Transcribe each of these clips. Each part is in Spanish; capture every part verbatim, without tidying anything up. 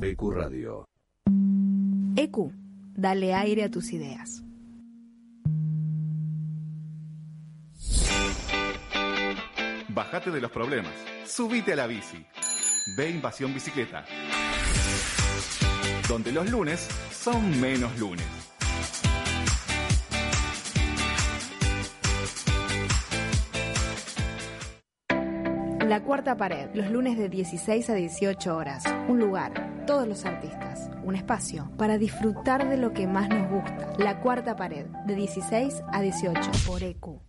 E Q Radio. E Q, dale aire a tus ideas. Bájate de los problemas, subite a la bici. Ve Invasión Bicicleta, donde los lunes son menos lunes. La Cuarta Pared, los lunes de dieciséis a dieciocho horas. Un lugar, todos los artistas, un espacio para disfrutar de lo que más nos gusta. La Cuarta Pared, de dieciséis a dieciocho, por E Q.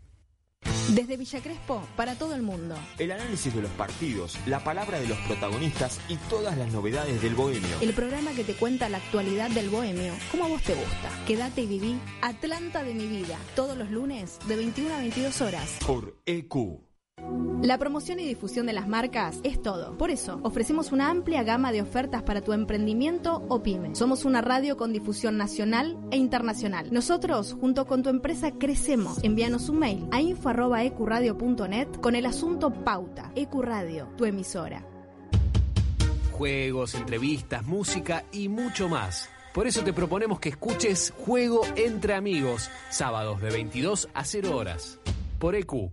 Desde Villa Crespo, para todo el mundo. El análisis de los partidos, la palabra de los protagonistas y todas las novedades del bohemio. El programa que te cuenta la actualidad del bohemio, como a vos te gusta. Quédate y viví Atlanta de mi vida, todos los lunes de veintiuno a veintidós horas. Por E Q. La promoción y difusión de las marcas es todo. Por eso, ofrecemos una amplia gama de ofertas para tu emprendimiento o pyme. Somos una radio con difusión nacional e internacional. Nosotros, junto con tu empresa, crecemos. Envíanos un mail a info arroba e q radio punto net con el asunto Pauta. E Q Radio, tu emisora. Juegos, entrevistas, música y mucho más. Por eso te proponemos que escuches Juego Entre Amigos, sábados de veintidós a cero horas. Por E Q.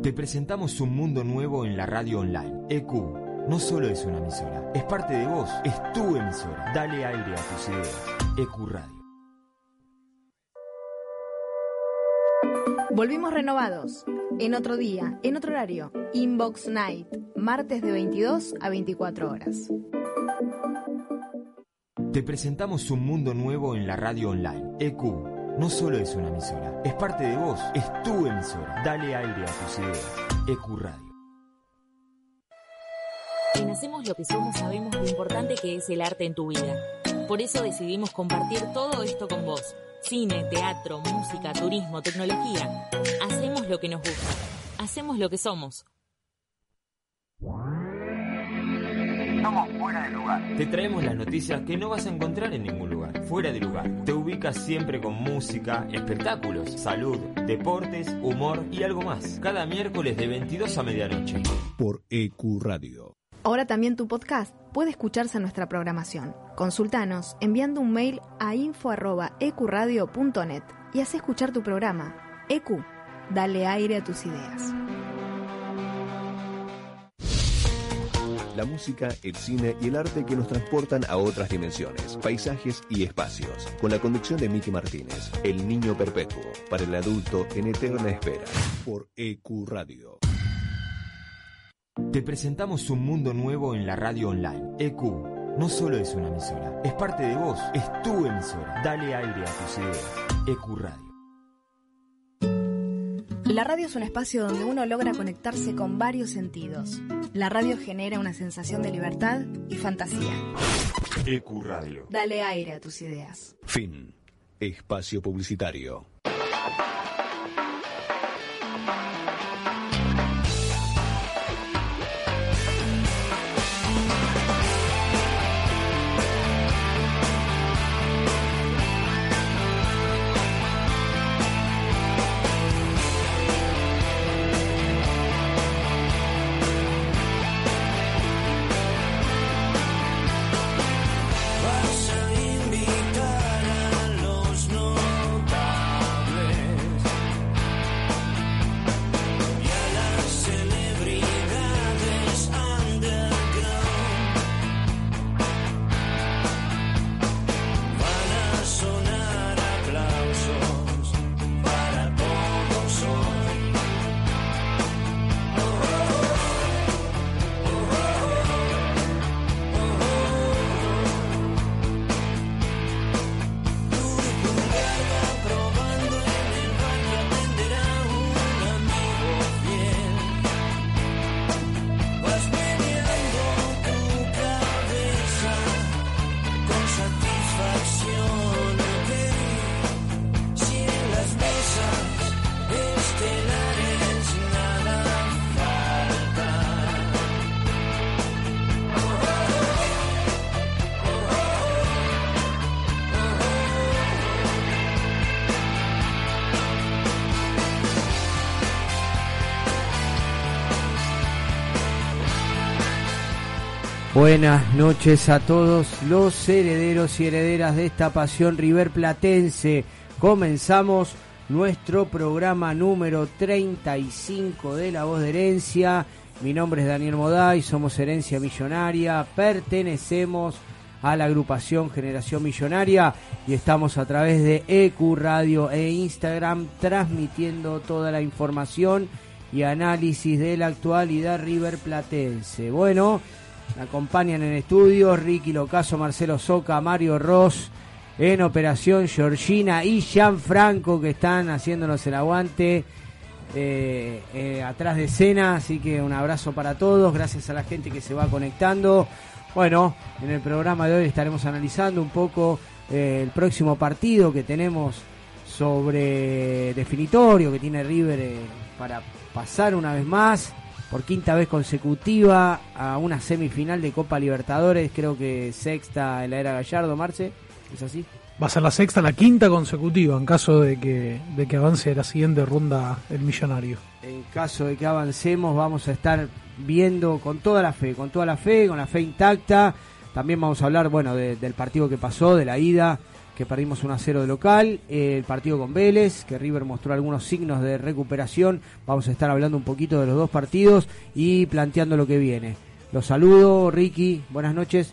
Te presentamos un mundo nuevo en la radio online. E Q no solo es una emisora, es parte de vos, es tu emisora. Dale aire a tus ideas. E Q Radio. Volvimos renovados. En otro día, en otro horario. Inbox Night, martes de veintidós a veinticuatro horas. Te presentamos un mundo nuevo en la radio online. E Q no solo es una emisora, es parte de vos, es tu emisora. Dale aire a tus ideas. E Q Radio. En Hacemos lo que somos sabemos lo importante que es el arte en tu vida. Por eso decidimos compartir todo esto con vos. Cine, teatro, música, turismo, tecnología. Hacemos lo que nos gusta. Hacemos lo que somos. Estamos fuera de lugar. Te traemos las noticias que no vas a encontrar en ningún lugar. Fuera de lugar. Te ubicas siempre con música, espectáculos, salud, deportes, humor y algo más. Cada miércoles de veintidós a medianoche. Por E Q Radio. Ahora también tu podcast puede escucharse en nuestra programación. Consultanos enviando un mail a info arroba e q radio punto net y haz escuchar tu programa. E Q, dale aire a tus ideas. La música, el cine y el arte que nos transportan a otras dimensiones, paisajes y espacios. Con la conducción de Miki Martínez, El Niño Perpetuo, para el adulto en eterna espera. Por E Q Radio. Te presentamos un mundo nuevo en la radio online. E Q no solo es una emisora, es parte de vos, es tu emisora. Dale aire a tus ideas. E Q Radio. La radio es un espacio donde uno logra conectarse con varios sentidos. La radio genera una sensación de libertad y fantasía. E Q Radio. Dale aire a tus ideas. Fin. Espacio publicitario. Vas a invitar a los notas. Buenas noches a todos los herederos y herederas de esta pasión riverplatense. Comenzamos nuestro programa número treinta y cinco de La Voz de Herencia. Mi nombre es Daniel Modai, somos Herencia Millonaria, pertenecemos a la agrupación Generación Millonaria y estamos a través de E Q Radio e Instagram transmitiendo toda la información y análisis de la actualidad riverplatense. Bueno, me acompañan en estudios Ricky Locaso, Marcelo Soca, Mario Ross, en operación Georgina y Gianfranco, que están haciéndonos el aguante eh, eh, atrás de escena, así que un abrazo para todos, gracias a la gente que se va conectando. Bueno, en el programa de hoy estaremos analizando un poco eh, el próximo partido que tenemos sobre definitorio que tiene River eh, para pasar una vez más, por quinta vez consecutiva, a una semifinal de Copa Libertadores, creo que sexta en la era Gallardo, Marce, ¿es así? Va a ser la sexta, la quinta consecutiva, en caso de que, de que avance la siguiente ronda el Millonario. En caso de que avancemos, vamos a estar viendo con toda la fe, con toda la fe, con la fe intacta. También vamos a hablar, bueno, de, del partido que pasó, de la ida, que perdimos uno a cero de local, eh, el partido con Vélez, que River mostró algunos signos de recuperación. Vamos a estar hablando un poquito de los dos partidos y planteando lo que viene. Los saludo, Ricky, buenas noches.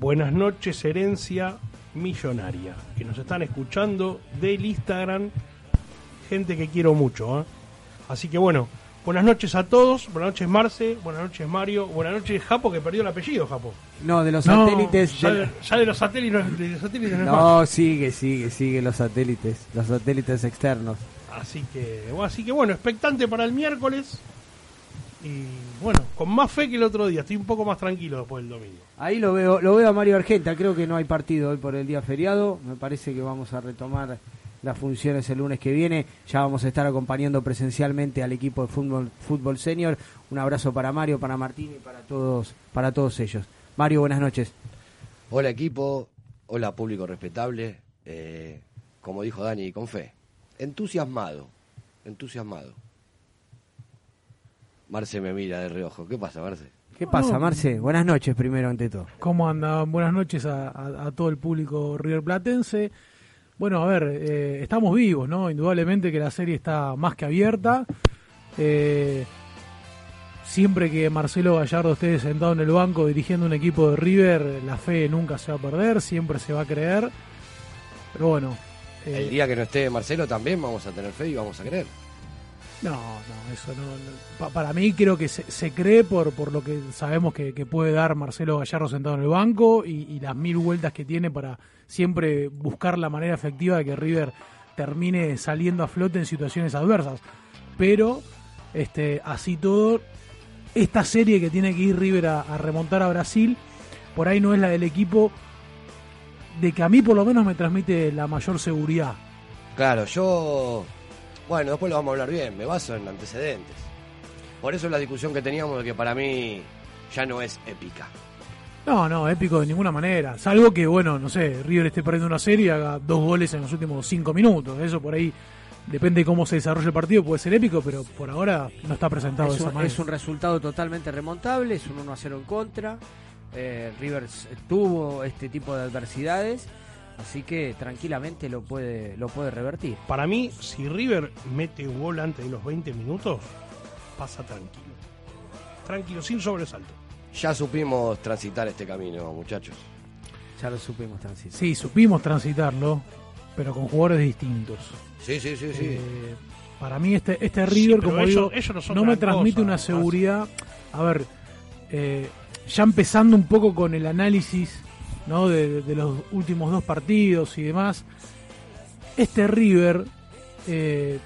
Buenas noches, Herencia Millonaria, que nos están escuchando del Instagram, gente que quiero mucho, ¿eh? Así que bueno, buenas noches a todos, buenas noches Marce, buenas noches Mario, buenas noches Japo, que perdió el apellido, Japo. No, de los no, satélites. Ya de, ya de los satélites. De los satélites no, no sigue, sigue, sigue los satélites, los satélites externos. Así que, así que bueno, expectante para el miércoles. Y bueno, con más fe que el otro día, estoy un poco más tranquilo después del domingo. Ahí lo veo, lo veo a Mario Argenta, creo que no hay partido hoy por el día feriado, me parece que vamos a retomar las funciones el lunes que viene. Ya vamos a estar acompañando presencialmente al equipo de fútbol, fútbol senior. Un abrazo para Mario, para Martín y para todos, para todos ellos. Mario, buenas noches. Hola equipo, hola público respetable. Eh, como dijo Dani, con fe. Entusiasmado, entusiasmado. Marce me mira de reojo. ¿Qué pasa, Marce? ¿Qué pasa, Marce? Buenas noches primero, ante todo. ¿Cómo andan? Buenas noches a, a, a todo el público riverplatense. Bueno, a ver, eh, estamos vivos, ¿no? Indudablemente que la serie está más que abierta. Eh, siempre que Marcelo Gallardo esté sentado en el banco dirigiendo un equipo de River, la fe nunca se va a perder, siempre se va a creer. Pero bueno. Eh, el día que no esté Marcelo también vamos a tener fe y vamos a creer. No, no, eso no. no. Pa- para mí creo que se, se cree por, por lo que sabemos que, que puede dar Marcelo Gallardo sentado en el banco y, y las mil vueltas que tiene para siempre buscar la manera efectiva de que River termine saliendo a flote en situaciones adversas. Pero, este, así todo, esta serie que tiene que ir River a, a remontar a Brasil, por ahí no es la del equipo de que a mí por lo menos me transmite la mayor seguridad. Claro, yo... Bueno, después lo vamos a hablar bien, me baso en antecedentes. Por eso la discusión que teníamos de que para mí ya no es épica. No, no, épico de ninguna manera. Salvo que, bueno, no sé, River esté perdiendo una serie y haga dos goles en los últimos cinco minutos. Eso por ahí, depende de cómo se desarrolle el partido, puede ser épico, pero por ahora no está presentado es de esa un, manera. Es un resultado totalmente remontable, es un uno a cero en contra. Eh, River tuvo este tipo de adversidades. Así que tranquilamente lo puede lo puede revertir. Para mí, si River mete un gol antes de los veinte minutos, pasa tranquilo. Tranquilo, sin sobresalto. Ya supimos transitar este camino, muchachos. Ya lo supimos transitar. Sí, supimos transitarlo, pero con jugadores distintos. Sí, sí, sí, sí. Eh, para mí este, este River, sí, como ellos, digo, ellos no, son no me transmite cosa, una seguridad. A ver, eh, ya empezando un poco con el análisis... ¿no? De, de los últimos dos partidos y demás, este River eh,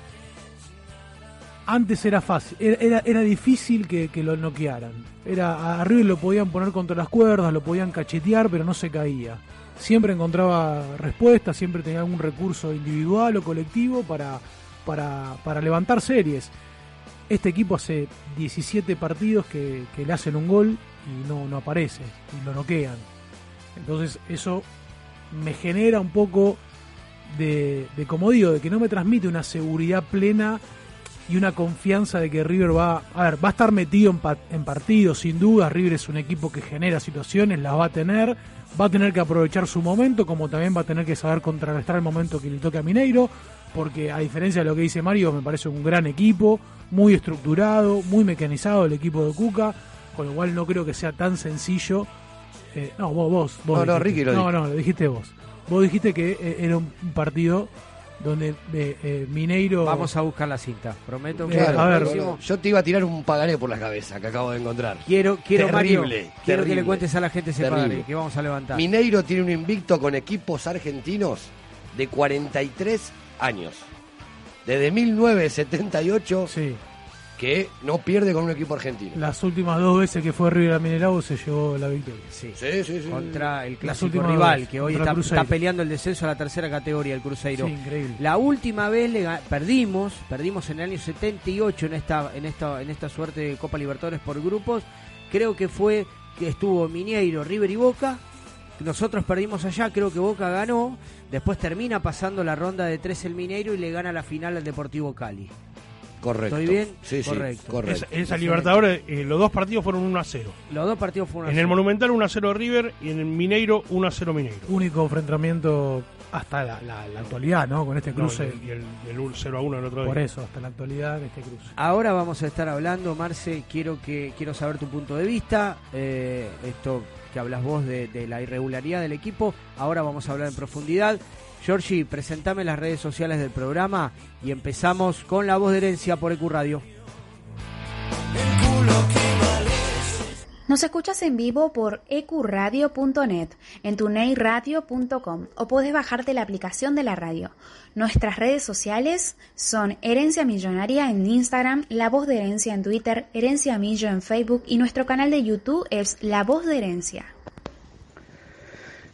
antes era fácil, era, era, era difícil que, que lo noquearan, era, a River lo podían poner contra las cuerdas, lo podían cachetear, pero no se caía, siempre encontraba respuestas, siempre tenía algún recurso individual o colectivo para, para, para levantar series. Este equipo hace diecisiete partidos que, que le hacen un gol y no, no aparece, y lo noquean. Entonces eso me genera un poco de, de, como digo, de que no me transmite una seguridad plena y una confianza de que River va a ver, va a estar metido en, pa- en partidos, sin duda. River es un equipo que genera situaciones, las va a tener, va a tener que aprovechar su momento, como también va a tener que saber contrarrestar el momento que le toque a Mineiro, porque a diferencia de lo que dice Mario, me parece un gran equipo, muy estructurado, muy mecanizado el equipo de Cuca, con lo cual no creo que sea tan sencillo. Eh, no, vos, vos, vos no, no, Ricky lo no, no, lo dijiste vos. Vos dijiste que eh, era un partido donde eh, eh, Mineiro... Vamos a buscar la cinta, prometo. Que claro, a ver, no, no. Yo te iba a tirar un Pagané por la cabeza que acabo de encontrar. Quiero, quiero terrible, Mario, terrible, quiero que le cuentes a la gente ese Pagané, que vamos a levantar. Mineiro tiene un invicto con equipos argentinos de cuarenta y tres años. Desde mil novecientos setenta y ocho, sí, que no pierde con un equipo argentino. Las últimas dos veces que fue River a Mineirão se llevó la victoria. Sí, sí, sí, sí. Contra el clásico rival, vez, que hoy está, está peleando el descenso a la tercera categoría, el Cruzeiro. Sí, increíble. La última vez le, perdimos, perdimos en el año setenta y ocho en esta, en esta, en esta suerte de Copa Libertadores por grupos. Creo que fue que estuvo Mineiro, River y Boca. Nosotros perdimos allá, creo que Boca ganó. Después termina pasando la ronda de tres el Mineiro y le gana la final al Deportivo Cali. Correcto. ¿Estoy bien? Sí, correcto. Sí, correcto. Es, esa Libertadores, eh, los dos partidos fueron uno a cero. Los dos partidos fueron uno a cero. En el Monumental uno a cero River y en el Mineiro uno a cero Mineiro. Único enfrentamiento hasta la, la, la actualidad, ¿no? Con este cruce. No, y el, y el, el cero a uno del otro día. Por eso, hasta la actualidad de este cruce. Ahora vamos a estar hablando, Marce, quiero que quiero saber tu punto de vista. Eh, esto que hablas vos de, de la irregularidad del equipo. Ahora vamos a hablar en profundidad. Giorgi, presentame las redes sociales del programa y empezamos con La Voz de Herencia por E Q Radio. Nos escuchas en vivo por e q radio punto net, en tunei radio punto com o podés bajarte la aplicación de la radio. Nuestras redes sociales son Herencia Millonaria en Instagram, La Voz de Herencia en Twitter, Herencia Millo en Facebook y nuestro canal de YouTube es La Voz de Herencia.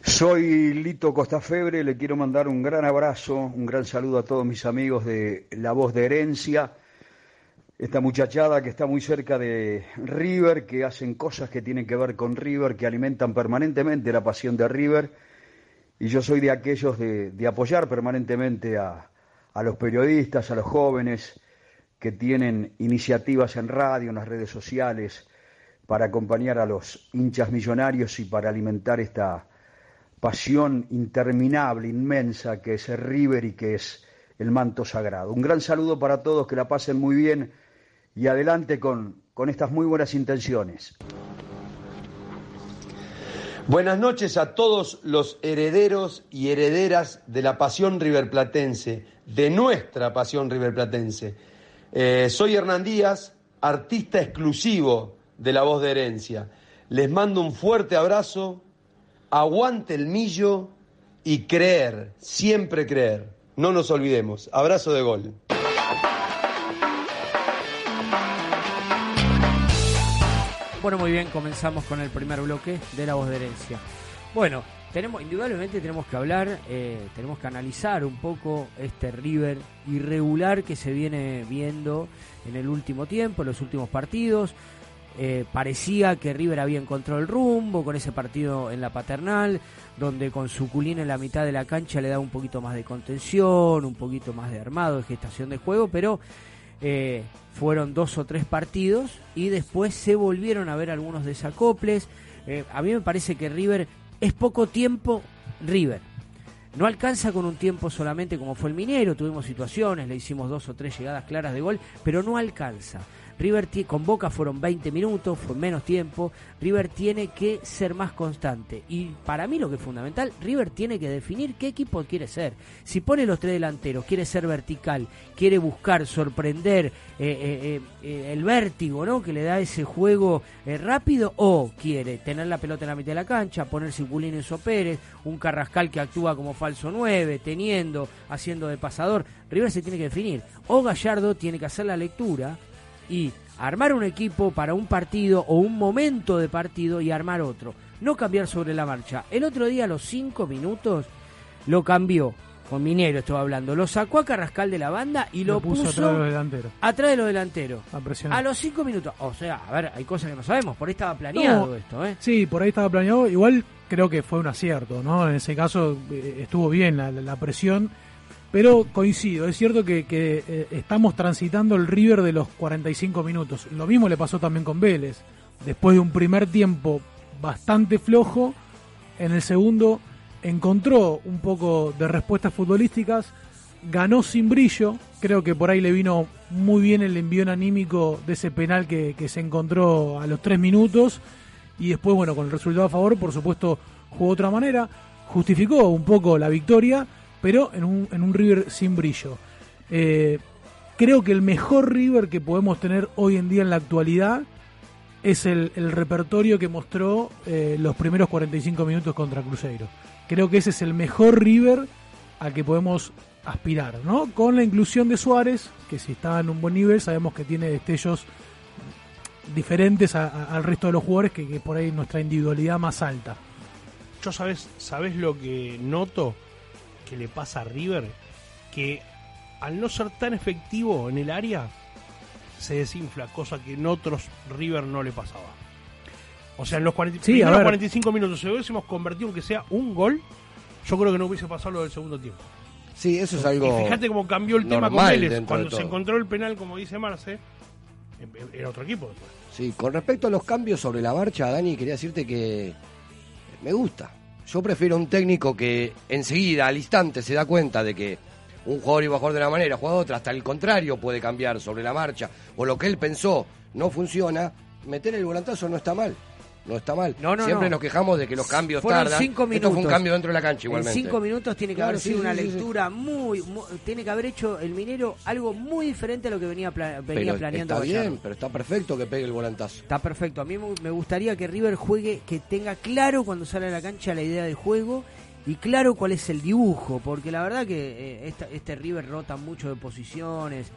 Soy Lito Costafebre, le quiero mandar un gran abrazo, un gran saludo a todos mis amigos de La Voz de Herencia, esta muchachada que está muy cerca de River, que hacen cosas que tienen que ver con River, que alimentan permanentemente la pasión de River, y yo soy de aquellos de, de apoyar permanentemente a, a los periodistas, a los jóvenes que tienen iniciativas en radio, en las redes sociales, para acompañar a los hinchas millonarios y para alimentar esta pasión interminable, inmensa, que es el River y que es el manto sagrado. Un gran saludo para todos, que la pasen muy bien y adelante con, con estas muy buenas intenciones. Buenas noches a todos los herederos y herederas de la pasión riverplatense, de nuestra pasión riverplatense. Eh, soy Hernán Díaz, artista exclusivo de La Voz de Herencia. Les mando un fuerte abrazo. Aguante el millo y creer, siempre creer. No nos olvidemos. Abrazo de gol. Bueno, muy bien, comenzamos con el primer bloque de La Voz de Herencia. Bueno, tenemos, indudablemente tenemos que hablar, eh, tenemos que analizar un poco este River irregular que se viene viendo en el último tiempo, en los últimos partidos. Eh, parecía que River había encontrado el rumbo con ese partido en la Paternal, donde con Suculina en la mitad de la cancha le da un poquito más de contención, un poquito más de armado, de gestación de juego, pero eh, fueron dos o tres partidos y después se volvieron a ver algunos desacoples. Eh, a mí me parece que River es poco tiempo. River no alcanza con un tiempo solamente como fue el Mineiro, tuvimos situaciones, le hicimos dos o tres llegadas claras de gol, pero no alcanza. River con Boca fueron veinte minutos, fue menos tiempo. River tiene que ser más constante. Y para mí lo que es fundamental, River tiene que definir qué equipo quiere ser. Si pone los tres delanteros, quiere ser vertical, quiere buscar, sorprender, eh, eh, eh, el vértigo, ¿no?, que le da ese juego eh, rápido, o quiere tener la pelota en la mitad de la cancha, poner Ciculino y Sopérez, un Carrascal que actúa como falso nueve, teniendo, haciendo de pasador. River se tiene que definir. O Gallardo tiene que hacer la lectura y armar un equipo para un partido o un momento de partido y armar otro. No cambiar sobre la marcha. El otro día, a los cinco minutos, lo cambió. Con Mineiro estaba hablando. Lo sacó a Carrascal de la banda y lo, lo puso, puso atrás de los delanteros. Atrás de los delanteros. A, a los cinco minutos. O sea, a ver, hay cosas que no sabemos. Por ahí estaba planeado no, esto, ¿eh? Sí, por ahí estaba planeado. Igual creo que fue un acierto, ¿no? En ese caso eh, estuvo bien la, la presión. Pero coincido, es cierto que, que eh, estamos transitando el River de los cuarenta y cinco minutos. Lo mismo le pasó también con Vélez. Después de un primer tiempo bastante flojo, en el segundo encontró un poco de respuestas futbolísticas, ganó sin brillo. Creo que por ahí le vino muy bien el envión anímico de ese penal que, que se encontró a los tres minutos. Y después, bueno, con el resultado a favor, por supuesto, jugó de otra manera. Justificó un poco la victoria, pero en un, en un River sin brillo. Eh, creo que el mejor River que podemos tener hoy en día en la actualidad es el, el repertorio que mostró eh, los primeros cuarenta y cinco minutos contra Cruzeiro. Creo que ese es el mejor River al que podemos aspirar, ¿no? Con la inclusión de Suárez, que si está en un buen nivel, sabemos que tiene destellos diferentes a, a, al resto de los jugadores, que, que por ahí nuestra individualidad más alta. Yo sabes, sabes lo que noto que le pasa a River, que al no ser tan efectivo en el área se desinfla, cosa que en otros River no le pasaba. O sea, en los cuarenta, sí, primeros cuarenta y cinco minutos, si hubiésemos convertido aunque sea un gol, yo creo que no hubiese pasado lo del segundo tiempo. Sí, eso es algo. Y fíjate cómo cambió el tema con Vélez. Cuando se encontró el penal, como dice Marce, era otro equipo después. Sí, con respecto a los cambios sobre la marcha, Dani, quería decirte que me gusta. Yo prefiero un técnico que enseguida, al instante, se da cuenta de que un jugador iba a jugar de una manera, juega de otra, hasta el contrario puede cambiar sobre la marcha, o lo que él pensó no funciona. Meter el volantazo no está mal. No está mal. No, no, Siempre no. nos quejamos de que los cambios fueron tardan. Cinco minutos. Esto fue un cambio dentro de la cancha igualmente. En cinco minutos tiene que claro, haber sido sí, una sí, lectura sí. Muy, muy... Tiene que haber hecho el Mineiro algo muy diferente a lo que venía, pla- venía pero planeando. Está Gallardo. Bien, pero está perfecto que pegue el volantazo. Está perfecto. A mí me gustaría que River juegue, que tenga claro cuando sale a la cancha la idea de juego y claro cuál es el dibujo. Porque la verdad que eh, esta, este River rota mucho de posiciones.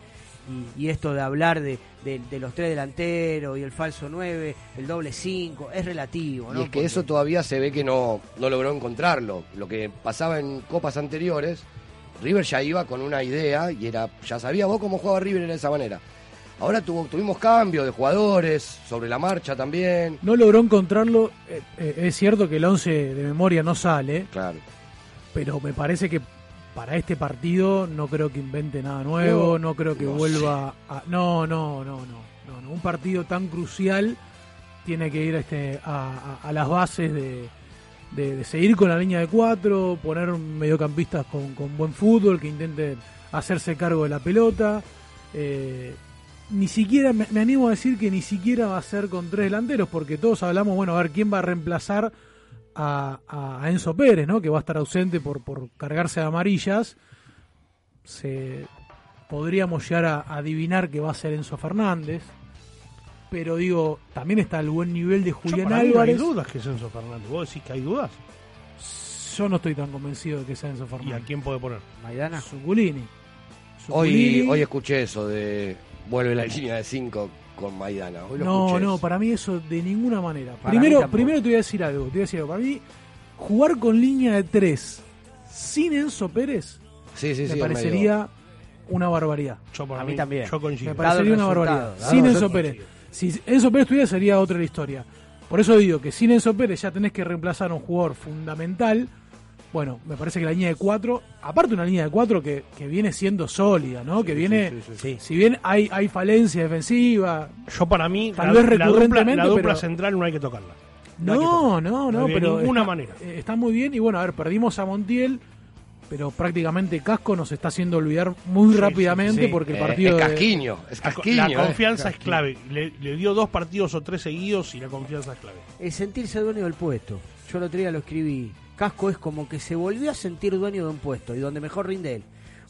Y, y esto de hablar de, de, de los tres delanteros y el falso nueve, el doble cinco, es relativo, ¿no? Y es que Porque... eso todavía se ve que no, no logró encontrarlo. Lo que pasaba en copas anteriores, River ya iba con una idea y era ya sabía vos cómo jugaba River de esa manera. Ahora tuvo, tuvimos cambios de jugadores, sobre la marcha también. No logró encontrarlo, eh, eh, es cierto que el once de memoria no sale, claro, pero me parece que para este partido no creo que invente nada nuevo, no creo que no vuelva sé. a... No, no, no, no, no, no. Un partido tan crucial tiene que ir este, a, a, a las bases de, de, de seguir con la línea de cuatro, poner mediocampistas con, con buen fútbol, que intenten hacerse cargo de la pelota. Eh, ni siquiera, me, me animo a decir que ni siquiera va a ser con tres delanteros, porque todos hablamos, bueno, a ver quién va a reemplazar A, a Enzo Pérez, ¿no? Que va a estar ausente por, por cargarse de amarillas. Se, podríamos llegar a, a adivinar que va a ser Enzo Fernández, pero digo, también está el buen nivel de Julián Álvarez. No hay dudas que es Enzo Fernández. ¿Vos decís que hay dudas? Yo no estoy tan convencido de que sea Enzo Fernández. ¿Y a quién puede poner? Maidana. Zuculini. Zuculini. Hoy, hoy escuché eso de vuelve la línea de cinco con Maidana. Hoy no, no, para mí eso de ninguna manera. Para primero primero te voy a decir algo, te voy a decir algo. Para mí, jugar con línea de tres sin Enzo Pérez sí, sí, me sí, parecería medio una barbaridad. Yo por a mí, mí también. Yo coincido. Me parecería una barbaridad. Sin no, Enzo Pérez. Si Enzo Pérez estuviera sería otra la historia. Por eso digo que sin Enzo Pérez ya tenés que reemplazar a un jugador fundamental. Bueno, me parece que la línea de cuatro, aparte una línea de cuatro que, que viene siendo sólida, ¿no? Sí, que viene, sí, sí, sí, sí. Si bien hay, hay falencia defensiva. Yo para mí, tal vez la, la dupla, la dupla pero, central no hay que tocarla. No, no, que tocarla. no, no, no pero de ninguna está, manera. Está muy bien y bueno, a ver, perdimos a Montiel, pero prácticamente Casco nos está haciendo olvidar muy sí, rápidamente sí, sí. porque eh, el partido... Es Casquiño, es Casquiño. La confianza eh, es clave. Le, le dio dos partidos o tres seguidos y la confianza es clave. Es sentirse dueño del puesto. Yo el otro día lo escribí. Casco es como que se volvió a sentir dueño de un puesto y donde mejor rinde él.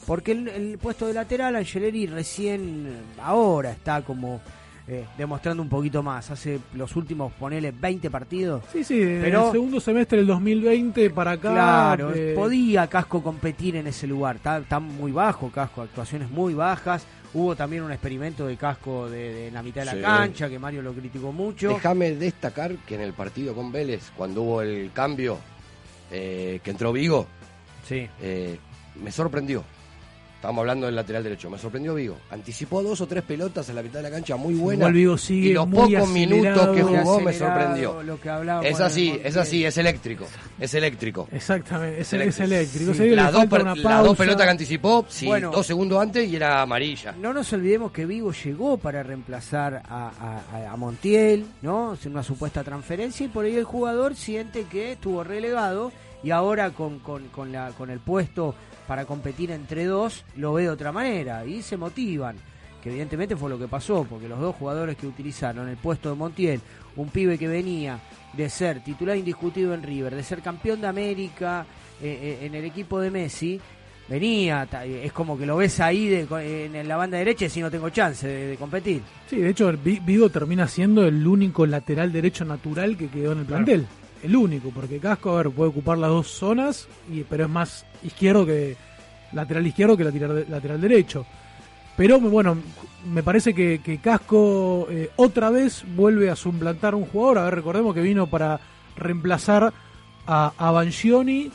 Porque el, el puesto de lateral, Angeleri recién ahora está como eh, demostrando un poquito más. Hace los últimos, ponele, veinte partidos. Sí, sí, pero el segundo semestre del dos mil veinte para acá. Claro, eh... podía Casco competir en ese lugar. Está, está muy bajo Casco, actuaciones muy bajas. Hubo también un experimento de Casco de, de en la mitad de la sí. cancha, que Mario lo criticó mucho. Déjame destacar que en el partido con Vélez, cuando hubo el cambio... Eh, que entró Vigo, sí. eh, me sorprendió. Estábamos hablando del lateral derecho. Me sorprendió Vigo. Anticipó dos o tres pelotas en la mitad de la cancha muy buena. Vigo sigue, y los muy pocos minutos que jugó me sorprendió. Lo que es así, es así, es eléctrico. Es eléctrico. Exactamente, es, es eléctrico. Sí. Las dos, la dos pelotas que anticipó, sí, bueno, dos segundos antes y era amarilla. No nos olvidemos que Vigo llegó para reemplazar a, a, a Montiel, ¿no? En una supuesta transferencia, y por ahí el jugador siente que estuvo relegado y ahora con, con, con, la, con el puesto para competir entre dos, lo ve de otra manera y se motivan, que evidentemente fue lo que pasó, porque los dos jugadores que utilizaron el puesto de Montiel, un pibe que venía de ser titular indiscutido en River, de ser campeón de América eh, eh, en el equipo de Messi, venía, es como que lo ves ahí de, en la banda derecha y si no tengo chance de, de competir. Sí, de hecho Vigo termina siendo el único lateral derecho natural que quedó en el plantel. Claro. El único, porque Casco, a ver, puede ocupar las dos zonas, y, pero es más izquierdo que lateral izquierdo que lateral, lateral derecho. Pero bueno, me parece que, que Casco eh, otra vez vuelve a suplantar un jugador. A ver, recordemos que vino para reemplazar a, a Bangioni,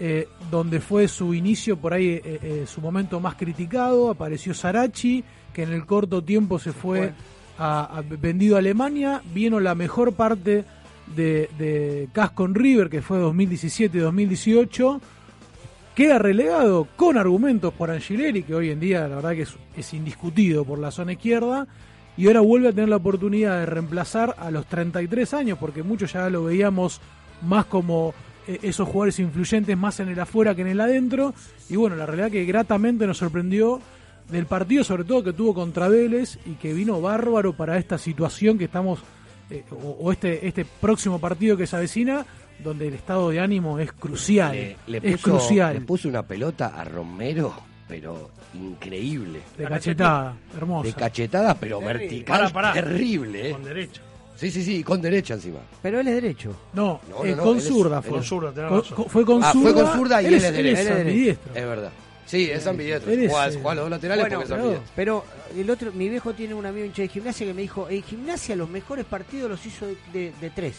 eh, donde fue su inicio por ahí, eh, eh, su momento más criticado. Apareció Saracchi, que en el corto tiempo se fue a, a, vendido a Alemania. Vino la mejor parte De, de Casco en River, que fue dos mil diecisiete dos mil dieciocho, queda relegado con argumentos por Angileri, que hoy en día la verdad que es, es indiscutido por la zona izquierda, y ahora vuelve a tener la oportunidad de reemplazar a los treinta y tres años, porque muchos ya lo veíamos más como eh, esos jugadores influyentes más en el afuera que en el adentro, y bueno, la realidad que gratamente nos sorprendió del partido, sobre todo que tuvo contra Vélez, y que vino bárbaro para esta situación que estamos Eh, o, o este este próximo partido que se avecina, donde el estado de ánimo es crucial. Le, le puso, es crucial. Le puso una pelota a Romero, pero increíble. De cachetada, hermosa. De cachetada, pero terrible. Vertical, pará, pará. Terrible. Eh. Con derecha. Sí, sí, sí, con derecha encima. Pero él es derecho. No, no, no, eh, no con zurda fue. Con zurda, tenés razón. Con, fue con ah, zurda. Fue con zurda y él, él es derecho. Es, es verdad. Sí, es ambidiestro. Juega los dos laterales, bueno, porque es ambidiestro. Pero el otro, mi viejo tiene un amigo hincha de Gimnasia que me dijo, en Gimnasia los mejores partidos los hizo de, de, de tres.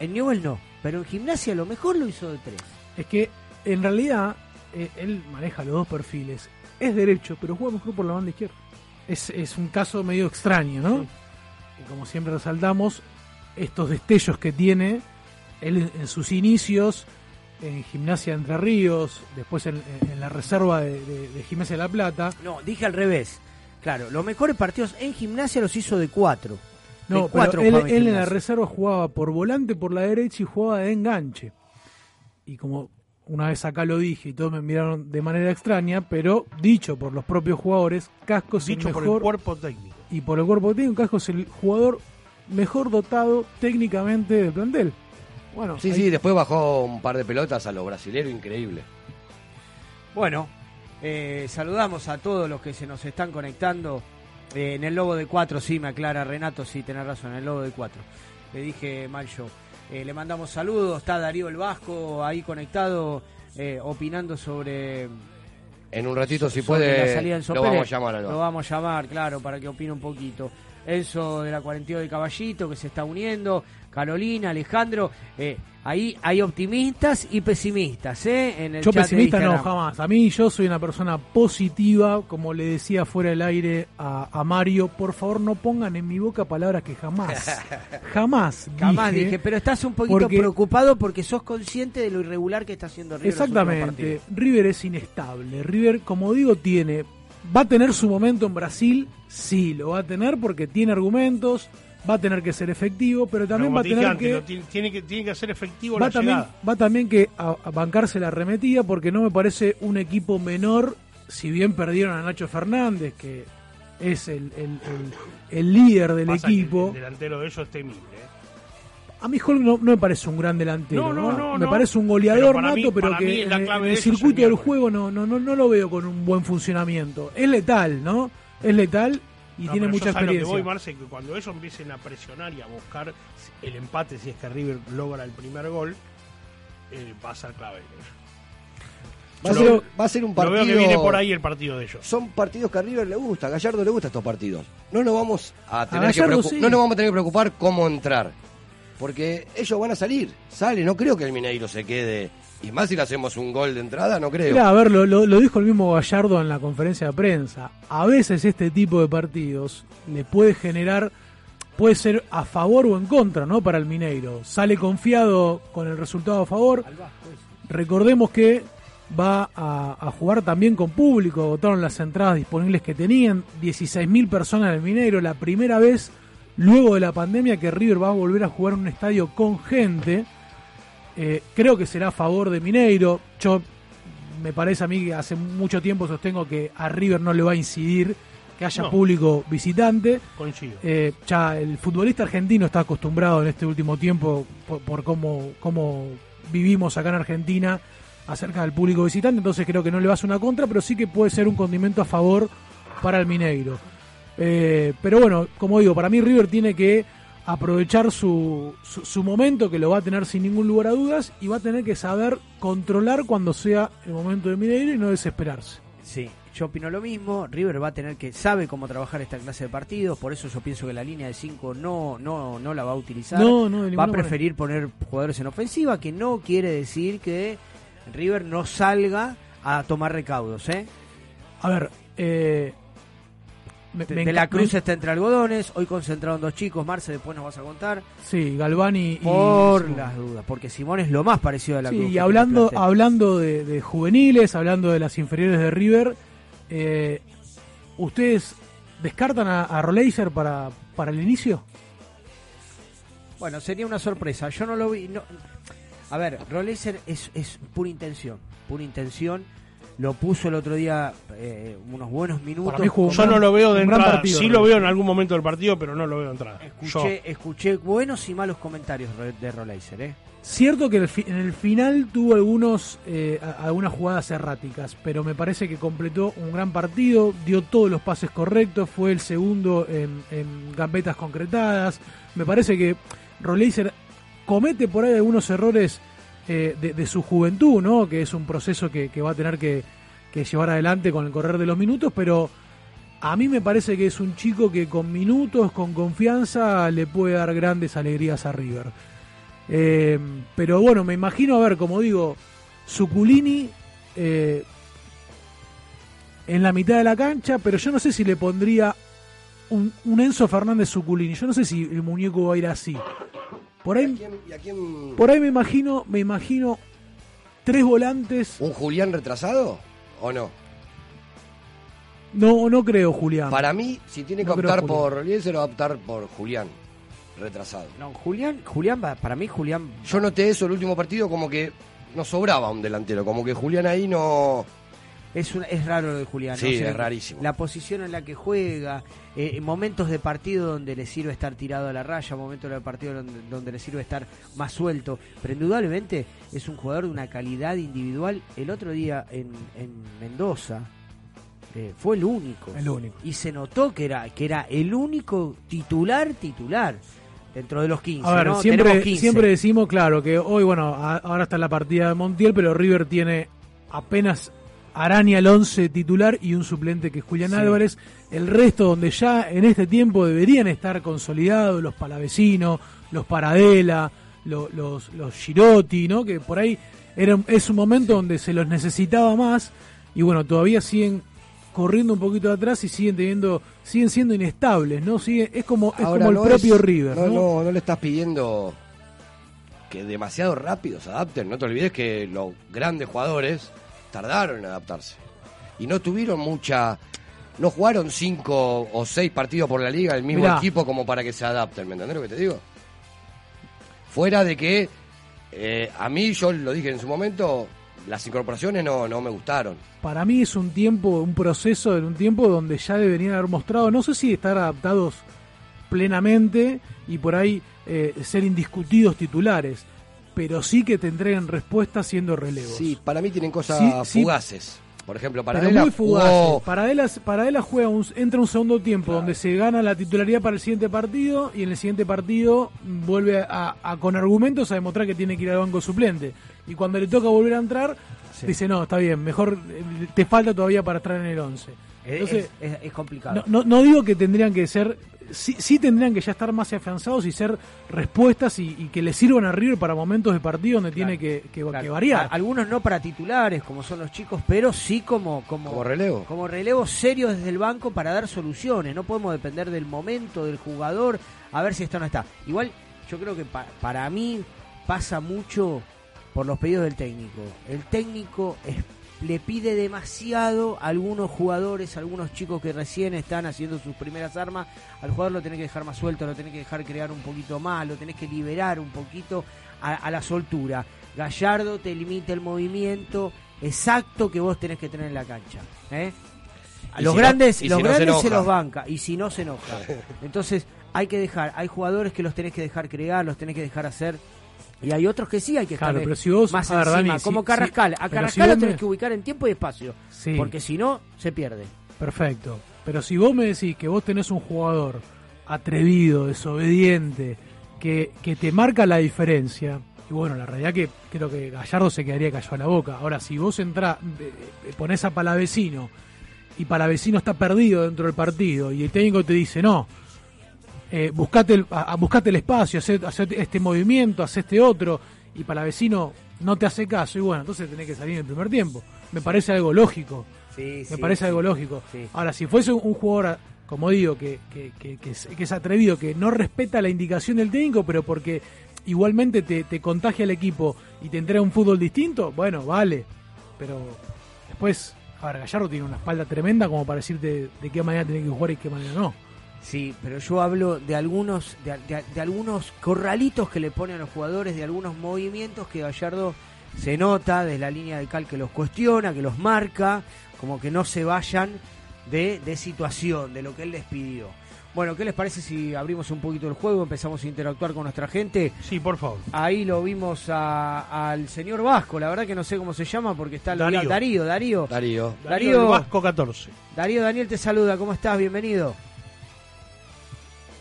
En Newell no, pero en Gimnasia lo mejor lo hizo de tres. Es que en realidad eh, él maneja los dos perfiles. Es derecho, pero juega mejor por la banda izquierda. Es, es un caso medio extraño, ¿no? Sí. Y como siempre resaltamos, estos destellos que tiene él en sus inicios en Gimnasia Entre Ríos, después en, en, en la reserva de, de, de Gimnasia de La Plata. No, dije al revés. Claro, los mejores partidos en Gimnasia los hizo de cuatro. No, de cuatro él, en, él en la reserva jugaba por volante, por la derecha, y jugaba de enganche. Y como una vez acá lo dije y todos me miraron de manera extraña, pero dicho por los propios jugadores, Casco es el mejor. Dicho por el cuerpo técnico. Y por el cuerpo técnico, Casco es el jugador mejor dotado técnicamente del plantel. Bueno, sí, ahí. Sí, después bajó un par de pelotas a los brasileros, increíble. Bueno, eh, saludamos a todos los que se nos están conectando. Eh, en el Lobo de Cuatro, sí, me aclara Renato, sí, tenés razón, en el Lobo de Cuatro. Le dije mal yo. Eh, le mandamos saludos, está Darío el Vasco ahí conectado, eh, opinando sobre... En un ratito, si puede, lo vamos a llamar. ¿No? Lo vamos a llamar, claro, para que opine un poquito. Enzo de la cuarenta y dos de Caballito, que se está uniendo, Carolina, Alejandro, eh, ahí hay optimistas y pesimistas, ¿eh? En el yo chat pesimista no, jamás. A mí, yo soy una persona positiva, como le decía fuera del aire a, a Mario, por favor no pongan en mi boca palabras que jamás, jamás, jamás dije, dije. Pero estás un poquito porque... preocupado porque sos consciente de lo irregular que está haciendo River. Exactamente, River es inestable, River, como digo, tiene... Va a tener su momento en Brasil, sí, lo va a tener porque tiene argumentos, va a tener que ser efectivo, pero también no, va a tener antes, que, no, tiene que... Tiene que ser efectivo va la también, llegada. Va también que a, a bancarse la arremetida, porque no me parece un equipo menor, si bien perdieron a Nacho Fernández, que es el, el, el, el líder del Pasa equipo. El, el delantero de ellos es temible. A mí Holm no, no me parece un gran delantero, no, no, ¿no? No, me no. parece un goleador pero nato, mí, pero que en el de circuito del juego no, no, no, no lo veo con un buen funcionamiento. Es letal, ¿no? Es letal y no, tiene mucha experiencia. Lo que voy, Marce, que cuando ellos empiecen a presionar y a buscar el empate, si es que River logra el primer gol, eh, va a ser clave. Va a ser, lo, va a ser un partido... Lo veo que viene por ahí el partido de ellos. Son partidos que a River le gusta, a Gallardo le gusta estos partidos. No nos vamos a tener, a Gallardo, que, preocup... sí. no nos vamos a tener que preocupar cómo entrar. porque ellos van a salir, sale, no creo que el Mineiro se quede, y más si le hacemos un gol de entrada, no creo. Mirá, a ver, lo, lo, lo dijo el mismo Gallardo en la conferencia de prensa, a veces este tipo de partidos le puede generar, puede ser a favor o en contra, ¿no?, para el Mineiro. Sale confiado con el resultado a favor, recordemos que va a, a jugar también con público, agotaron las entradas disponibles que tenían, dieciséis mil personas en el Mineiro, la primera vez luego de la pandemia que River va a volver a jugar en un estadio con gente. Eh, creo que será a favor de Mineiro. Yo, me parece a mí que hace mucho tiempo sostengo que a River no le va a incidir que haya no. público visitante. Coincido. Eh, ya el futbolista argentino está acostumbrado en este último tiempo por, por cómo, cómo vivimos acá en Argentina acerca del público visitante, entonces creo que no le va a hacer una contra, pero sí que puede ser un condimento a favor para el Mineiro. Eh, pero bueno, como digo, para mí River tiene que aprovechar su, su, su momento, que lo va a tener sin ningún lugar a dudas, y va a tener que saber controlar cuando sea el momento de Mineiro y no desesperarse. Sí, yo opino lo mismo. River va a tener que, sabe cómo trabajar esta clase de partidos, por eso yo pienso que la línea de cinco no, no, no la va a utilizar, no, no, va a preferir manera. Poner jugadores en ofensiva, que no quiere decir que River no salga a tomar recaudos, ¿eh? A ver, eh... Me, de, me de la Cruz está entre algodones, hoy concentraron dos chicos, Marce, después nos vas a contar. Sí, Galvani por y... Por las dudas, porque Simón es lo más parecido a la sí, Cruz. Y hablando, hablando de, de juveniles, hablando de las inferiores de River, eh, ¿ustedes descartan a, a Roleiser para, para el inicio? Bueno, sería una sorpresa, yo no lo vi... No... A ver, Roleiser es, es pura intención, pura intención. Lo puso el otro día eh, unos buenos minutos. Mí jugó, yo gran, no lo veo de entrada. Partido, sí, ¿no? Lo veo en algún momento del partido, pero no lo veo de entrada. Escuché, escuché buenos y malos comentarios de Roleiser. ¿eh? Cierto que el fi- en el final tuvo algunos eh, algunas jugadas erráticas, pero me parece que completó un gran partido, dio todos los pases correctos, fue el segundo en, en gambetas concretadas. Me parece que Roleiser comete por ahí algunos errores Eh, de, de su juventud, ¿no? Que es un proceso que, que va a tener que, que llevar adelante con el correr de los minutos, pero a mí me parece que es un chico que con minutos, con confianza, le puede dar grandes alegrías a River. Eh, pero bueno, me imagino, a ver, como digo, Zuculini eh, en la mitad de la cancha, pero yo no sé si le pondría un, un Enzo Fernández Zuculini, yo no sé si el muñeco va a ir así. Por ahí, ¿Y a quién, y a quién... por ahí me imagino, me imagino tres volantes. ¿Un Julián retrasado o no? No, no creo Julián. Para mí, si tiene que no optar por Roleiser, va a optar por Julián retrasado. No, Julián, Julián, para mí Julián. Yo noté eso el último partido, como que nos sobraba un delantero, como que Julián ahí no. Es, una, es raro lo de Julián. Sí, o sea, es rarísimo. La posición en la que juega, eh, momentos de partido donde le sirve estar tirado a la raya, momentos de partido donde, donde le sirve estar más suelto. Pero indudablemente es un jugador de una calidad individual. El otro día en, en Mendoza eh, fue el único. El único. Y se notó que era, que era el único titular titular dentro de los quince. A ver, ¿no? siempre, Tenemos quince. Siempre decimos, claro, que hoy, bueno, a, ahora está la partida de Montiel, pero River tiene apenas... Arania el once titular y un suplente que es Julián sí. Álvarez, el resto donde ya en este tiempo deberían estar consolidados los Palavecino, los Paradela, los, los, los Girotti, ¿no? Que por ahí era, es un momento donde se los necesitaba más y bueno, todavía siguen corriendo un poquito de atrás y siguen teniendo, siguen siendo inestables, ¿no? Sigue, es como, es Ahora, como no el propio es, River, ¿no? No, no, no le estás pidiendo que demasiado rápido se adapten, no te olvides que los grandes jugadores tardaron en adaptarse y no tuvieron mucha, no jugaron cinco o seis partidos por la liga el mismo Mirá. equipo como para que se adapten, ¿me entendés lo que te digo? Fuera de que eh, a mí, yo lo dije en su momento, las incorporaciones no, no me gustaron. Para mí es un tiempo, un proceso en un tiempo donde ya deberían haber mostrado, no sé si estar adaptados plenamente y por ahí eh, ser indiscutidos titulares, pero sí que te entreguen respuestas siendo relevos. Sí, para mí tienen cosas sí, fugaces. Sí. Por ejemplo, Paradela muy fugaces. Jugó... Paradela, Paradela juega un, entra un segundo tiempo claro. donde se gana la titularidad para el siguiente partido y en el siguiente partido vuelve a, a con argumentos a demostrar que tiene que ir al banco suplente. Y cuando le toca volver a entrar, sí. dice, no, está bien, mejor te falta todavía para estar en el once. Entonces, es, es, es complicado. No, no, no digo que tendrían que ser sí, sí tendrían que ya estar más afianzados y ser respuestas y, y que le sirvan a River para momentos de partido donde claro, tiene que, que, claro. que variar. Algunos no para titulares, como son los chicos, pero sí como, como, como relevo. Como relevo serio desde el banco para dar soluciones. No podemos depender del momento, del jugador, a ver si está o no está. Igual, yo creo que pa- para mí pasa mucho por los pedidos del técnico. El técnico es le pide demasiado a algunos jugadores, a algunos chicos que recién están haciendo sus primeras armas. Al jugador lo tenés que dejar más suelto, lo tenés que dejar crear un poquito más, lo tenés que liberar un poquito a, a la soltura. Gallardo te limita el movimiento exacto que vos tenés que tener en la cancha, ¿eh? A los si grandes, no, los si grandes no se, se los banca, y si no se enoja. Entonces hay que dejar, hay jugadores que los tenés que dejar crear, los tenés que dejar hacer. Y hay otros que sí hay que estar claro, pero si vos, más ver, encima, Dani, como sí, Carrascal. A Carrascal si lo tenés me... que ubicar en tiempo y espacio, sí. porque si no, se pierde. Perfecto. Pero si vos me decís que vos tenés un jugador atrevido, desobediente, que, que te marca la diferencia, y bueno, la realidad que creo que Gallardo se quedaría callado a la boca. Ahora, si vos entrás, ponés a Palavecino, y Palavecino está perdido dentro del partido, y el técnico te dice, no... Eh, buscate, el, a, a, buscate el espacio, hace este movimiento, hace este otro, y Palavecino no te hace caso, y bueno, entonces tenés que salir en el primer tiempo. Me parece algo lógico. Sí, me sí, parece sí, algo lógico. Sí. Ahora, si fuese un jugador, como digo, que, que, que, que, es, que es atrevido, que no respeta la indicación del técnico, pero porque igualmente te, te contagia al equipo y te entrega un fútbol distinto, bueno, vale. Pero después, a ver, Gallardo tiene una espalda tremenda como para decirte de qué manera tenés que jugar y qué manera no. Sí, pero yo hablo de algunos de, de, de algunos corralitos que le ponen a los jugadores, de algunos movimientos que Gallardo se nota desde la línea de cal que los cuestiona, que los marca, como que no se vayan de, de situación, de lo que él les pidió. Bueno, ¿qué les parece si abrimos un poquito el juego, empezamos a interactuar con nuestra gente? Sí, por favor. Ahí lo vimos a, al señor Vasco, la verdad que no sé cómo se llama porque está... Darío. La, Darío, Darío. Darío. Darío, Darío Vasco catorce. Darío, Daniel te saluda, ¿cómo estás? Bienvenido.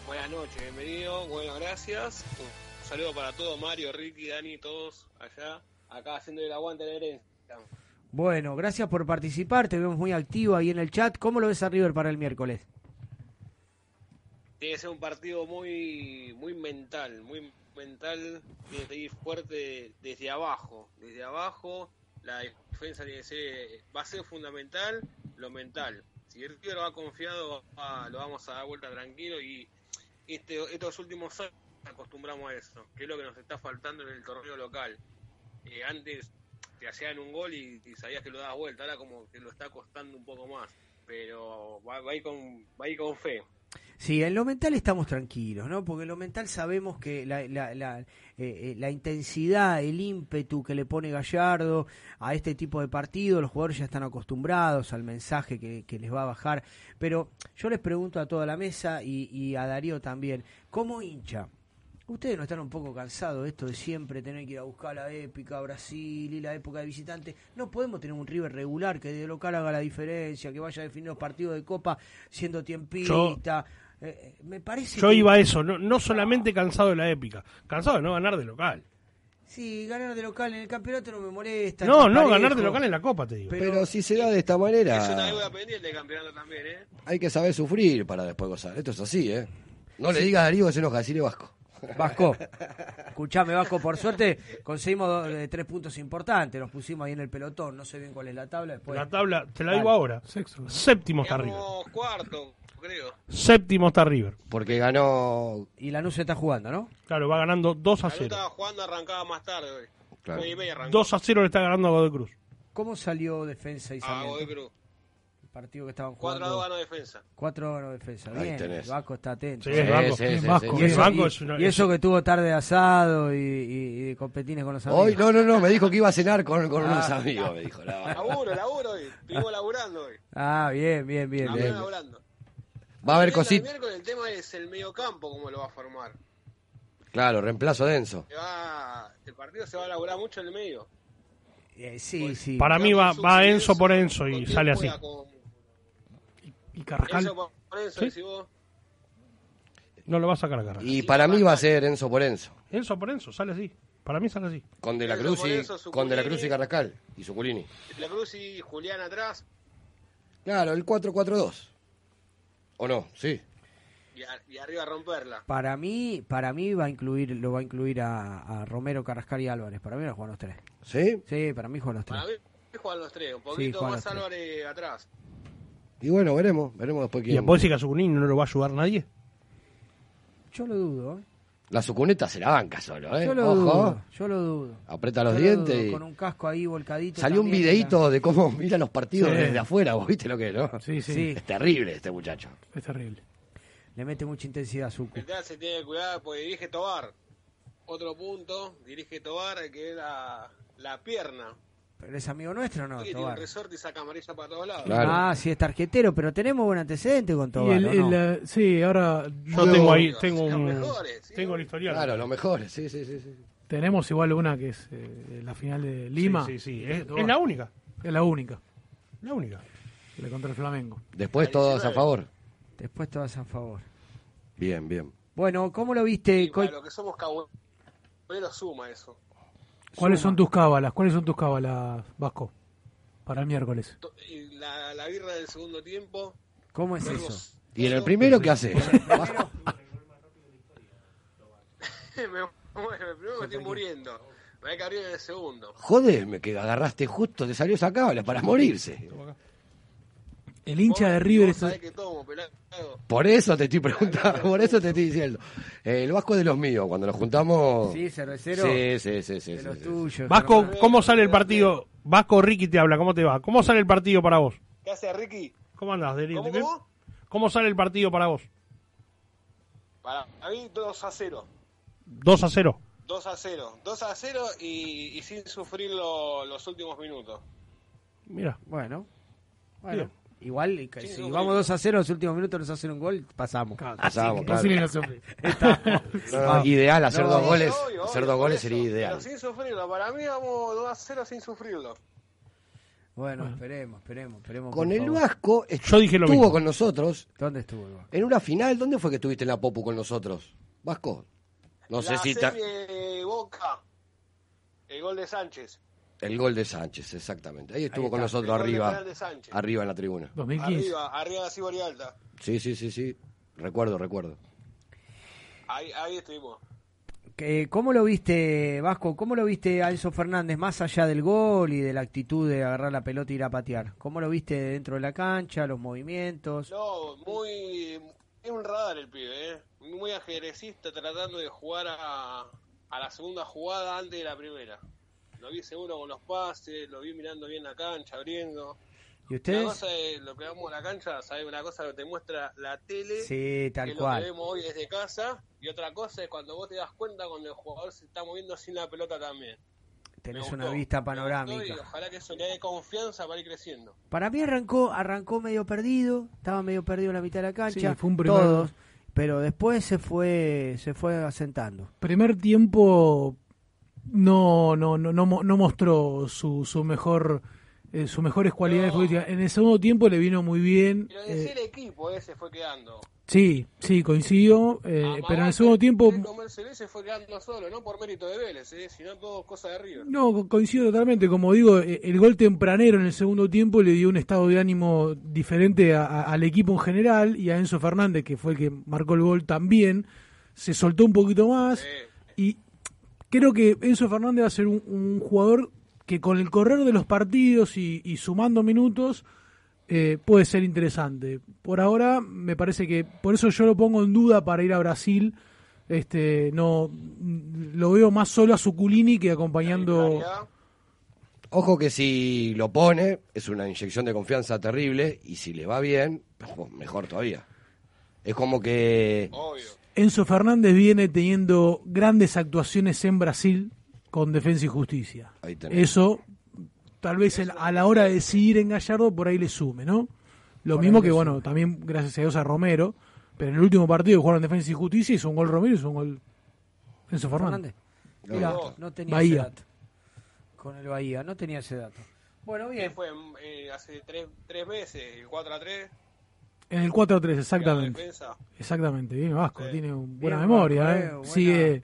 Buenas noches, bienvenido, buenas gracias. Un saludo para todos, Mario, Ricky, Dani, todos allá, acá haciendo el aguante de Herencia. Bueno, gracias por participar, te vemos muy activo ahí en el chat. ¿Cómo lo ves a River para el miércoles? Tiene que ser un partido muy muy mental, muy mental, tiene que ir fuerte desde abajo. Desde abajo, la defensa tiene que ser, va a ser fundamental lo mental. Si el River va confiado, va, lo vamos a dar vuelta tranquilo y... Este, estos últimos años acostumbramos a eso, que es lo que nos está faltando en el torneo local. Eh, antes te hacían un gol y, y sabías que lo dabas vuelta, ahora como que lo está costando un poco más, pero va, va, a ir con, va a ir con fe. Sí, en lo mental estamos tranquilos, ¿no? Porque en lo mental sabemos que la, la, la, eh, eh, la intensidad, el ímpetu que le pone Gallardo a este tipo de partido, los jugadores ya están acostumbrados al mensaje que, que les va a bajar. Pero yo les pregunto a toda la mesa y, y a Darío también, ¿cómo hincha? ¿Ustedes no están un poco cansados de esto de siempre tener que ir a buscar la épica a Brasil y la época de visitante? No podemos tener un River regular que de local haga la diferencia, que vaya a definir los partidos de Copa siendo tiempista. Yo, eh, me parece yo que... iba a eso, no, no solamente cansado de la épica, cansado de no ganar de local. Sí, ganar de local en el campeonato no me molesta. No, no, parejo. Ganar de local en la Copa, te digo. Pero, pero si se da de esta manera... Es una deuda pendiente de campeonato también, ¿eh? Hay que saber sufrir para después gozar. Esto es así, ¿eh? No sí. Le digas a Darío que se enoja, decirle Vasco. Vasco, escuchame Vasco, por suerte conseguimos dos, tres puntos importantes, nos pusimos ahí en el pelotón, no sé bien cuál es la tabla. Después... La tabla, te la digo vale. Ahora, sexto. Séptimo está River. Cuarto, creo. Séptimo está River. Porque ganó... Y Lanús se está jugando, ¿no? Claro, va ganando dos a cero. Lanús estaba jugando, arrancaba más tarde. Claro. dos a cero le está ganando a Godoy Cruz. ¿Cómo salió Defensa y Sarmiento? A Godoy Cruz. Partido que estaban jugando. cuatro a dos ganó Defensa. cuatro a dos ganó Defensa. Bien, el Vasco está atento. Sí, el Vasco. Y eso que tuvo tarde de asado y, y, y de competines con los amigos. Hoy, no, no, no, me dijo que iba a cenar con, con ah, unos amigos, me dijo. No. Laburo, laburo hoy. Estuvimos laburando hoy. Ah, bien, bien, bien. bien. Laburando. Va a haber cositas. El tema es el mediocampo, cómo lo va a formar. Claro, reemplazo denso. Va, el partido se va a laburar mucho en el medio. Eh, sí, pues, sí. Para mí va, va Enzo por Enzo y sale así. Y Carrascal. Enzo por Enzo, ¿sí? Vos. No lo vas a sacar a Carrascal. Y para mí va a ser Enzo por Enzo. Enzo por Enzo, sale así. Para mí sale así. Con De La Cruz y, Enzo, con De La Cruz y Carrascal. Y Zuculini. De La Cruz y Julián atrás. Claro, el cuatro cuatro dos. ¿O no? Sí. y, a, y arriba romperla. Para mí, para mí va a incluir, lo va a incluir a, a Romero, Carrascal y Álvarez. Para mí van a jugar los tres. ¿Sí? Sí, para mí juegan los tres. Para mí juegan los tres, un poquito sí, más Álvarez atrás. Y bueno, veremos, veremos después quién. ¿Y en Bolsica Zucunín no lo va a ayudar nadie? Yo lo dudo, ¿eh? La sucuneta se la banca solo, ¿eh? Yo lo Ojo. dudo, yo lo dudo. Aprieta los yo dientes. Lo dudo, y... Con un casco ahí volcadito. Salió también, un videíto era... de cómo mira los partidos sí. desde afuera, vos viste lo que es, ¿no? Sí, sí, sí. Es terrible este muchacho. Es terrible. Le mete mucha intensidad a Zucu. Se tiene que cuidar porque dirige Tobar. Otro punto, dirige Tobar, que es la, la pierna. Pero es amigo nuestro, ¿no? Sí, tiene un resorte y saca amarilla para todos lados. Claro. Ah, sí, es tarjetero, pero tenemos buen antecedente con Tobar, el, ¿no? El, uh, sí, ahora... Yo no, tengo ahí, tengo un... Mejores, ¿sí? Tengo el historial. Claro, los mejores, sí, sí, sí, sí. Tenemos igual una que es eh, la final de Lima. Sí, sí, sí. Es, es la única. Es la única. La única. Le contra el Flamengo. Después todas a favor. Después todas a favor. Bien, bien. Bueno, ¿cómo lo viste? Sí, bueno, lo que somos caballeros pero suma eso. ¿Cuáles son tus cábalas? ¿Cuáles son tus cábalas, Vasco? Para el miércoles. La, la birra del segundo tiempo. ¿Cómo es eso? Vos... ¿Y en el primero qué hace? me, bueno, el primero me estoy muriendo. Me voy a caer en el segundo. Jodeme que agarraste justo, te salió esa cábala para morirse. El hincha de River es... que tomo, por eso te estoy preguntando, por eso te estoy diciendo. El Vasco es de los míos, cuando nos juntamos... Sí, cervecero. Sí, sí, sí. sí de sí, los sí, tuyos. Vasco, ¿cómo sale el partido? Vasco, Ricky te habla, ¿cómo te va? ¿Cómo sale el partido para vos? ¿Qué hace Ricky? ¿Cómo andás, Deli? ¿Cómo, ¿Cómo? ¿Cómo sale el partido para vos? Para mí, dos a cero. ¿dos a cero? dos a cero. dos a cero y, y sin sufrir lo, los últimos minutos. Mira. Bueno. Bueno. Mira. Igual, sí, si vamos dos a cero, en los últimos minutos nos hacen un gol, pasamos. Claro, pasamos, que, claro. No, no, ideal, hacer no, dos no, goles obvio, hacer obvio, dos goles eso, sería ideal. Pero sin sufrirlo, para mí vamos dos a cero sin sufrirlo. Bueno, bueno. esperemos, esperemos, esperemos. Con el Vasco estuvo, yo dije lo estuvo mismo. Con nosotros. ¿Dónde estuvo el Vasco? En una final, ¿dónde fue que estuviste en la Popu con nosotros? Vasco, no la sé si... La serie Boca, el gol de Sánchez. El gol de Sánchez, exactamente. Ahí estuvo Ahí con nosotros arriba, arriba en la tribuna. dos mil quince. Arriba, arriba de Ciboria Alta. Sí, sí, sí, sí. Recuerdo, recuerdo. Ahí, ahí estuvimos. ¿Cómo lo viste, Vasco? ¿Cómo lo viste a Enzo Fernández más allá del gol y de la actitud de agarrar la pelota e ir a patear? ¿Cómo lo viste dentro de la cancha, los movimientos? No, muy, es un radar el pibe, ¿eh? Muy ajedrecista, tratando de jugar a, a la segunda jugada antes de la primera. Lo vi seguro con los pases, lo vi mirando bien la cancha, abriendo. ¿Y ustedes? Una cosa de lo que vamos a la cancha, ¿sabes? Una cosa que te muestra la tele, sí, tal que cual. Lo que vemos hoy desde casa, y otra cosa es cuando vos te das cuenta cuando el jugador se está moviendo sin la pelota también. Tenés una vista panorámica. Y ojalá que eso le dé confianza para ir creciendo. Para mí arrancó arrancó medio perdido, estaba medio perdido en la mitad de la cancha, sí, fue un primer... todos, pero después se fue se fue asentando. Primer tiempo... No, no, no, no, no mostró su, su mejor, eh, sus mejores cualidades no. políticas. En el segundo tiempo le vino muy bien. Pero decía eh, el equipo eh, se fue quedando. Sí, sí, coincidió. Eh, Amagante, pero en el segundo tiempo. El se fue quedando solo, no por mérito de Vélez, eh, sino todo cosa de arriba. No, coincido totalmente. Como digo, el gol tempranero en el segundo tiempo le dio un estado de ánimo diferente a, a, al equipo en general y a Enzo Fernández, que fue el que marcó el gol también. Se soltó un poquito más sí. y. Creo que Enzo Fernández va a ser un, un jugador que con el correr de los partidos y, y sumando minutos eh, puede ser interesante. Por ahora me parece que, por eso yo lo pongo en duda para ir a Brasil. Este, no lo veo más solo a Zuculini que acompañando. Ojo que si lo pone es una inyección de confianza terrible y si le va bien, pues mejor todavía. Es como que... Obvio. Enzo Fernández viene teniendo grandes actuaciones en Brasil con Defensa y Justicia. Ahí tenés. Eso, tal vez el, a la hora de decidir en Gallardo, por ahí le sume, ¿no? Lo por mismo que, bueno, también gracias a Dios a Romero, pero en el último partido jugaron Defensa y Justicia, hizo un gol Romero, hizo un gol Enzo Fernández. Fernández. Mira, no tenía Bahía. Ese dato. Con el Bahía, no tenía ese dato. Bueno, bien. Fue eh, hace tres, tres meses, el cuatro a tres. En el cuatro a tres, exactamente. Exactamente, bien Vasco, sí. Tiene buena bien, memoria, Vasco, ¿eh? Buena. Sigue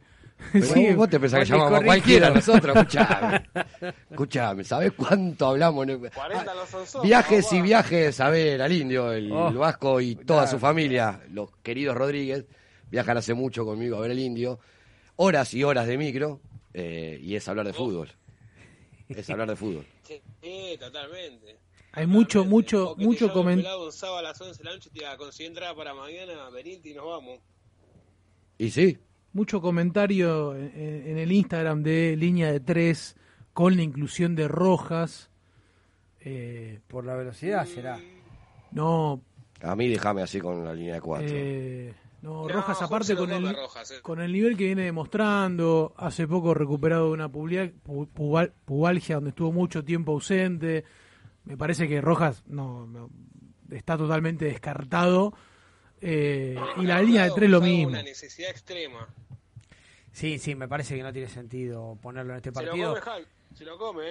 Pero sí, vos te pensás que llamamos a cualquiera de nosotros, escuchame. Escuchame, ¿sabés cuánto hablamos? cuarenta los sonsos, viajes papá. Y viajes, a ver, al indio, el, oh, el vasco y toda claro. su familia, los queridos Rodríguez, viajan hace mucho conmigo a ver al indio. Horas y horas de micro, eh, y es hablar de fútbol. Es hablar de fútbol. Sí, sí, totalmente. Hay mucho, mucho, mucho comentario. Un sábado a las once de la noche te iba a conseguir entrada para mañana, venite y nos vamos. Y sí. Mucho comentario en, en el Instagram de Línea de Tres con la inclusión de Rojas. Eh, ¿Por la velocidad será? No. A mí déjame así con la línea de cuatro. Eh, no, no, Rojas aparte con el, Rojas, eh. con el nivel que viene demostrando. Hace poco recuperado de una pubalgia, pubal, pubalgia donde estuvo mucho tiempo ausente. Me parece que Rojas no, no está totalmente descartado. Eh, y la línea de tres lo mismo. Una necesidad extrema. Sí, sí, me parece que no tiene sentido ponerlo en este partido. Se lo come, se lo come.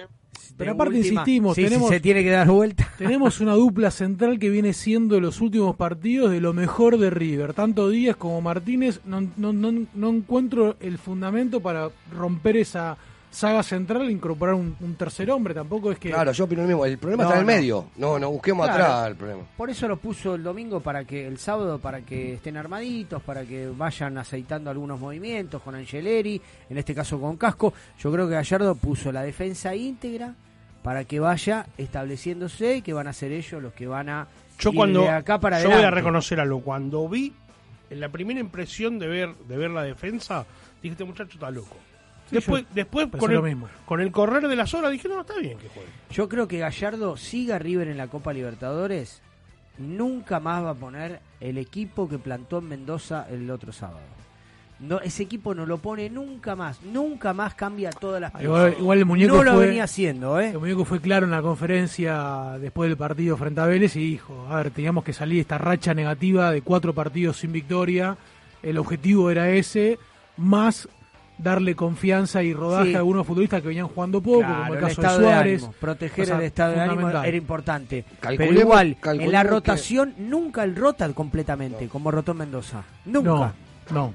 Pero aparte última, insistimos, sí, tenemos, sí, se tiene que dar vuelta. Tenemos una dupla central que viene siendo los últimos partidos de lo mejor de River. Tanto Díaz como Martínez, no, no, no, no encuentro el fundamento para romper esa saga central e incorporar un, un tercer hombre. Tampoco es que... Claro, yo opino lo mismo. El problema no, está en el no. medio. No, no busquemos claro, atrás el problema. Por eso lo puso el domingo, para que el sábado, para que estén armaditos, para que vayan aceitando algunos movimientos con Angeleri, en este caso con Casco. Yo creo que Gallardo puso la defensa íntegra para que vaya estableciéndose y que van a ser ellos los que van a yo ir cuando, de acá para adelante. Yo voy a reconocer algo. Cuando vi, en la primera impresión de ver, de ver la defensa, dije, este muchacho está loco. Después, después con, el, mismo. con el correr de las horas dije, no, está bien que juegue. Yo creo que Gallardo siga River en la Copa Libertadores, nunca más va a poner el equipo que plantó en Mendoza el otro sábado. No, ese equipo no lo pone nunca más, nunca más cambia todas las piezas. Igual, igual el muñeco no lo fue, venía haciendo, ¿eh? El muñeco fue claro en la conferencia después del partido frente a Vélez y dijo, a ver, teníamos que salir de esta racha negativa de cuatro partidos sin victoria, el objetivo era ese, más... darle confianza y rodaje sí. a algunos futbolistas que venían jugando poco, claro, como el caso el de Suárez. De ánimo, proteger o sea, el estado de ánimo era importante. Calculemos, pero igual, en la rotación que... nunca el rota completamente, no. como rotó Mendoza. Nunca. No, no.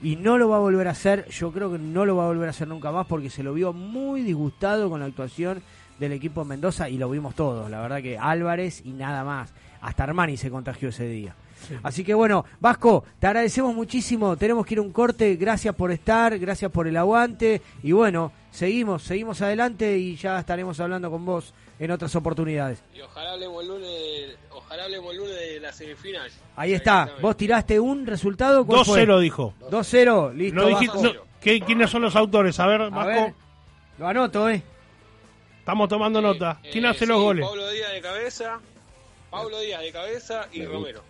Y no lo va a volver a hacer, yo creo que no lo va a volver a hacer nunca más, porque se lo vio muy disgustado con la actuación del equipo de Mendoza, y lo vimos todos, la verdad que Álvarez y nada más. Hasta Armani se contagió ese día. Sí. Así que bueno, Vasco, te agradecemos muchísimo, tenemos que ir a un corte, gracias por estar, gracias por el aguante y bueno, seguimos, seguimos adelante y ya estaremos hablando con vos en otras oportunidades. Y ojalá hablemos el lunes, ojalá hablemos el lunes de la semifinal. Ahí está, vos tiraste un resultado, ¿cuál fue? dos cero dijo. dos cero, listo. No dijiste, no, ¿qué, ¿quiénes son los autores? A ver, a Vasco. Ver, lo anoto, eh. Estamos tomando eh, nota. ¿Quién eh, hace sí, los goles? Pablo Díaz de cabeza, Pablo Díaz de cabeza y Romero.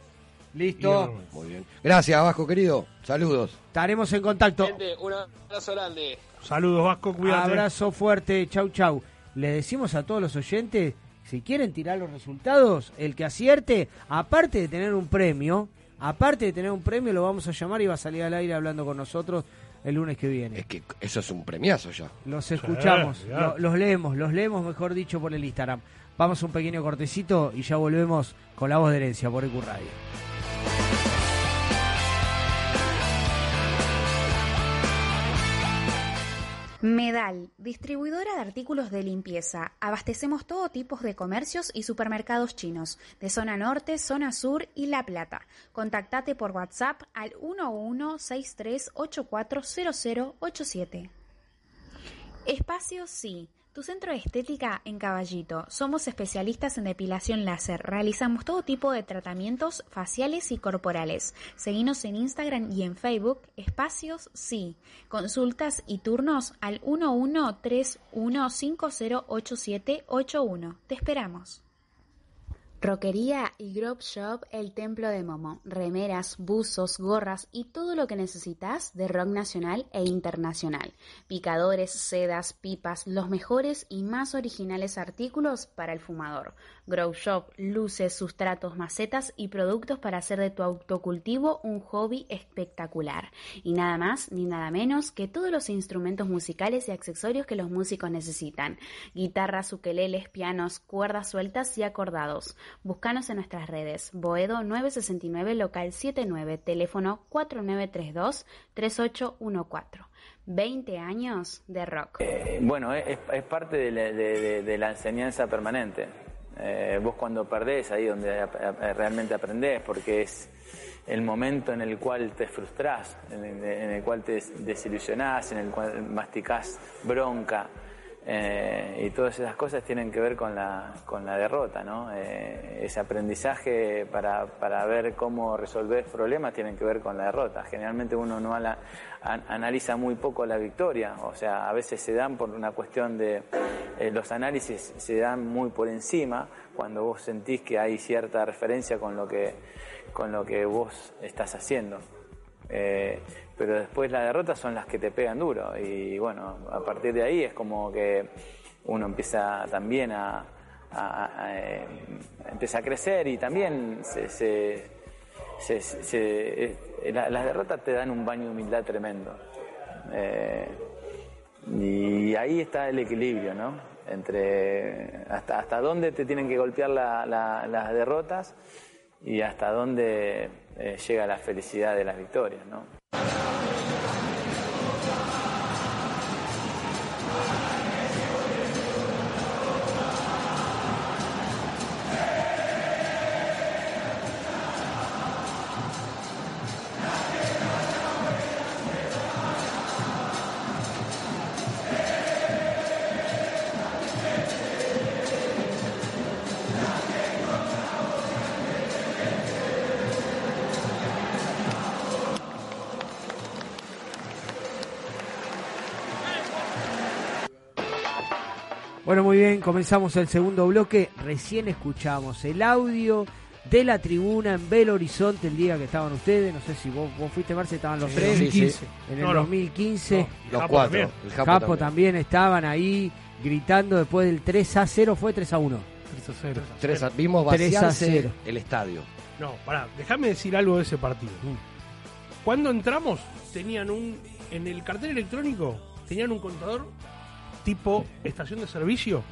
Listo. Muy bien. Gracias, Vasco, querido. Saludos. Estaremos en contacto. Gente, un abrazo grande. Saludos, Vasco, cuídate. Abrazo fuerte. Chau, chau. Le decimos a todos los oyentes, si quieren tirar los resultados, el que acierte, aparte de tener un premio, aparte de tener un premio, lo vamos a llamar y va a salir al aire hablando con nosotros el lunes que viene. Es que eso es un premiazo ya. Los escuchamos, sí, lo, los leemos, los leemos, mejor dicho, por el Instagram. Vamos a un pequeño cortecito y ya volvemos con La Voz de Herencia por E Q Radio. Medal, distribuidora de artículos de limpieza. Abastecemos todo tipo de comercios y supermercados chinos, de zona norte, zona sur y La Plata. Contactate por WhatsApp al uno uno seis tres ocho cuatro cero cero ocho siete. Espacio Sí. Tu centro de estética en Caballito. Somos especialistas en depilación láser. Realizamos todo tipo de tratamientos faciales y corporales. Seguinos en Instagram y en Facebook. Espacios Sí. Consultas y turnos al uno uno tres uno cinco cero ocho siete ocho uno. Te esperamos. Roquería y Grove Shop El Templo de Momo. Remeras, buzos, gorras y todo lo que necesitas de rock nacional e internacional. Picadores, sedas, pipas, los mejores y más originales artículos para el fumador. Grove Shop, luces, sustratos, macetas y productos para hacer de tu autocultivo un hobby espectacular. Y nada más ni nada menos que todos los instrumentos musicales y accesorios que los músicos necesitan. Guitarras, ukeleles, pianos, cuerdas sueltas y acordados. Búscanos en nuestra nuestras redes. Boedo nueve sesenta y nueve, local setenta y nueve, teléfono cuatro nueve tres dos, tres ocho uno cuatro. veinte años de rock. Eh, bueno, es, es parte de la, de, de la enseñanza permanente. Eh, vos cuando perdés, ahí donde realmente aprendés, porque es el momento en el cual te frustrás, en el, en el cual te desilusionás, en el cual masticás bronca, eh, y todas esas cosas tienen que ver con la, con la derrota, ¿no? Eh, ese aprendizaje para, para ver cómo resolver problemas tienen que ver con la derrota. Generalmente uno no ala, an, analiza muy poco la victoria, o sea, a veces se dan por una cuestión de... Eh, los análisis se dan muy por encima cuando vos sentís que hay cierta referencia con lo que, con lo que vos estás haciendo. Eh, pero después las derrotas son las que te pegan duro, y bueno, a partir de ahí es como que uno empieza también a, a, a, a, eh, empieza a crecer, y también se, se, se, se, se, eh, la, las derrotas te dan un baño de humildad tremendo. Eh, Y ahí está el equilibrio, ¿no? Entre hasta, hasta dónde te tienen que golpear la, la, las derrotas, y hasta dónde eh, llega la felicidad de las victorias, ¿no? Bueno, muy bien, comenzamos el segundo bloque. Recién escuchamos el audio de la tribuna en Belo Horizonte el día que estaban ustedes. No sé si vos, vos fuiste, Marce, estaban los sí, tres. dos mil quince. En el no, dos mil quince. No, los cuatro. También. El Japo, Japo también. también estaban ahí gritando después del tres a cero. ¿Fue tres a uno? tres a cero. tres a, vimos vaciarse el estadio. No, pará, déjame decir algo de ese partido. Mm. Cuando entramos, tenían un... En el cartel electrónico, tenían un contador... tipo estación de servicio.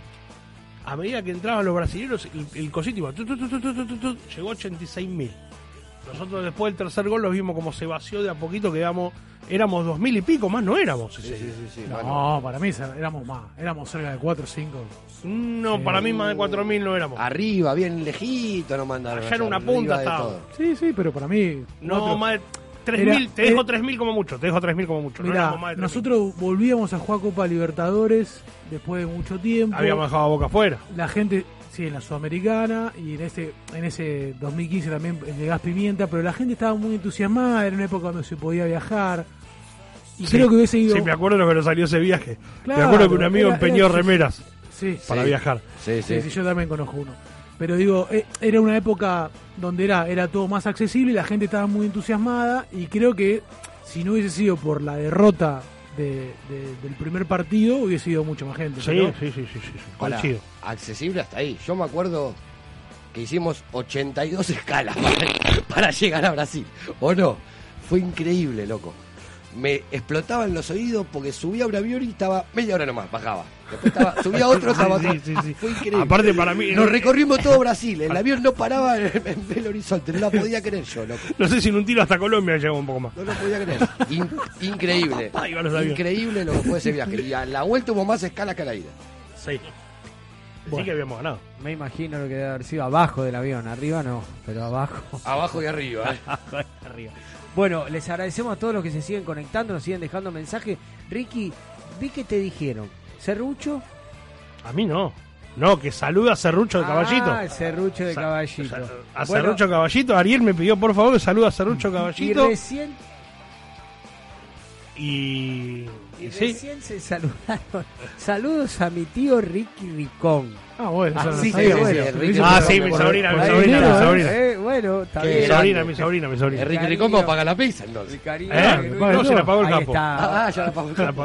A medida que entraban los brasileños, el, el cosito iba tu, tu, tu, tu, tu, tu, tu, llegó a ochenta y seis mil. Nosotros después del tercer gol los vimos como se vació de a poquito, quedamos, éramos dos mil y pico, más no éramos. Sí, sí, sí, sí, no, bueno. Para mí éramos más, éramos cerca de cuatro o cinco. No, sí, para mí más de cuatro mil no éramos. Arriba, bien lejito nos mandaron. Allá en una punta estaba. Sí, sí, pero para mí... No, otro... más... tres mil, te dejo tres mil como mucho, te dejo tres mil como mucho. Mirá, no nosotros volvíamos a jugar Copa Libertadores después de mucho tiempo. Habíamos dejado a Boca afuera. La gente, sí, en la Sudamericana, y en ese, en ese dos mil quince también el de Gas Pimienta, pero la gente estaba muy entusiasmada, era una época donde se podía viajar. Y sí, creo que hubiese ido... Sí, me acuerdo lo que nos salió ese viaje. Claro, me acuerdo que un amigo era, empeñó era, remeras sí, para sí, viajar. Sí, sí, sí, sí, yo también conozco uno. Pero digo, era una época donde era, era todo más accesible, la gente estaba muy entusiasmada, y creo que si no hubiese sido por la derrota de, de, del primer partido, hubiese sido mucha más gente. Sí, ¿no? sí, sí, sí, sí. Hola, accesible hasta ahí. Yo me acuerdo que hicimos ochenta y dos escalas para, para llegar a Brasil, ¿o no? Fue increíble, loco. Me explotaban los oídos porque subía un avión y estaba media hora nomás, bajaba. Después estaba, subía otro, estaba otro. Sí, sí, sí. Fue increíble. Aparte para mí... Nos recorrimos todo Brasil, el avión no paraba en, en Belo Horizonte, no la podía creer yo, loco. No sé si en un tiro hasta Colombia llegó un poco más. No lo podía creer. In, increíble. Increíble lo que fue ese viaje. Y a la vuelta hubo más escalas que a la ida. Sí. Bueno, sí que habíamos ganado. Me imagino lo que debe haber sido abajo del avión, arriba no, pero abajo. Abajo y arriba, ¿eh? Abajo y arriba. Bueno, les agradecemos a todos los que se siguen conectando, nos siguen dejando mensajes. Ricky, vi que te dijeron. ¿Serrucho? A mí no. No, que saluda a Serrucho de ah, Caballito. Ah, Serrucho de Sa- Caballito. A bueno, Serrucho Caballito. Ariel me pidió, por favor, que saluda a Serrucho Caballito. Y recién... Y... y, y recién sí. se saludaron. Saludos a mi tío Ricky Ricón. Ah, bueno. Ah, sí, sí, bueno. Sí, ah, sí, mi sobrina, mi sobrina, mi sobrina. Eh, bueno, también. Mi sobrina, mi sobrina, mi sobrina. Ricky Ricón va a pagar la pizza, entonces. Cariño, ¿eh? No, no, se la pagó el campo. Está. Ah, ya la pagó el campo.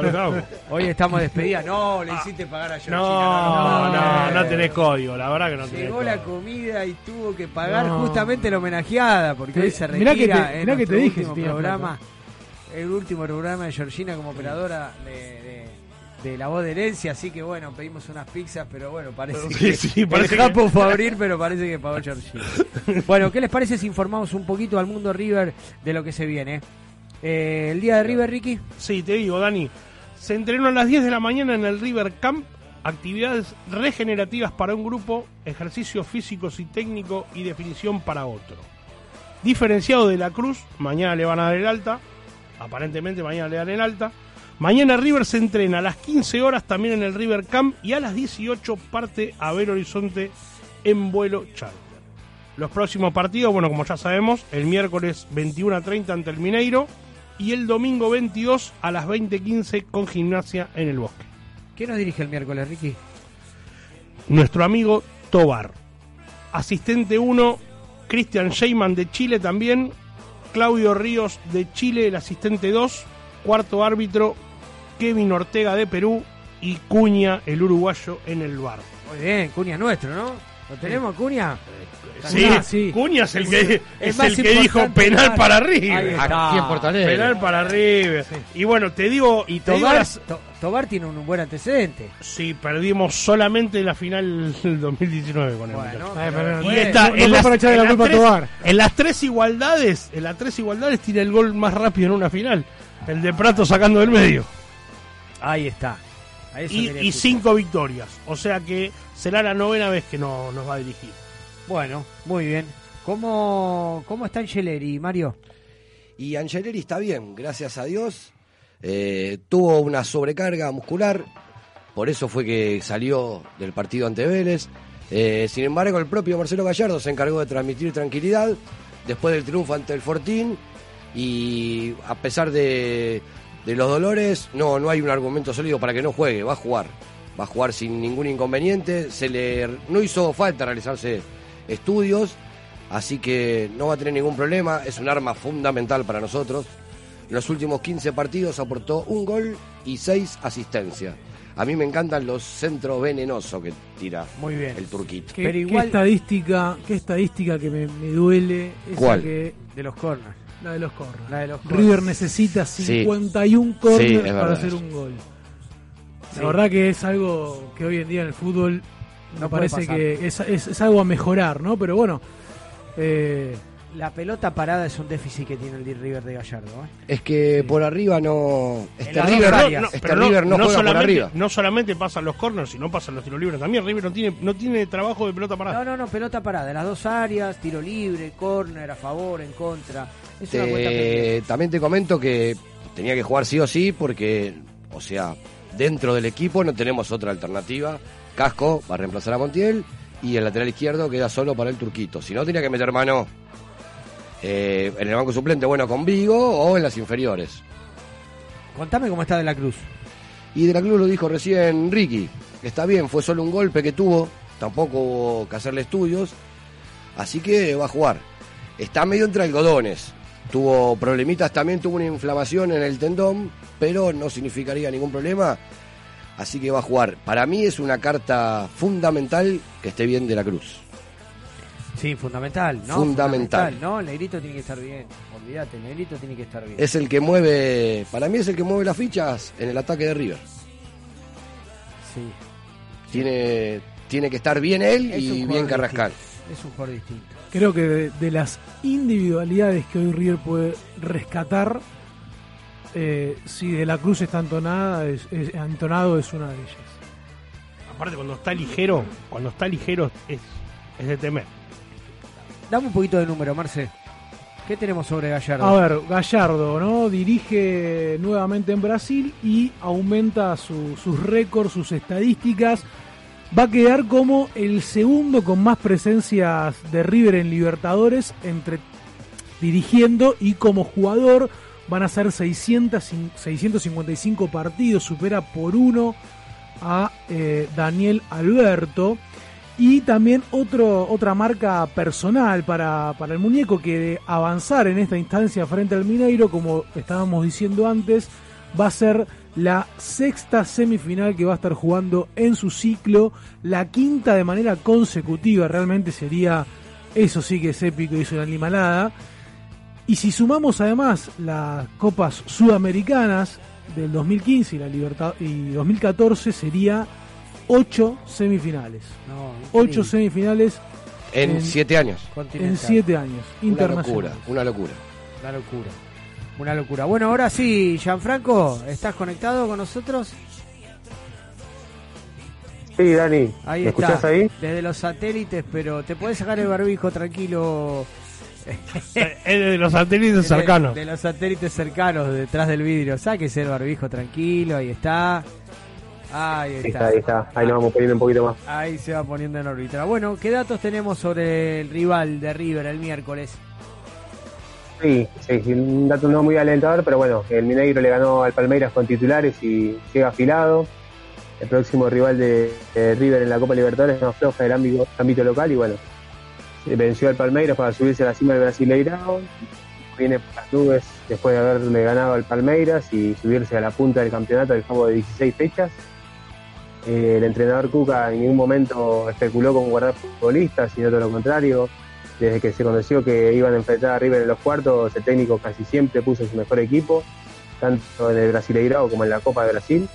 Hoy estamos despedidas. No, le hiciste pagar a Georgina. No, no, no, no, no tenés código, la verdad que no tenés código. Llegó la comida y tuvo que pagar justamente la homenajeada, porque hoy se retira en nuestro último programa. El último programa de Georgina como operadora de, de, de La Voz de Herencia, así que bueno, pedimos unas pizzas, pero bueno, parece sí, que sí, parece el que... Japo fue a abrir, pero parece que pagó Georgina. Bueno, ¿qué les parece si informamos un poquito al mundo River de lo que se viene? Eh, ¿El día de River, Ricky? Sí, te digo, Dani. Se entrenó a las diez de la mañana en el River Camp, actividades regenerativas para un grupo, ejercicios físicos y técnico y definición para otro. Diferenciado de la Cruz, mañana le van a dar el alta, aparentemente mañana le dan el alta. Mañana River se entrena a las quince horas también en el River Camp y a las dieciocho parte a Belo Horizonte en vuelo charter. Los próximos partidos, bueno, como ya sabemos, el miércoles veintiuno a treinta ante el Mineiro y el domingo veintidós a las veinte quince con Gimnasia en el Bosque. ¿Quién nos dirige el miércoles, Ricky? Nuestro amigo Tobar. Asistente uno, Cristian Sheyman de Chile también, Claudio Ríos de Chile, el asistente dos, cuarto árbitro, Kevin Ortega de Perú y Cunha, el uruguayo, en el bar. Muy bien, Cunha nuestro, ¿no? ¿Lo tenemos, Cunha? Sí, sí. Cunha es el que, es es el que dijo penal para River. Aquí en Fortaleza. Penal para River. Sí. Y bueno, te digo... Y Tobar, las... to, Tobar tiene un buen antecedente. Sí, perdimos solamente la final del dos mil diecinueve con él. Bueno, pero, y esta, no, en, no las, en, la culpa tres, Tobar. en las tres igualdades, en las tres igualdades tiene el gol más rápido en una final. El de Prato sacando del medio. Ahí está. A eso y, y cinco victorias. O sea que será la novena vez que no, nos va a dirigir. Bueno, muy bien. ¿Cómo, cómo está Angeleri, Mario? Y Angeleri está bien, gracias a Dios. Eh, tuvo una sobrecarga muscular. Por eso fue que salió del partido ante Vélez. Eh, sin embargo, el propio Marcelo Gallardo se encargó de transmitir tranquilidad después del triunfo ante el Fortín. Y a pesar de, de los dolores, no, no hay un argumento sólido para que no juegue, va a jugar, va a jugar sin ningún inconveniente, se le no hizo falta realizarse estudios, así que no va a tener ningún problema, es un arma fundamental para nosotros. En los últimos quince partidos aportó un gol y seis asistencias. A mí me encantan los centros venenosos que tira Muy bien. el turquito. ¿Qué, Pero igual... ¿qué estadística, qué estadística que me, me duele? Esa ¿Cuál? Que... de los corners. La de los corners. La de los corners. River necesita cincuenta y un corners sí, para hacer un gol. La sí. verdad que es algo que hoy en día en el fútbol no me parece que es, es, es algo a mejorar, ¿no? Pero bueno, eh... la pelota parada es un déficit que tiene el River de Gallardo, ¿eh? Es que por arriba no... Este River no, no, este River no, no juega por arriba. No solamente pasan los corners, sino pasan los tiros libres. También River no tiene no tiene trabajo de pelota parada. No, no, no, pelota parada. Las dos áreas, tiro libre, corner, a favor, en contra. Es una cuenta pendiente. También te comento que tenía que jugar sí o sí porque, o sea, dentro del equipo no tenemos otra alternativa. Casco va a reemplazar a Montiel y el lateral izquierdo queda solo para el turquito. Si no, tenía que meter mano... Eh, en el banco suplente, bueno, con Vigo o en las inferiores. Contame cómo está De la Cruz. Y De la Cruz lo dijo recién Ricky. Está bien, fue solo un golpe que tuvo. Tampoco hubo que hacerle estudios. Así que va a jugar. Está medio entre algodones. Tuvo problemitas también, tuvo una inflamación en el tendón, pero no significaría ningún problema. Así que va a jugar. Para mí es una carta fundamental que esté bien De la Cruz. Sí, fundamental, ¿no? Fundamental. Fundamental, ¿no? El negrito tiene que estar bien, olvídate, el negrito tiene que estar bien. Es el que mueve, para mí es el que mueve las fichas en el ataque de River. Sí. Tiene, tiene que estar bien él es y bien Carrascal. Distinto. Es un jugador distinto. Creo que de, de las individualidades que hoy River puede rescatar, eh, si De la Cruz está entonada, es, es, entonado es una de ellas. Aparte cuando está ligero, cuando está ligero es, es de temer. Dame un poquito de número, Marce. ¿Qué tenemos sobre Gallardo? A ver, Gallardo, ¿no? Dirige nuevamente en Brasil y aumenta su, sus récords, sus estadísticas. Va a quedar como el segundo con más presencias de River en Libertadores, entre dirigiendo y como jugador. Van a ser seiscientos cincuenta y cinco partidos, supera por uno a eh, Daniel Alberto. Y también otro, otra marca personal para, para el muñeco, que de avanzar en esta instancia frente al Mineiro, como estábamos diciendo antes, va a ser la sexta semifinal que va a estar jugando en su ciclo, la quinta de manera consecutiva. Realmente sería, eso sí que es épico y es una animalada. Y si sumamos además las copas sudamericanas del dos mil quince y la Libertad y dos mil catorce sería ocho semifinales. No, ocho sí. semifinales en, en siete años. En siete años. Internacional. Una locura, una locura. Una locura. Una locura. Bueno, ahora sí, Gianfranco, ¿estás conectado con nosotros? Sí, Dani. Ahí ¿Me está. escuchás ahí? Desde los satélites, pero te podés sacar el barbijo tranquilo. De los satélites cercanos. De, de los satélites cercanos, detrás del vidrio. Sáquese el barbijo tranquilo, ahí está. Ahí está. Ahí está, ahí nos vamos poniendo un poquito más. Ahí se va poniendo en órbita. Bueno, ¿qué datos tenemos sobre el rival de River el miércoles? Sí, sí, un dato no muy alentador, pero bueno, el Mineiro le ganó al Palmeiras con titulares y llega afilado. El próximo rival de, de River en la Copa Libertadores nos afloja del ámbito, ámbito local y bueno, venció al Palmeiras para subirse a la cima del Brasileirão. Viene por las nubes después de haberle ganado al Palmeiras y subirse a la punta del campeonato al cabo de dieciséis fechas. Eh, el entrenador Cuca en ningún momento especuló con guardar futbolistas, sino todo lo contrario. Desde que se conoció que iban a enfrentar a River en los cuartos, el técnico casi siempre puso su mejor equipo, tanto en el Brasileirão como en la Copa de Brasil.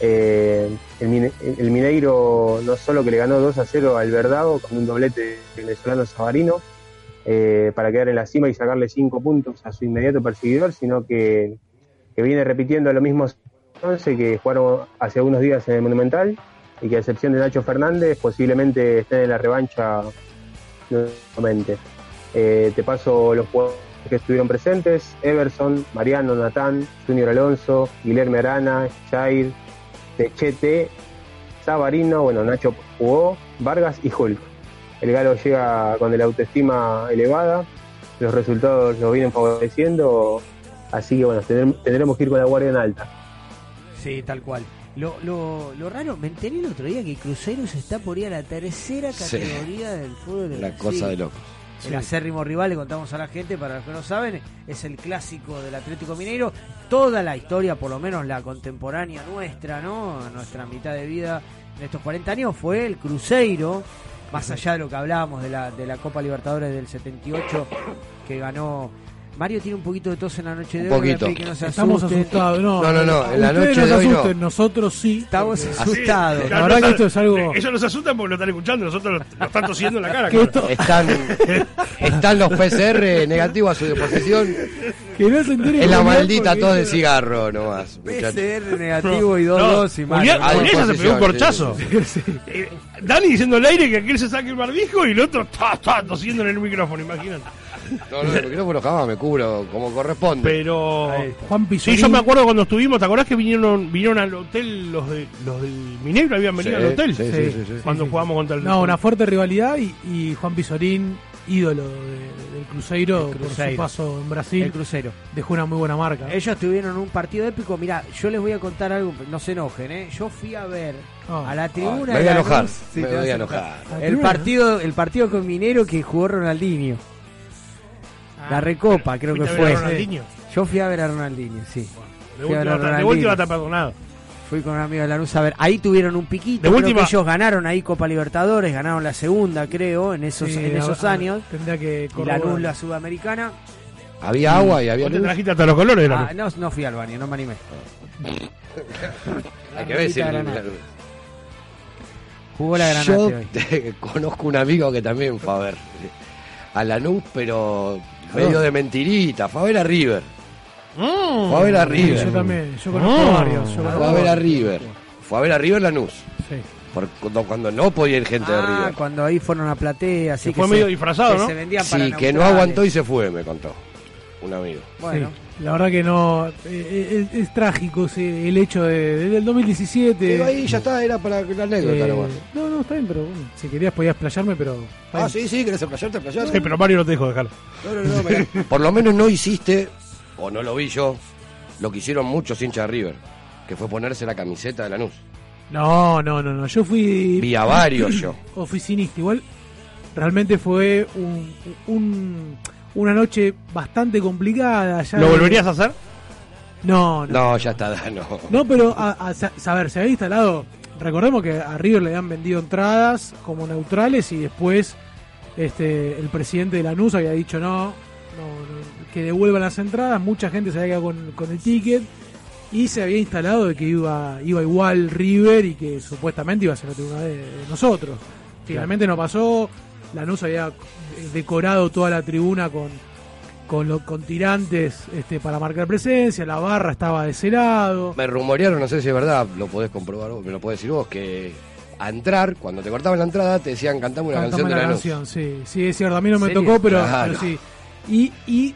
Eh, el, Mine- el Mineiro no solo que le ganó dos a cero al Verdado con un doblete venezolano Savarino eh, para quedar en la cima y sacarle cinco puntos a su inmediato perseguidor, sino que, que viene repitiendo lo mismo once que jugaron hace unos días en el Monumental y que a excepción de Nacho Fernández posiblemente estén en la revancha. Eh, te paso los jugadores que estuvieron presentes: Everson, Mariano, Natán, Junior Alonso, Guilherme Arana, Jair, Techete, Savarino, bueno, Nacho jugó, Vargas y Hulk. El Galo llega con la autoestima elevada, los resultados lo vienen favoreciendo, así que bueno, tendremos que ir con la guardia en alta. Sí, tal cual. Lo, lo, lo raro, me enteré el otro día que Cruzeiro se está por ir a la tercera categoría sí. del fútbol de la Brasil. Cosa de locos. El sí. acérrimo rival, le contamos a la gente, para los que no saben, es el clásico del Atlético Mineiro. Toda la historia, por lo menos la contemporánea nuestra, ¿no? Nuestra mitad de vida en estos cuarenta años fue el Cruzeiro, más allá de lo que hablábamos de la, de la Copa Libertadores del setenta y ocho que ganó. Mario tiene un poquito de tos en la noche de un hoy. Poquito. Que no se Estamos asustados. No, no, no. no. En la noche nos de hoy asusten, no. Nosotros sí. Estamos asustados. Sí, la, la verdad nos, que esto es algo. Ellos nos asustan porque lo están escuchando. Nosotros lo están tosiendo en la cara. Esto... Están, están los P C R negativos a su deposición. Que no se entere. Es la maldita tos de cigarro nomás. P C R negativo y dos dosis. Julián se pegó un corchazo. Dani diciendo al aire que aquel se saque el barbijo y el otro está tosiendo en el micrófono. Imagínate. No, no, el micrófono jamás me cubro como corresponde. Pero Juan Pizurín... Sí, yo me acuerdo cuando estuvimos, ¿te acordás que vinieron vinieron al hotel los de los del Mineiro? Habían venido sí, al hotel sí, sí, sí, sí, cuando sí, jugamos sí. contra el... No, una fuerte rivalidad y, y Juan Pizorín, ídolo de, de, del Cruzeiro, Cruzeiro, por su paso en Brasil, el Cruzeiro dejó una muy buena marca. Ellos tuvieron un partido épico. Mirá, yo les voy a contar algo, no se enojen, ¿eh? Yo fui a ver oh. a la tribuna... Oh, me voy a enojar, Lanús, sí, me voy a enojar. enojar. El partido, el partido con Mineiro que jugó Ronaldinho. La Recopa, creo que fue. Yo fui a ver a Ronaldinho, sí. Bueno, de última está perdonado. Fui con un amigo de Lanús a ver. Ahí tuvieron un piquito. De última. Ellos ganaron ahí Copa Libertadores, ganaron la segunda, creo, en esos, sí, en esos a, años. Tendría que Lanús, la Sudamericana. Había agua y había. ¿Te trajiste hasta los colores de la luz? Ah, no, no fui al baño, no me animé. Hay que ver si la luz. Jugó la Granate hoy. Yo conozco un amigo que también fue a ver a Lanús, pero. Medio de mentirita, fue a ver a River. Mm. Fue a ver a River. Sí, yo también, yo conozco oh. varios. Yo fue a ver a River. Fue a ver a River Lanús. Sí. Por, cuando, cuando no podía ir gente ah, de River. Cuando ahí fueron a platea. Así que fue se, medio disfrazado, ¿no? Se sí, para que no aguantó y se fue, me contó un amigo. Bueno. Sí. La verdad que no. Eh, es, es trágico sí, el hecho de, desde el dos mil diecisiete. Pero ahí ya está, era para la anécdota eh, nomás. No, no, está bien, pero bueno, si querías podías playarme, pero. Ah, sí, sí, querés playarte, playar. Sí, pero Mario no te dejó dejarlo. No, no, no, mirá. Por lo menos no hiciste, o no lo vi yo, lo que hicieron muchos hinchas de River, que fue ponerse la camiseta de Lanús. No, no, no, no. Yo fui. Vi a varios yo. Oficinista, igual. Realmente fue un. un Una noche bastante complicada. Ya ¿Lo volverías a hacer? No, no. No, ya está, no. No, pero, a, a, a ver, se había instalado... Recordemos que a River le han vendido entradas como neutrales y después este el presidente de Lanús había dicho no, no, no que devuelvan las entradas. Mucha gente se había quedado con, con el ticket. y se había instalado de que iba iba igual River y que supuestamente iba a ser la tribuna de, de nosotros. Finalmente no pasó. Lanús había decorado toda la tribuna con con, lo, con tirantes este, para marcar presencia, la barra estaba de ese lado. Me rumorearon, no sé si es verdad, lo podés comprobar vos, me lo podés decir vos, que a entrar, cuando te cortaban la entrada, te decían cantame una cantame canción de Lanús. Canción, sí, sí, es cierto, a mí no me ¿sería? Tocó, pero, ah, pero no. Sí. Y, y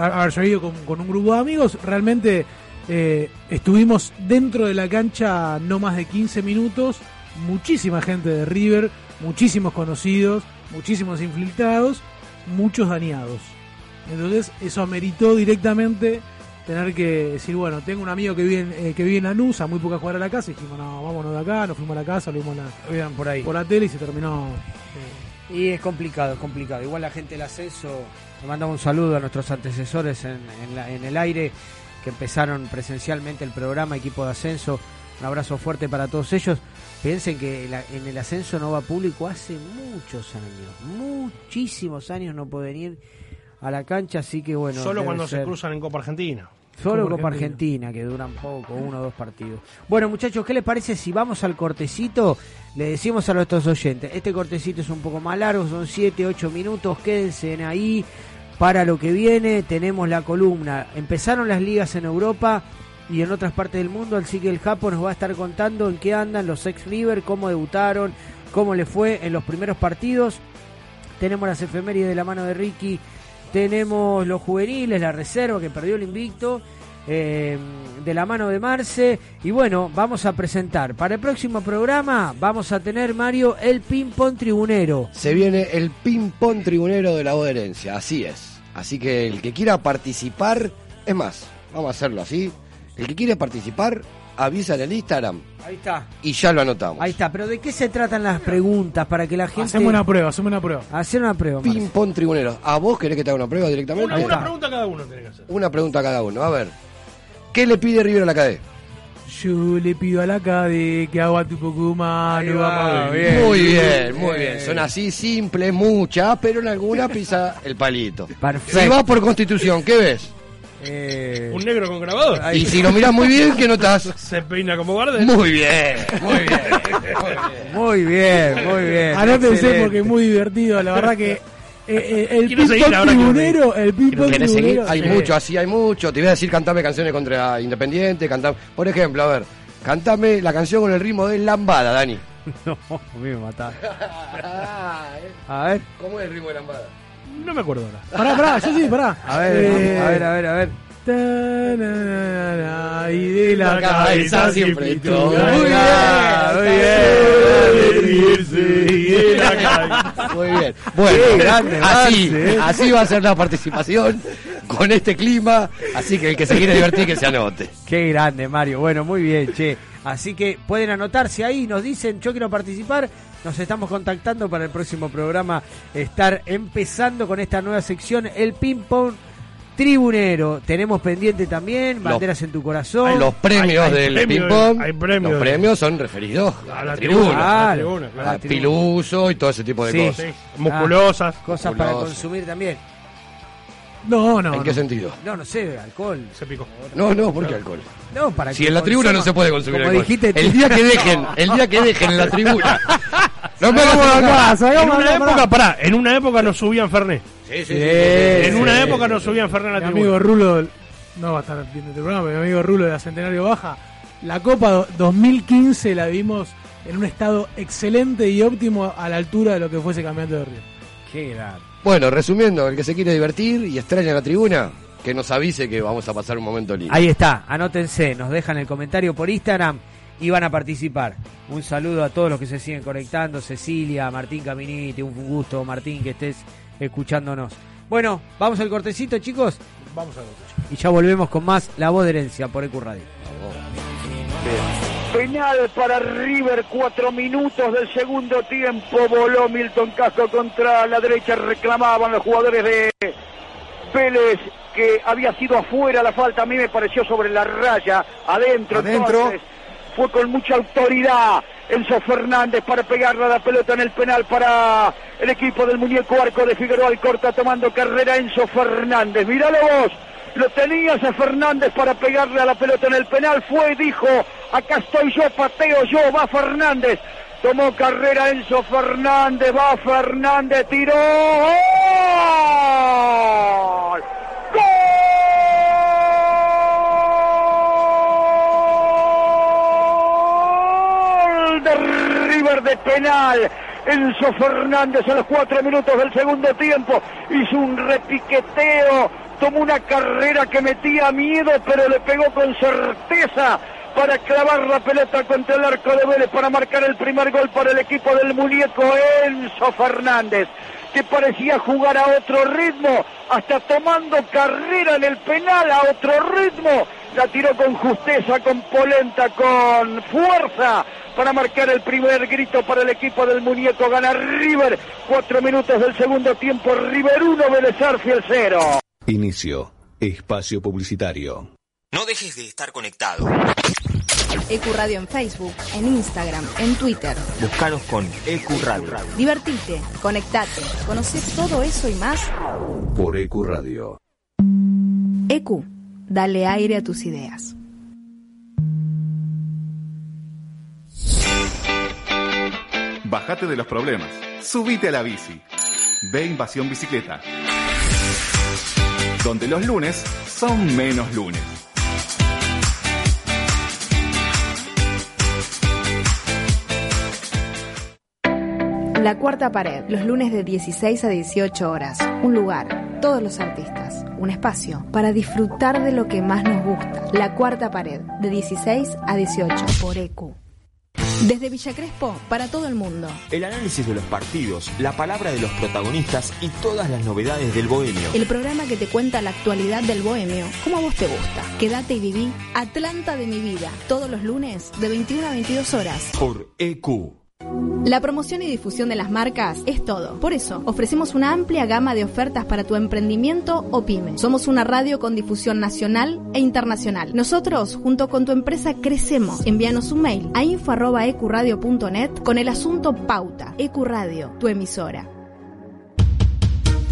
a ver, yo he ido con, con un grupo de amigos, realmente eh, estuvimos dentro de la cancha no más de quince minutos, muchísima gente de River, muchísimos conocidos, muchísimos infiltrados, muchos dañados. Entonces eso ameritó directamente tener que decir, bueno, tengo un amigo que vive en, eh, que vive en Lanús, a muy pocas cuadras de la casa, y dijimos, no, vámonos de acá, nos fuimos a la casa, lo vimos la, vean por, ahí. por la tele y se terminó. Eh. Y es complicado, es complicado. Igual la gente del ascenso, le mandamos un saludo a nuestros antecesores en, en, la, en el aire, que empezaron presencialmente el programa, equipo de ascenso, un abrazo fuerte para todos ellos. Piensen que la, en el ascenso no va público hace muchos años, muchísimos años no pueden ir a la cancha, así que bueno. Solo cuando ser. se cruzan en Copa Argentina. Solo Copa Argentina, Argentina, que duran poco, uno o dos partidos. Bueno, muchachos, ¿qué les parece si vamos al cortecito? Le decimos a nuestros oyentes, este cortecito es un poco más largo, son siete, ocho minutos, quédense ahí para lo que viene. Tenemos la columna, empezaron las ligas en Europa y en otras partes del mundo, así que el Japo nos va a estar contando en qué andan los ex River, cómo debutaron, cómo les fue en los primeros partidos. Tenemos las efemérides de la mano de Ricky. Tenemos los juveniles, la reserva que perdió el invicto, eh, de la mano de Marce. Y bueno, vamos a presentar. Para el próximo programa vamos a tener, Mario, el ping-pong tribunero. Se viene el ping-pong tribunero de La Voz de Herencia, así es. Así que el que quiera participar, es más, vamos a hacerlo así. El que quiera participar, avisa en el Instagram. Ahí está. Y ya lo anotamos. Ahí está, pero ¿de qué se tratan las preguntas para que la gente... Hacemos una prueba, hacemos una prueba. Hacer una prueba. Ping pong tribunero. ¿A vos querés que te haga una prueba directamente? Una, una pregunta a cada uno tenés que hacer. Una pregunta a cada uno. A ver, ¿qué le pide River a la C A D E? Yo le pido a la C A D E que aguante un poco más. Va, bien, muy bien, muy bien. Son así simples, muchas, pero en alguna pisa el palito. Perfecto. Si vas por Constitución, ¿qué ves? Eh... Un negro con grabador. Ahí. Y si lo mirás muy bien, ¿qué notas? Se peina como Bardet. Muy bien, muy bien, muy bien, muy bien. bien. Anótense porque es muy divertido, la verdad que eh, eh, el ping-pong tribunero, el ping-pong tribunero. Hay sí. mucho, así hay mucho. Te voy a decir, cantame canciones contra Independiente, cantame, por ejemplo, a ver, cantame la canción con el ritmo de Lambada, Dani. No, a mí me mataste. A ver, ¿cómo es el ritmo de Lambada? No me acuerdo ahora. Pará, pará, yo sí, pará. A ver, eh, a ver, a ver, a ver. Ta, na, na, y de la, la cabeza, cabeza siempre y todo. Muy bien, muy bien. Bueno, sí, grande, así, grande, ¿eh? Así va a ser la participación con este clima. Así que el que se quiere divertir, que se anote. Qué grande, Mario. Bueno, muy bien, che. Así que pueden anotarse ahí, nos dicen yo quiero participar, nos estamos contactando para el próximo programa estar empezando con esta nueva sección, el ping pong tribunero. Tenemos pendiente también los, banderas en tu corazón. Hay los premios hay, hay del premio, ping pong, hay premios, los premios son referidos a, a la tribuna, tribuna, a, la tribuna claro. a Piluso y todo ese tipo de sí, cosas, sí. musculosas, ah, cosas musculosas. Para consumir también. No, no. ¿En qué no. sentido? No, no sé, alcohol. Se picó. No, no, ¿por qué alcohol? No, para si que en la tribuna consuma. No se puede consumir como alcohol. Dijiste, el día que dejen, no. el día que dejen en la tribuna. No me vamos acá, salgamos de acá. En una época, pará, en una época nos subían Fernet. Sí, sí, sí. sí, sí, sí en sí, una sí, época sí, nos subían Fernet a la mi tribuna. Mi amigo Rulo, no va a estar viendo el programa, pero mi amigo Rulo de la Centenario Baja, la Copa dos mil quince la vimos en un estado excelente y óptimo a la altura de lo que fuese campeonato de Río. Qué grande. Bueno, resumiendo, el que se quiere divertir y extraña la tribuna, que nos avise que vamos a pasar un momento lindo. Ahí está, anótense, nos dejan el comentario por Instagram y van a participar. Un saludo a todos los que se siguen conectando, Cecilia, Martín Caminiti, un gusto, Martín, que estés escuchándonos. Bueno, vamos al cortecito, chicos. Vamos al cortecito. Y ya volvemos con más La Voz de Herencia por E Q Radio. Penal para River, cuatro minutos del segundo tiempo, voló Milton Casco contra la derecha, reclamaban los jugadores de Vélez que había sido afuera la falta, a mí me pareció sobre la raya, adentro, adentro. Entonces, fue con mucha autoridad Enzo Fernández para pegarle a la pelota en el penal para el equipo del muñeco arco de Figueroa, al corta tomando carrera Enzo Fernández, míralo vos. Lo tenía ese Fernández para pegarle a la pelota en el penal. Fue y dijo, acá estoy yo, pateo yo, va Fernández. Tomó carrera Enzo Fernández, va Fernández, tiró. ¡Gol! ¡Gol! De River de penal. Enzo Fernández a los cuatro minutos del segundo tiempo hizo un repiqueteo, tomó una carrera que metía miedo, pero le pegó con certeza para clavar la pelota contra el arco de Vélez, para marcar el primer gol para el equipo del muñeco Enzo Fernández, que parecía jugar a otro ritmo, hasta tomando carrera en el penal a otro ritmo. La tiró con justeza, con polenta, con fuerza para marcar el primer grito para el equipo del muñeco. Gana River, cuatro minutos del segundo tiempo, River uno, Vélez Arfiel cero. Inicio, espacio publicitario. No dejes de estar conectado. E Q Radio en Facebook, en Instagram, en Twitter. Búscanos con E Q Radio. Divertite, conectate, conocé todo eso y más por E Q Radio. E Q, dale aire a tus ideas. Bájate de los problemas, subite a la bici. Ve Invasión Bicicleta, donde los lunes son menos lunes. La Cuarta Pared, los lunes de dieciséis a dieciocho horas. Un lugar, todos los artistas, un espacio para disfrutar de lo que más nos gusta. La Cuarta Pared, de dieciséis a dieciocho, por E Q. Desde Villa Crespo, para todo el mundo. El análisis de los partidos, la palabra de los protagonistas y todas las novedades del bohemio. El programa que te cuenta la actualidad del bohemio, como a vos te gusta. Quédate y viví Atlanta de mi vida, todos los lunes de veintiuno a veintidós horas. Por E Q. La promoción y difusión de las marcas es todo. Por eso, ofrecemos una amplia gama de ofertas para tu emprendimiento o pyme. Somos una radio con difusión nacional e internacional. Nosotros, junto con tu empresa, crecemos. Envíanos un mail a info arroba e q radio punto net con el asunto Pauta. E Q Radio, tu emisora.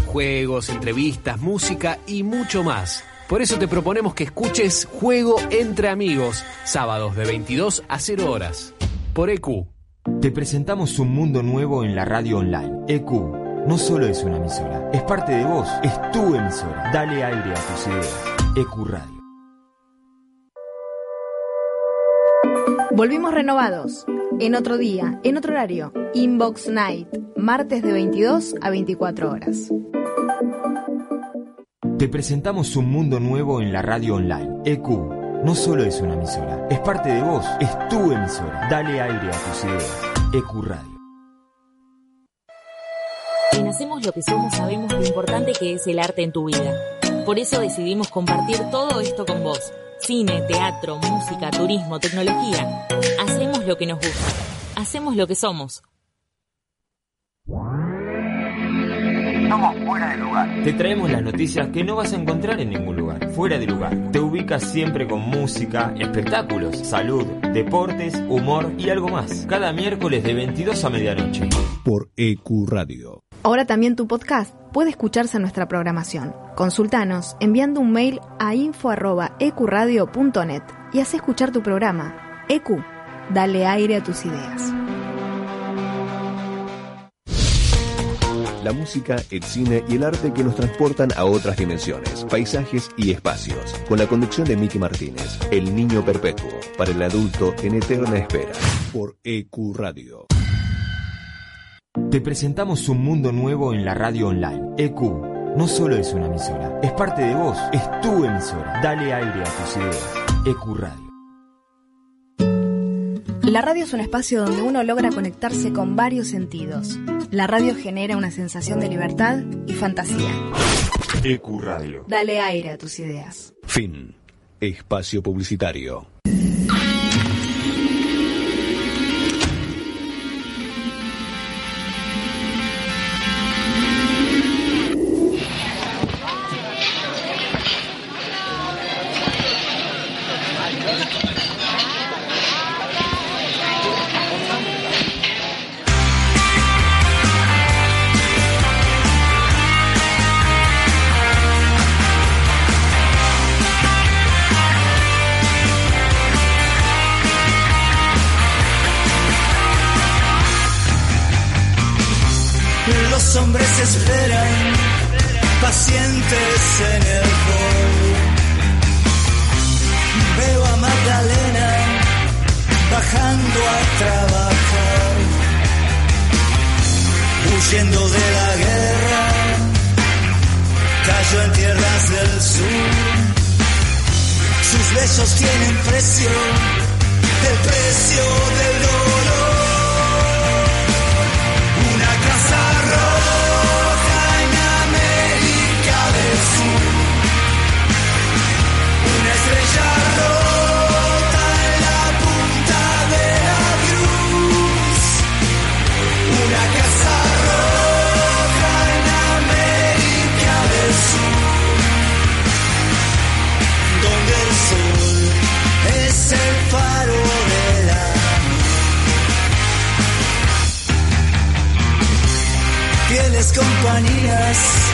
Juegos, entrevistas, música y mucho más. Por eso te proponemos que escuches Juego Entre Amigos, sábados de veintidós a cero horas. Por E Q. Te presentamos un mundo nuevo en la radio online. E Q no solo es una emisora, es parte de vos, es tu emisora. Dale aire a tus ideas. E Q Radio. Volvimos renovados. En otro día, en otro horario. Inbox Night, martes de veintidós a veinticuatro horas. Te presentamos un mundo nuevo en la radio online. E Q no solo es una emisora, es parte de vos, es tu emisora. Dale aire a tus ideas. E Q Radio. En Hacemos Lo Que Somos sabemos lo importante que es el arte en tu vida. Por eso decidimos compartir todo esto con vos. Cine, teatro, música, turismo, tecnología. Hacemos lo que nos gusta. Hacemos lo que somos. Somos Fuera de Lugar. Te traemos las noticias que no vas a encontrar en ningún lugar. Fuera de Lugar te ubicas siempre con música, espectáculos, salud, deportes, humor y algo más. Cada miércoles de veintidós a medianoche. Por E Q Radio. Ahora también tu podcast puede escucharse en nuestra programación. Consultanos enviando un mail a info arroba e q radio punto net y haz escuchar tu programa. E Q, dale aire a tus ideas. La música, el cine y el arte que nos transportan a otras dimensiones, paisajes y espacios. Con la conducción de Miki Martínez, El Niño Perpetuo, para el adulto en eterna espera. Por E Q Radio. Te presentamos un mundo nuevo en la radio online. E Q no solo es una emisora, es parte de vos, es tu emisora. Dale aire a tus ideas. E Q Radio. La radio es un espacio donde uno logra conectarse con varios sentidos. La radio genera una sensación de libertad y fantasía. E Q Radio. Dale aire a tus ideas. Fin. Espacio publicitario. Los hombres esperan, pacientes en el gol. Veo a Magdalena bajando a trabajar, huyendo de la guerra. Cayó en tierras del sur. Sus besos tienen precio, el precio del dolor. Compañías,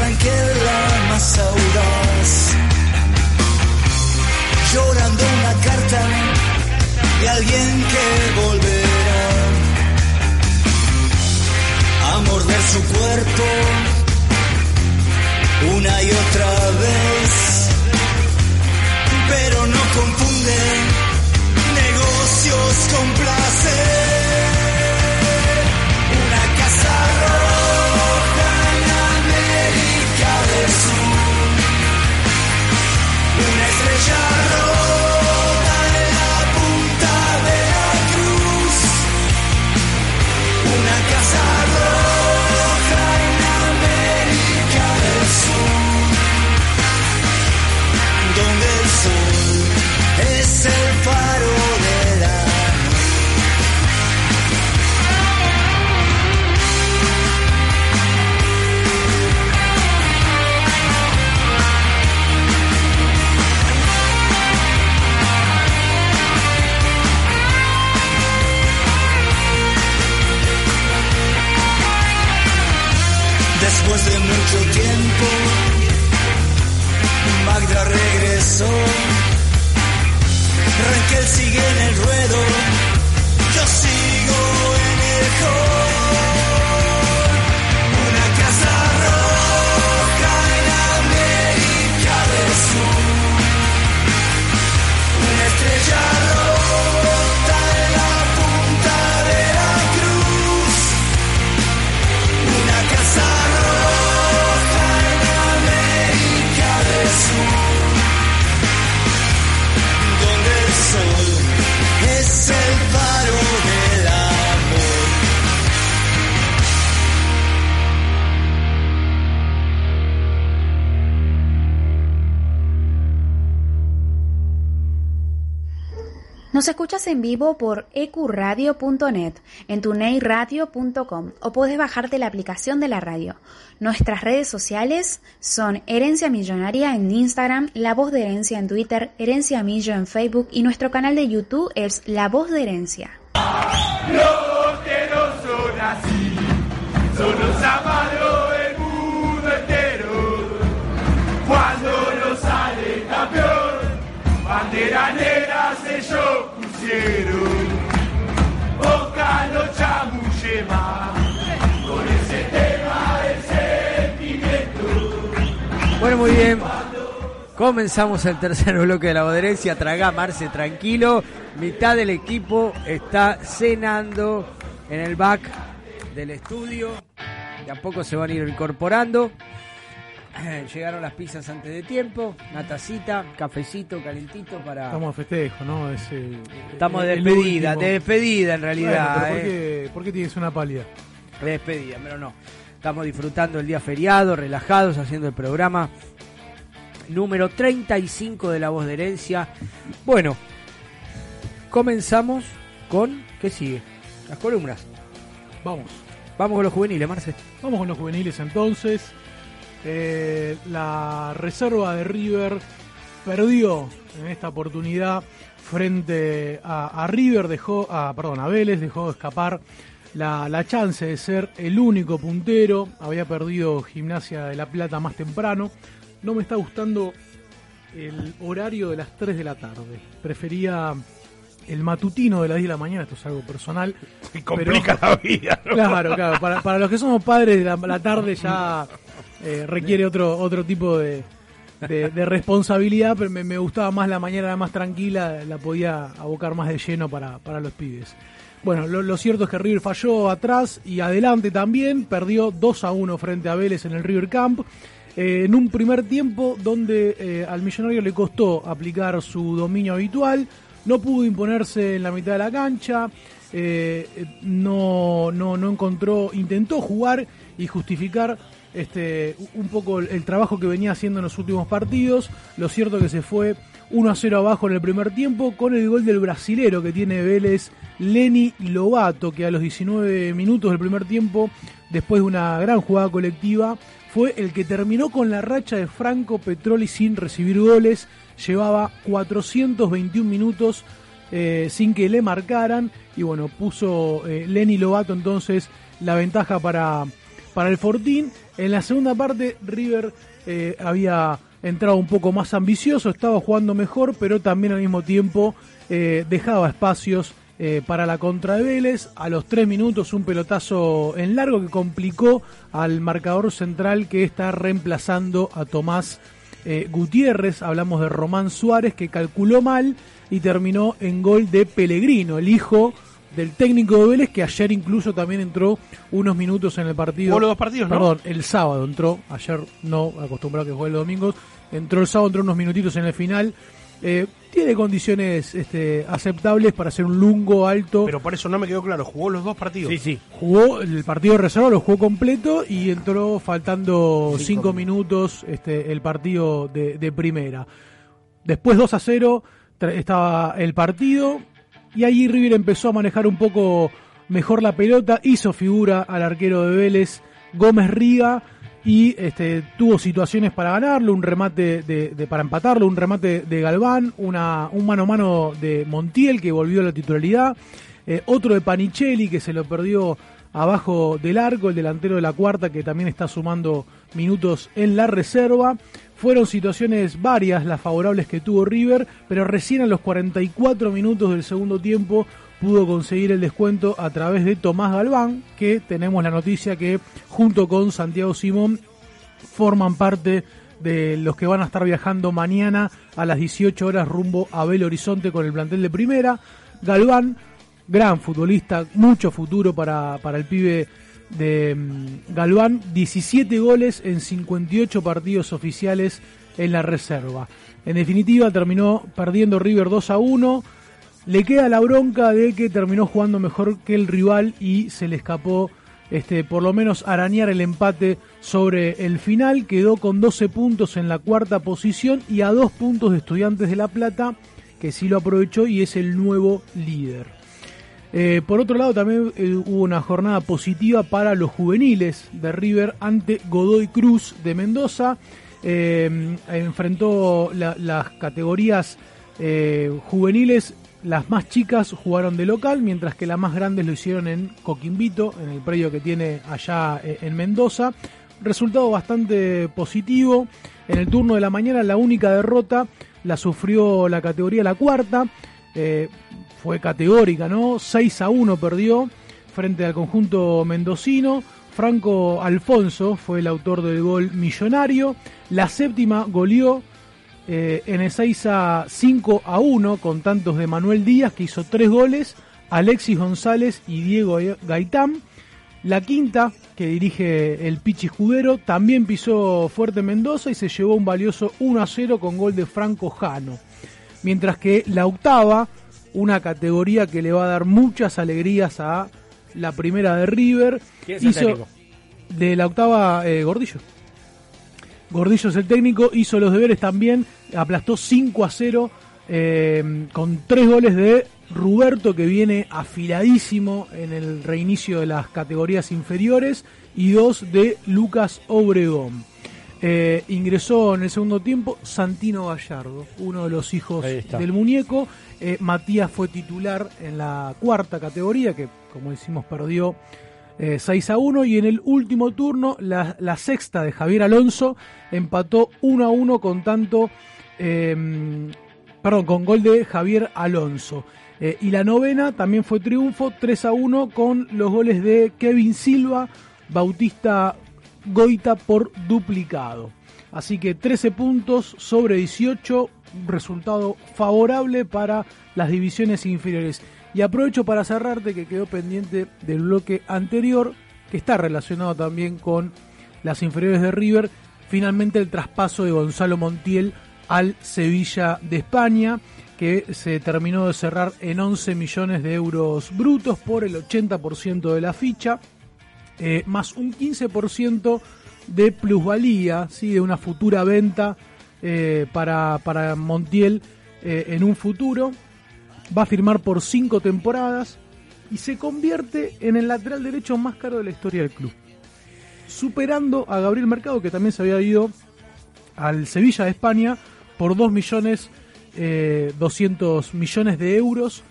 Ranquela más audaz, llorando una carta de alguien que volverá a morder su cuerpo una y otra vez, pero no confunde negocios con placer. Después de mucho tiempo, Magda regresó. Raquel sigue en el ruedo, yo sigo en el hall. Una casa roja en América del Sur, una estrella roja. Nos escuchas en vivo por e q radio punto net, en tunei radio punto com o podés bajarte la aplicación de la radio. Nuestras redes sociales son Herencia Millonaria en Instagram, La Voz de Herencia en Twitter, Herencia Millo en Facebook y nuestro canal de YouTube es La Voz de Herencia. Los que no son así, son los amados del mundo entero. Cuando no sale campeón, bandera negra se yo pusieron. Boca no chamulle más. Con ese tema el sentimiento. Bueno, muy bien. Comenzamos el tercer bloque de La Voz de Herencia. Tragá, Marce, tranquilo. Mitad del equipo está cenando en el back del estudio. De a poco se van a ir incorporando. Llegaron las pizzas antes de tiempo. Una tacita, cafecito, calentito para... Estamos de festejo, ¿no? Es, eh, Estamos de despedida, de despedida en realidad. Bueno, ¿por, eh? qué, ¿Por qué tienes una pálida? De despedida, pero no. Estamos disfrutando el día feriado, relajados, haciendo el programa número treinta y cinco de La Voz de Herencia. Bueno, comenzamos con... ¿Qué sigue? Las columnas. Vamos. Vamos con los juveniles, Marce. Vamos con los juveniles entonces. Eh, la reserva de River perdió en esta oportunidad frente a, a River, dejó, ah, perdón, a Vélez, dejó escapar la, la chance de ser el único puntero. Había perdido Gimnasia de La Plata más temprano. No me está gustando el horario de las tres de la tarde. Prefería el matutino de las diez de la mañana, esto es algo personal. Y complica pero, la vida, ¿no? Claro, claro, para, para los que somos padres, la, la tarde ya eh, requiere otro otro tipo de, de, de responsabilidad, pero me, me gustaba más la mañana, la más tranquila, la podía abocar más de lleno para, para los pibes. Bueno, lo, lo cierto es que River falló atrás y adelante también, perdió dos a uno frente a Vélez en el River Camp, eh, en un primer tiempo donde eh, al Millonario le costó aplicar su dominio habitual, no pudo imponerse en la mitad de la cancha, eh, no, no, no encontró, intentó jugar y justificar este un poco el, el trabajo que venía haciendo en los últimos partidos. Lo cierto es que se fue uno a cero abajo en el primer tiempo con el gol del brasilero que tiene Vélez, Lenny Lobato, que a los diecinueve minutos del primer tiempo, después de una gran jugada colectiva, fue el que terminó con la racha de Franco Petrolli sin recibir goles. Llevaba cuatrocientos veintiún minutos eh, sin que le marcaran, y bueno, puso eh, Lenny Lobato entonces la ventaja para, para el Fortín. En la segunda parte River eh, había entrado un poco más ambicioso, estaba jugando mejor, pero también al mismo tiempo eh, dejaba espacios eh, para la contra de Vélez. A los tres minutos un pelotazo en largo que complicó al marcador central que está reemplazando a Tomás Eh, Gutiérrez. Hablamos de Román Suárez, que calculó mal y terminó en gol de Pellegrino, el hijo del técnico de Vélez, que ayer incluso también entró unos minutos en el partido. O los dos partidos, Perdón, ¿no? el sábado entró, ayer no, acostumbrado a que juegue los domingos, entró el sábado, entró unos minutitos en el final. Eh, tiene condiciones este, aceptables para hacer un lungo alto. Pero por eso no me quedó claro, jugó los dos partidos. Sí, sí. Jugó el partido de reserva, lo jugó completo y entró faltando cinco, cinco minutos este, el partido de, de primera. Después dos a cero estaba el partido y ahí River empezó a manejar un poco mejor la pelota, hizo figura al arquero de Vélez, Gómez Riga, y este, tuvo situaciones para ganarlo, un remate de, de para empatarlo, un remate de Galván, una un mano a mano de Montiel que volvió a la titularidad, eh, otro de Panicelli que se lo perdió abajo del arco, el delantero de La Cuarta que también está sumando minutos en la reserva. Fueron situaciones varias las favorables que tuvo River, pero recién a los cuarenta y cuatro minutos del segundo tiempo pudo conseguir el descuento a través de Tomás Galván, que tenemos la noticia que junto con Santiago Simón forman parte de los que van a estar viajando mañana a las dieciocho horas rumbo a Belo Horizonte con el plantel de primera. Galván, gran futbolista, mucho futuro para, para el pibe de Galván, diecisiete goles en cincuenta y ocho partidos oficiales en la reserva. En definitiva terminó perdiendo River dos a uno. Le queda la bronca de que terminó jugando mejor que el rival y se le escapó este, por lo menos arañar el empate sobre el final. Quedó con doce puntos en la cuarta posición y a dos puntos de Estudiantes de La Plata, que sí lo aprovechó y es el nuevo líder. Eh, por otro lado también eh, hubo una jornada positiva para los juveniles de River ante Godoy Cruz de Mendoza. Eh, enfrentó la, las categorías eh, juveniles. Las más chicas jugaron de local, mientras que las más grandes lo hicieron en Coquimbito, en el predio que tiene allá en Mendoza. Resultado bastante positivo. En el turno de la mañana la única derrota la sufrió la categoría La Cuarta. Eh, fue categórica, ¿no? seis a uno perdió frente al conjunto mendocino. Franco Alfonso fue el autor del gol millonario. La séptima goleó Eh, en el seis a cinco a uno con tantos de Manuel Díaz, que hizo tres goles, Alexis González y Diego Gaitán. La quinta, que dirige el Pichi Escudero, también pisó fuerte Mendoza y se llevó un valioso uno a cero con gol de Franco Jano. Mientras que la octava, una categoría que le va a dar muchas alegrías a la primera de River, hizo de la octava eh, Gordillo. Gordillo es el técnico, hizo los deberes también, aplastó cinco a cero eh, con tres goles de Ruberto, que viene afiladísimo en el reinicio de las categorías inferiores, y dos de Lucas Obregón. Eh, ingresó en el segundo tiempo Santino Gallardo, uno de los hijos del muñeco. Eh, Matías fue titular en la cuarta categoría, que como decimos perdió Eh, seis a uno, y en el último turno la, la sexta de Javier Alonso empató uno a uno con tanto eh, perdón, con gol de Javier Alonso. Eh, y la novena también fue triunfo, tres a uno, con los goles de Kevin Silva, Bautista Goita por duplicado. Así que trece puntos sobre dieciocho, resultado favorable para las divisiones inferiores. Y aprovecho para cerrarte que quedó pendiente del bloque anterior, que está relacionado también con las inferiores de River. Finalmente el traspaso de Gonzalo Montiel al Sevilla de España, que se terminó de cerrar en once millones de euros brutos por el ochenta por ciento de la ficha, eh, más un quince por ciento de plusvalía, ¿sí?, de una futura venta eh, para, para Montiel eh, en un futuro. Va a firmar por cinco temporadas y se convierte en el lateral derecho más caro de la historia del club, superando a Gabriel Mercado, que también se había ido al Sevilla de España por dos millones Eh, doscientos millones de euros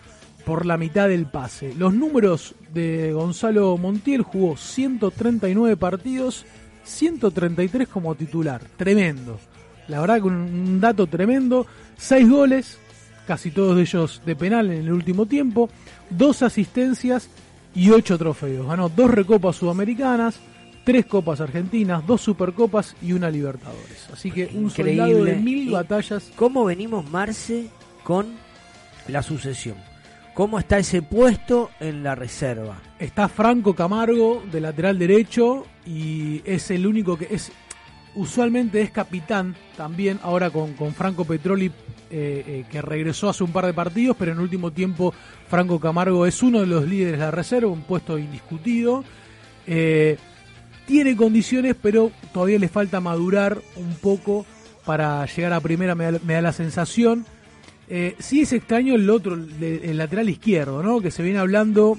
por la mitad del pase. Los números de Gonzalo Montiel: jugó ciento treinta y nueve partidos, ciento treinta y tres como titular. Tremendo, la verdad que un dato tremendo. Seis goles, casi todos ellos de penal en el último tiempo, dos asistencias y ocho trofeos. Ganó dos recopas sudamericanas, tres copas argentinas, dos supercopas y una Libertadores. Así que un increíble soldado de mil batallas. ¿Cómo venimos, Marce, con la sucesión? ¿Cómo está ese puesto en la reserva? Está Franco Camargo de lateral derecho y es el único que es, usualmente es capitán también, ahora con, con Franco Petroli, eh, eh, que regresó hace un par de partidos, pero en el último tiempo Franco Camargo es uno de los líderes de la reserva, un puesto indiscutido. Eh... Tiene condiciones, pero todavía le falta madurar un poco para llegar a primera, me da, me da la sensación. Eh, sí es extraño el otro, el, el lateral izquierdo, ¿no? Que se viene hablando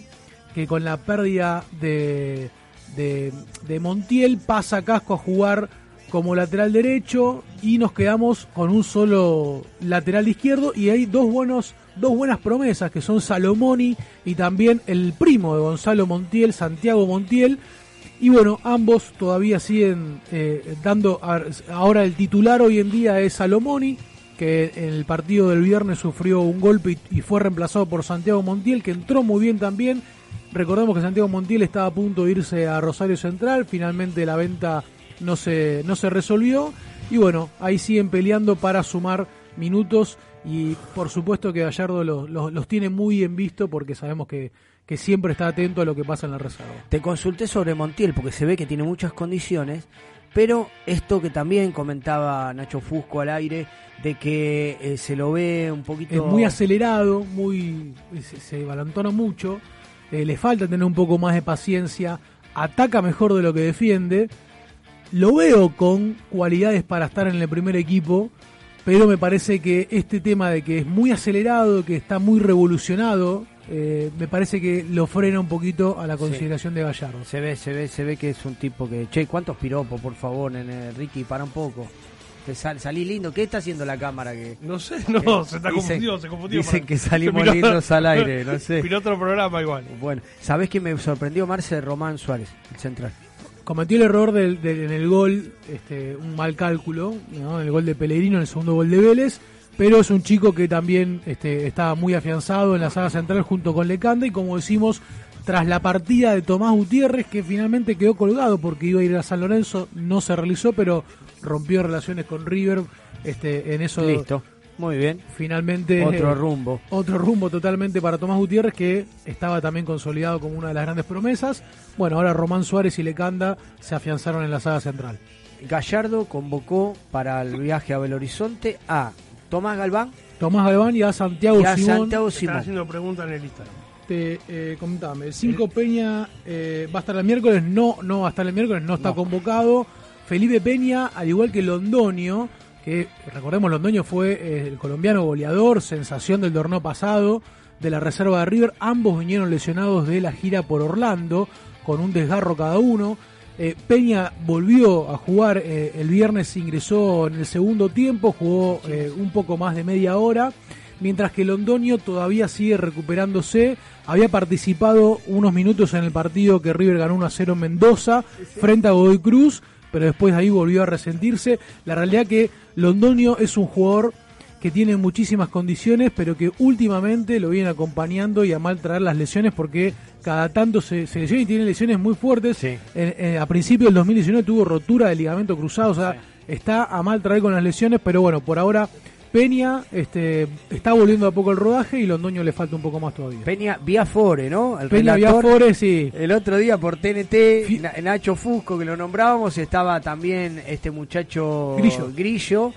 que con la pérdida de, de, de Montiel pasa Casco a jugar como lateral derecho y nos quedamos con un solo lateral izquierdo, y hay dos buenos, dos buenas promesas, que son Salomoni y también el primo de Gonzalo Montiel, Santiago Montiel. Y bueno, ambos todavía siguen eh, dando... A, ahora el titular hoy en día es Salomoni, que en el partido del viernes sufrió un golpe y, y fue reemplazado por Santiago Montiel, que entró muy bien también. Recordemos que Santiago Montiel estaba a punto de irse a Rosario Central, finalmente la venta no se, no se resolvió. Y bueno, ahí siguen peleando para sumar minutos, y por supuesto que Gallardo los, los, los tiene muy en visto, porque sabemos que... que siempre está atento a lo que pasa en la reserva. Te consulté sobre Montiel porque se ve que tiene muchas condiciones, pero esto que también comentaba Nacho Fusco al aire, de que eh, se lo ve un poquito... Es muy acelerado, muy se, se balantona mucho, eh, le falta tener un poco más de paciencia, ataca mejor de lo que defiende, lo veo con cualidades para estar en el primer equipo, pero me parece que este tema de que es muy acelerado, que está muy revolucionado... Eh, me parece que lo frena un poquito a la consideración sí. de Gallardo. Se ve, se ve, se ve que es un tipo que... Che, ¿cuántos piropos, por favor, nene? Ricky, para un poco. Que sal, salí lindo. ¿Qué está haciendo la cámara? Que No sé, no, que, se está confundido, se confundió. Dicen para... que salimos miró, lindos al aire, no sé. Miró otro programa igual. Bueno, ¿sabés que me sorprendió, Marce? Román Suárez, el central. Cometió el error del, del, en el gol, este, un mal cálculo, ¿no? El gol de Pellegrino, el segundo gol de Vélez. Pero es un chico que también este, está muy afianzado en la saga central junto con Lecanda, y como decimos, tras la partida de Tomás Gutiérrez, que finalmente quedó colgado porque iba a ir a San Lorenzo, no se realizó, pero rompió relaciones con River este, en eso. Listo, muy bien. Finalmente otro eh, rumbo. Otro rumbo totalmente para Tomás Gutiérrez, que estaba también consolidado como una de las grandes promesas. Bueno, ahora Román Suárez y Lecanda se afianzaron en la saga central. Gallardo convocó para el viaje a Belo Horizonte a... Tomás Galván. Tomás Galván y a Santiago y a Simón. Santiago Simón. Están haciendo preguntas en el Instagram. Te, eh, comentame, el cinco Peña eh, va a estar el miércoles, no, no va a estar el miércoles, no está no. convocado. Felipe Peña, al igual que Londoño, que recordemos Londoño fue eh, el colombiano goleador, sensación del torneo pasado, de la reserva de River. Ambos vinieron lesionados de la gira por Orlando, con un desgarro cada uno. Eh, Peña volvió a jugar eh, el viernes, ingresó en el segundo tiempo, jugó eh, un poco más de media hora, mientras que Londoño todavía sigue recuperándose. Había participado unos minutos en el partido que River ganó uno a cero en Mendoza frente a Godoy Cruz, pero después de ahí volvió a resentirse. La realidad que Londoño es un jugador que tiene muchísimas condiciones, pero que últimamente lo vienen acompañando y a mal traer las lesiones, porque cada tanto se, se lesiona y tiene lesiones muy fuertes. Sí. En, en, a principios del dos mil diecinueve tuvo rotura de ligamento cruzado, o sea, sí. está a mal traer con las lesiones, pero bueno, por ahora Peña este, está volviendo a poco el rodaje y Londoño le falta un poco más todavía. Peña Biafore, ¿no? El Peña relator, Biafore, sí. El otro día por T N T, Fi- Nacho Fusco, que lo nombrábamos, estaba también este muchacho Grillo. Grillo,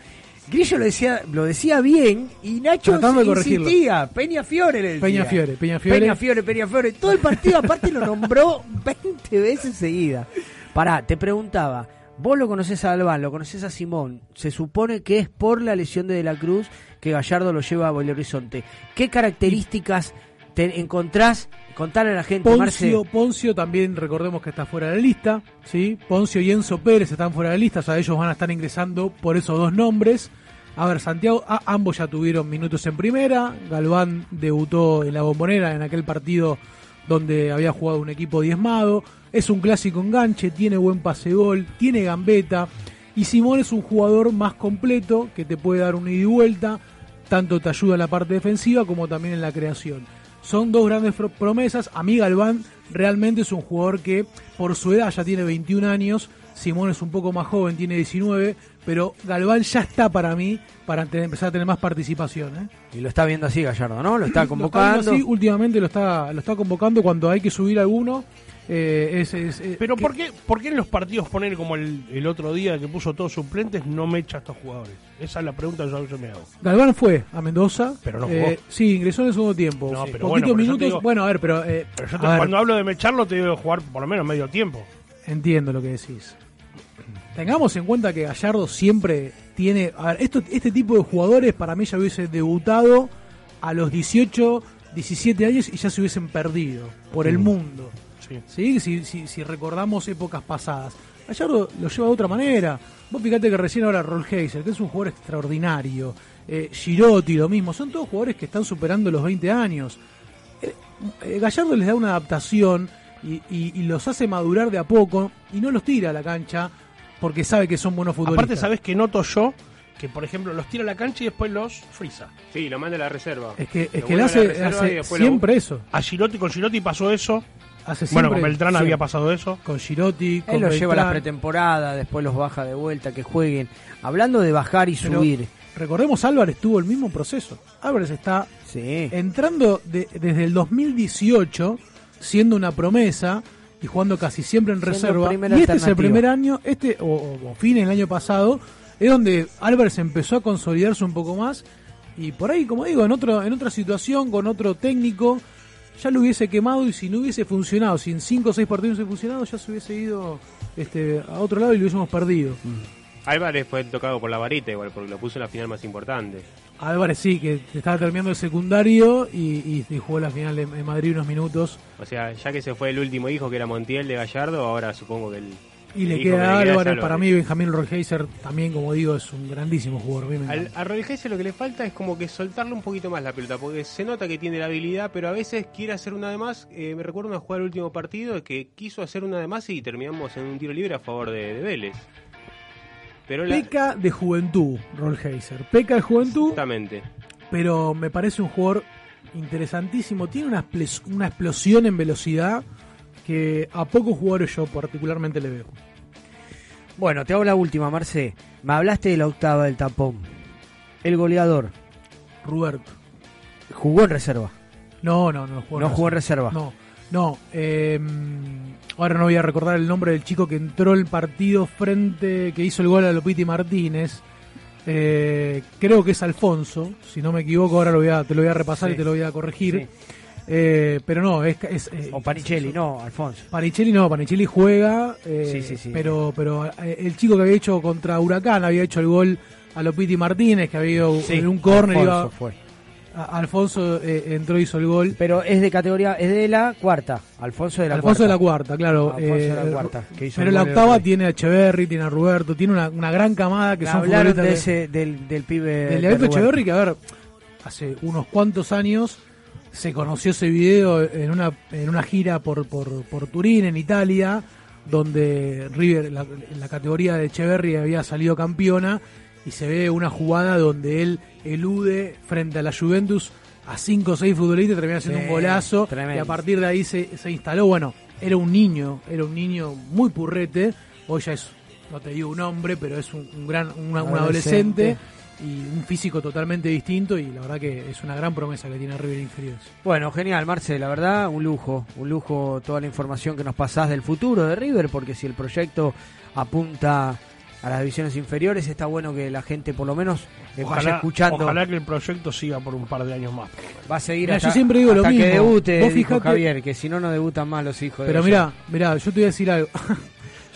Grillo lo decía lo decía bien y Nacho se insistía. Peña Fiore le decía. Peña Fiore, Peña Fiore. Peña Fiore, Peña Fiore. Todo el partido aparte lo nombró veinte veces seguida. Pará, te preguntaba. Vos lo conocés a Albán, lo conocés a Simón. Se supone que es por la lesión de De la Cruz que Gallardo lo lleva a Belo Horizonte. ¿Qué características te encontrás? Contale a la gente, Poncio, Marce. Poncio también, recordemos que está fuera de la lista, ¿sí? Poncio y Enzo Pérez están fuera de la lista, o sea, ellos van a estar ingresando por esos dos nombres. A ver, Santiago, a, ambos ya tuvieron minutos en primera. Galván debutó en la Bombonera en aquel partido donde había jugado un equipo diezmado. Es un clásico enganche, tiene buen pase-gol, tiene gambeta. Y Simón es un jugador más completo que te puede dar un ida y vuelta. Tanto te ayuda en la parte defensiva como también en la creación. Son dos grandes promesas. A mí Galván realmente es un jugador que por su edad ya tiene veintiún años. Simón es un poco más joven, tiene diecinueve. Pero Galván ya está para mí para empezar a tener más participación, ¿eh? Y lo está viendo así Gallardo, ¿no? Lo está convocando. Lo está viendo así, últimamente lo está, lo está convocando cuando hay que subir alguno. Eh, es, es, es, Pero que... ¿por qué, por qué en los partidos poner como el, el otro día que puso todos suplentes no me echa a estos jugadores? Esa es la pregunta que yo, yo me hago. Galván fue a Mendoza, pero no jugó. Eh, sí, ingresó en el segundo tiempo. No, sí. Poquitos bueno, minutos. Digo, bueno, a ver, pero, eh, pero yo te, cuando ver. hablo de mecharlo te digo jugar por lo menos medio tiempo. Entiendo lo que decís. Tengamos en cuenta que Gallardo siempre tiene, a ver, esto, este tipo de jugadores para mí ya hubiese debutado a los dieciocho, diecisiete años y ya se hubiesen perdido por el mm. mundo. Sí. ¿Sí? Si, si, si recordamos épocas pasadas, Gallardo lo lleva de otra manera. Vos fíjate que recién ahora Rolheiser, que es un jugador extraordinario, eh, Girotti lo mismo, son todos jugadores que están superando los veinte años. eh, eh, Gallardo les da una adaptación y, y, y los hace madurar de a poco y no los tira a la cancha porque sabe que son buenos futbolistas. Aparte, ¿sabés qué noto yo? Que, por ejemplo, los tira a la cancha y después los frisa. Sí, lo manda a la reserva. Es que, es que él hace, hace siempre lo... eso. A Girotti, con Girotti pasó eso. Hace bueno, con Beltrán sí. había pasado eso. Con Girotti, con Él los Beltrán. Lleva a la pretemporada, después los baja de vuelta, que jueguen. Hablando de bajar y Pero subir. Recordemos, Álvarez tuvo el mismo proceso. Álvarez está sí. entrando de, desde el dos mil dieciocho, siendo una promesa y jugando casi siempre en siendo reserva. Y este es el primer año, este o, o, o fines del año pasado, es donde Álvarez empezó a consolidarse un poco más. Y por ahí, como digo, en, otro, en otra situación, con otro técnico, ya lo hubiese quemado y si no hubiese funcionado, si en cinco o seis partidos no hubiese funcionado, ya se hubiese ido este, a otro lado y lo hubiésemos perdido. Mm. Álvarez fue tocado por la varita igual, porque lo puso en la final más importante. Álvarez sí, que estaba terminando el secundario y, y, y jugó la final en Madrid unos minutos. O sea, ya que se fue el último hijo que era Montiel de Gallardo, ahora supongo que el... Y le queda a Álvarez, para mí Benjamín Rolheiser también, como digo, es un grandísimo jugador. Al, a Rolheiser lo que le falta es como que soltarle un poquito más la pelota, porque se nota que tiene la habilidad, pero a veces quiere hacer una de más. Eh, me recuerdo una jugada del último partido que quiso hacer una de más y terminamos en un tiro libre a favor de, de Vélez. Pero la... Peca de juventud, Rolheiser. Peca de juventud, exactamente. Pero me parece un jugador interesantísimo. Tiene una, una explosión en velocidad que a pocos jugadores yo particularmente le veo. Bueno, te hago la última, Marce. Me hablaste de la octava del tapón. El goleador. Ruberto. ¿Jugó en reserva? No, no, no jugó. No jugó en reserva. No, no. Eh, ahora no voy a recordar el nombre del chico que entró el partido frente, que hizo el gol a Lopiti Martínez. Eh, creo que es Alfonso, si no me equivoco. Ahora lo voy a, te lo voy a repasar sí. y te lo voy a corregir. Sí. Eh, pero no, es... es eh, o Panicelli, no, Alfonso. Panicelli no, Panicelli juega, eh, sí, sí, sí. pero pero eh, el chico que había hecho contra Huracán había hecho el gol a Lopiti Martínez, que había ido sí, en un córner. Alfonso iba, fue. A, Alfonso eh, entró y hizo el gol. Pero es de categoría, es de la cuarta, Alfonso de la Alfonso cuarta. Alfonso de la cuarta, claro. Alfonso eh, de la cuarta. Que hizo pero la octava de tiene a Echeverri, tiene a Ruberto, tiene una, una gran camada que Me son hablaron de ese, del, del pibe... Del Alberto Echeverri, que a ver, hace unos cuantos años... Se conoció ese video en una en una gira por por, por Turín, en Italia, donde River, en la, la categoría de Echeverri, había salido campeona, y se ve una jugada donde él elude frente a la Juventus a cinco o seis futbolistas, termina haciendo sí, un golazo, tremendo. Y a partir de ahí se, se instaló. Bueno, era un niño, era un niño muy purrete, hoy ya es, no te digo un hombre, pero es un, un gran una, un adolescente. Y un físico totalmente distinto, y la verdad que es una gran promesa que tiene River Inferiores. Bueno, genial, Marce, la verdad, un lujo, un lujo toda la información que nos pasás del futuro de River, porque si el proyecto apunta a las divisiones inferiores, está bueno que la gente por lo menos ojalá, vaya escuchando. Ojalá que el proyecto siga por un par de años más. Va a seguir, mirá, hasta, yo siempre digo hasta lo mismo. Que debute, vos dijo Javier, que si no, no debutan más los hijos de... Pero mirá, mirá, yo te voy a decir algo.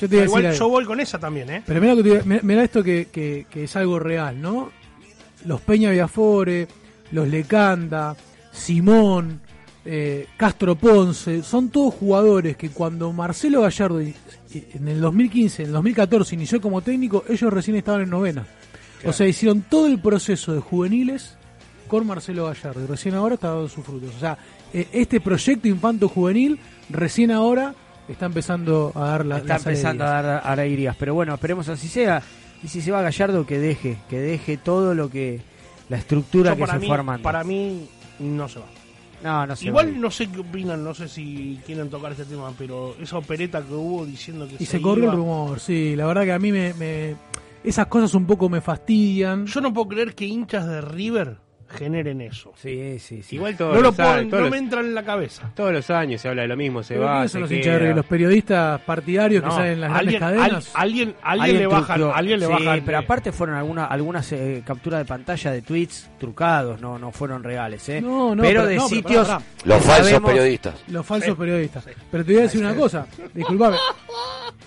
Yo te voy a igual decir yo voy con esa también, ¿eh? Pero mirá, que te, mirá, mirá esto que, que, que es algo real, ¿no? Los Peña Biafore, los Lecanda, Simón, eh, Castro Ponce, son todos jugadores que cuando Marcelo Gallardo en el dos mil quince, en el dos mil catorce inició como técnico, ellos recién estaban en novena. Claro. O sea, hicieron todo el proceso de juveniles con Marcelo Gallardo y recién ahora está dando sus frutos. O sea, eh, este proyecto infanto-juvenil recién ahora... Está empezando a dar la, Está empezando alegrías. a dar alegrías, pero bueno, esperemos así sea. Y si se va Gallardo, que deje, que deje todo lo que... La estructura Yo que se mí, fue armando. Para mí, no se va. No, no se Igual va. No sé qué opinan, no sé si quieren tocar este tema, pero esa opereta que hubo diciendo que y se Y se corrió iba... el rumor, sí. La verdad que a mí me, me... Esas cosas un poco me fastidian. Yo no puedo creer que hinchas de River generen eso. Sí, sí, sí. Igual todos no lo puedo, años, todos no me entra en la cabeza. Todos los años se habla de lo mismo, se Pero va, se los hinchas de los periodistas partidarios no, que salen en las alguien, grandes cadenas. Al, alguien, alguien, alguien le bajan, truclo, alguien le sí, bajan. Pero de... aparte fueron alguna, algunas eh, capturas de pantalla de tweets trucados, no, no fueron reales, ¿eh? No, no, pero, pero de no, sitios pero, pero, pero, los falsos sabemos, periodistas. Los falsos sí, periodistas. Sí. Pero te voy a decir sí, una sí. cosa, disculpame.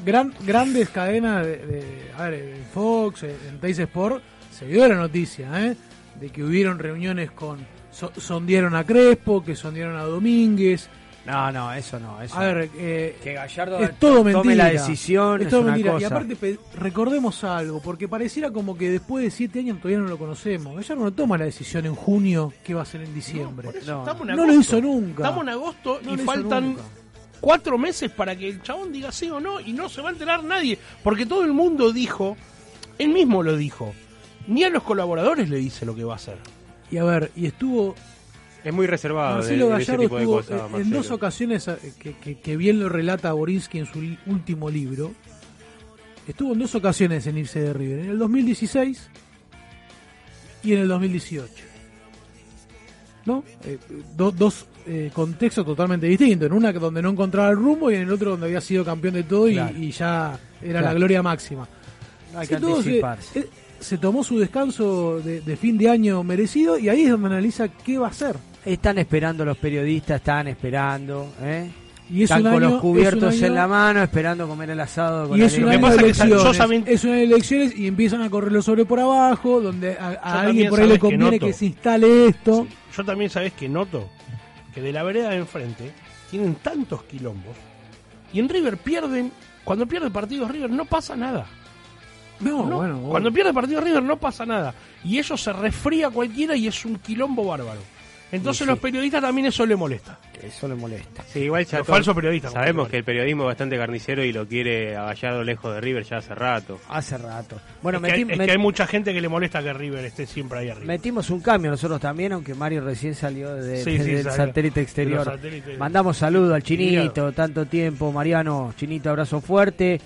Gran, grandes cadenas de, de, a ver, en Fox, en Teis Sport, se dio la noticia, ¿eh? De que hubieron reuniones con... So, sondieron a Crespo, que sondieron a Domínguez. No, no, eso no. Eso a ver, eh, que Gallardo es todo tome mentira. La decisión es, es todo una mentira. Cosa. Y aparte, recordemos algo, porque pareciera como que después de siete años todavía no lo conocemos. Gallardo no toma la decisión en junio, que va a ser en diciembre. No, no, en no lo hizo nunca. Estamos en agosto no y faltan... Nunca. Cuatro meses para que el chabón diga sí o no, y no se va a enterar nadie. Porque todo el mundo dijo, él mismo lo dijo, ni a los colaboradores le dice lo que va a hacer. Y a ver, y estuvo... Es muy reservado Marcelo de, de ese tipo de cosas. En Marcelo. Dos ocasiones, que, que, que bien lo relata Borinsky en su li, último libro, estuvo en dos ocasiones en irse de River, en el dos mil dieciséis y en el dos mil dieciocho. ¿No? Eh, do, dos eh, contextos totalmente distintos. En una donde no encontraba el rumbo y en el otro donde había sido campeón de todo claro. y, y ya era claro. la gloria máxima. No hay que anticiparse. Eh, se tomó su descanso de, de fin de año merecido y ahí es donde analiza qué va a hacer. Están esperando los periodistas, están esperando, ¿eh? Y es están un con año, los cubiertos año, en la mano, esperando comer el asado. Con y es, la una pasa que están, es una elecciones y empiezan a correr los sobre por abajo, donde a, a alguien por ahí le conviene que, que se instale esto. Sí. Yo también sabés que noto que de la vereda de enfrente tienen tantos quilombos y en River pierden, cuando pierde partidos River no pasa nada. No, no. Bueno, bueno. Cuando pierde el partido River no pasa nada. Y ellos se resfría cualquiera y es un quilombo bárbaro. Entonces sí, sí. los periodistas también eso le molesta. Eso le molesta. Sí, igual ya los falsos periodistas. Sabemos que el periodismo es bastante carnicero y lo quiere a Gallardo lejos de River ya hace rato. Hace rato. Bueno, es, metí, que, hay, es met... que hay mucha gente que le molesta que River esté siempre ahí arriba. Metimos un cambio nosotros también, aunque Mario recién salió de, sí, de, sí, del salió. satélite exterior. Satélites... Mandamos saludos al Chinito, Chinito, tanto tiempo. Mariano, Chinito, abrazo fuerte.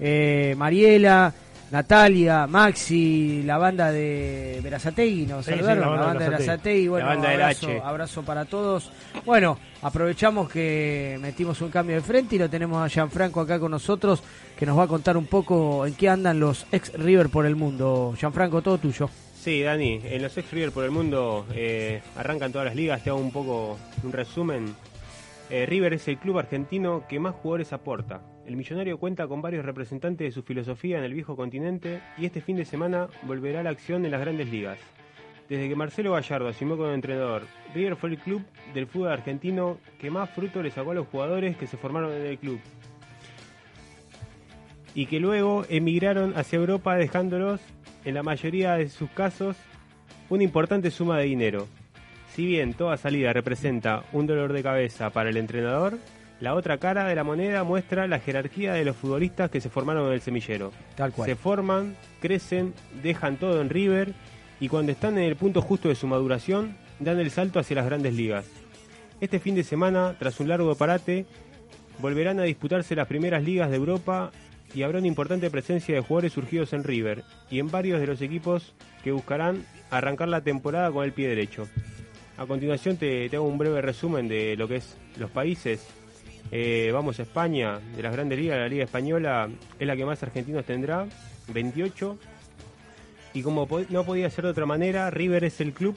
Eh, Mariela... Natalia, Maxi, la banda de Berazategui, nos sí, saludaron, sí, la, banda la banda de Berazategui, bueno, abrazo, abrazo para todos. Bueno, aprovechamos que metimos un cambio de frente y lo tenemos a Gianfranco acá con nosotros, que nos va a contar un poco en qué andan los ex-River por el mundo. Gianfranco, todo tuyo. Sí, Dani, en los ex-River por el mundo eh, arrancan todas las ligas, te hago un poco un resumen. Eh, River es el club argentino que más jugadores aporta. El millonario cuenta con varios representantes de su filosofía en el viejo continente y este fin de semana volverá a la acción en las grandes ligas. Desde que Marcelo Gallardo asumió como entrenador, River fue el club del fútbol argentino que más fruto le sacó a los jugadores que se formaron en el club y que luego emigraron hacia Europa dejándolos, en la mayoría de sus casos, una importante suma de dinero. Si bien toda salida representa un dolor de cabeza para el entrenador, la otra cara de la moneda muestra la jerarquía de los futbolistas que se formaron en el semillero. Tal cual. Se forman, crecen, dejan todo en River y cuando están en el punto justo de su maduración, dan el salto hacia las grandes ligas. Este fin de semana, tras un largo parate, volverán a disputarse las primeras ligas de Europa y habrá una importante presencia de jugadores surgidos en River y en varios de los equipos que buscarán arrancar la temporada con el pie derecho. A continuación te, te hago un breve resumen de lo que es los países. Eh, vamos a España, de las grandes ligas, la Liga Española es la que más argentinos tendrá, veintiocho. Y como no podía ser de otra manera, River es el club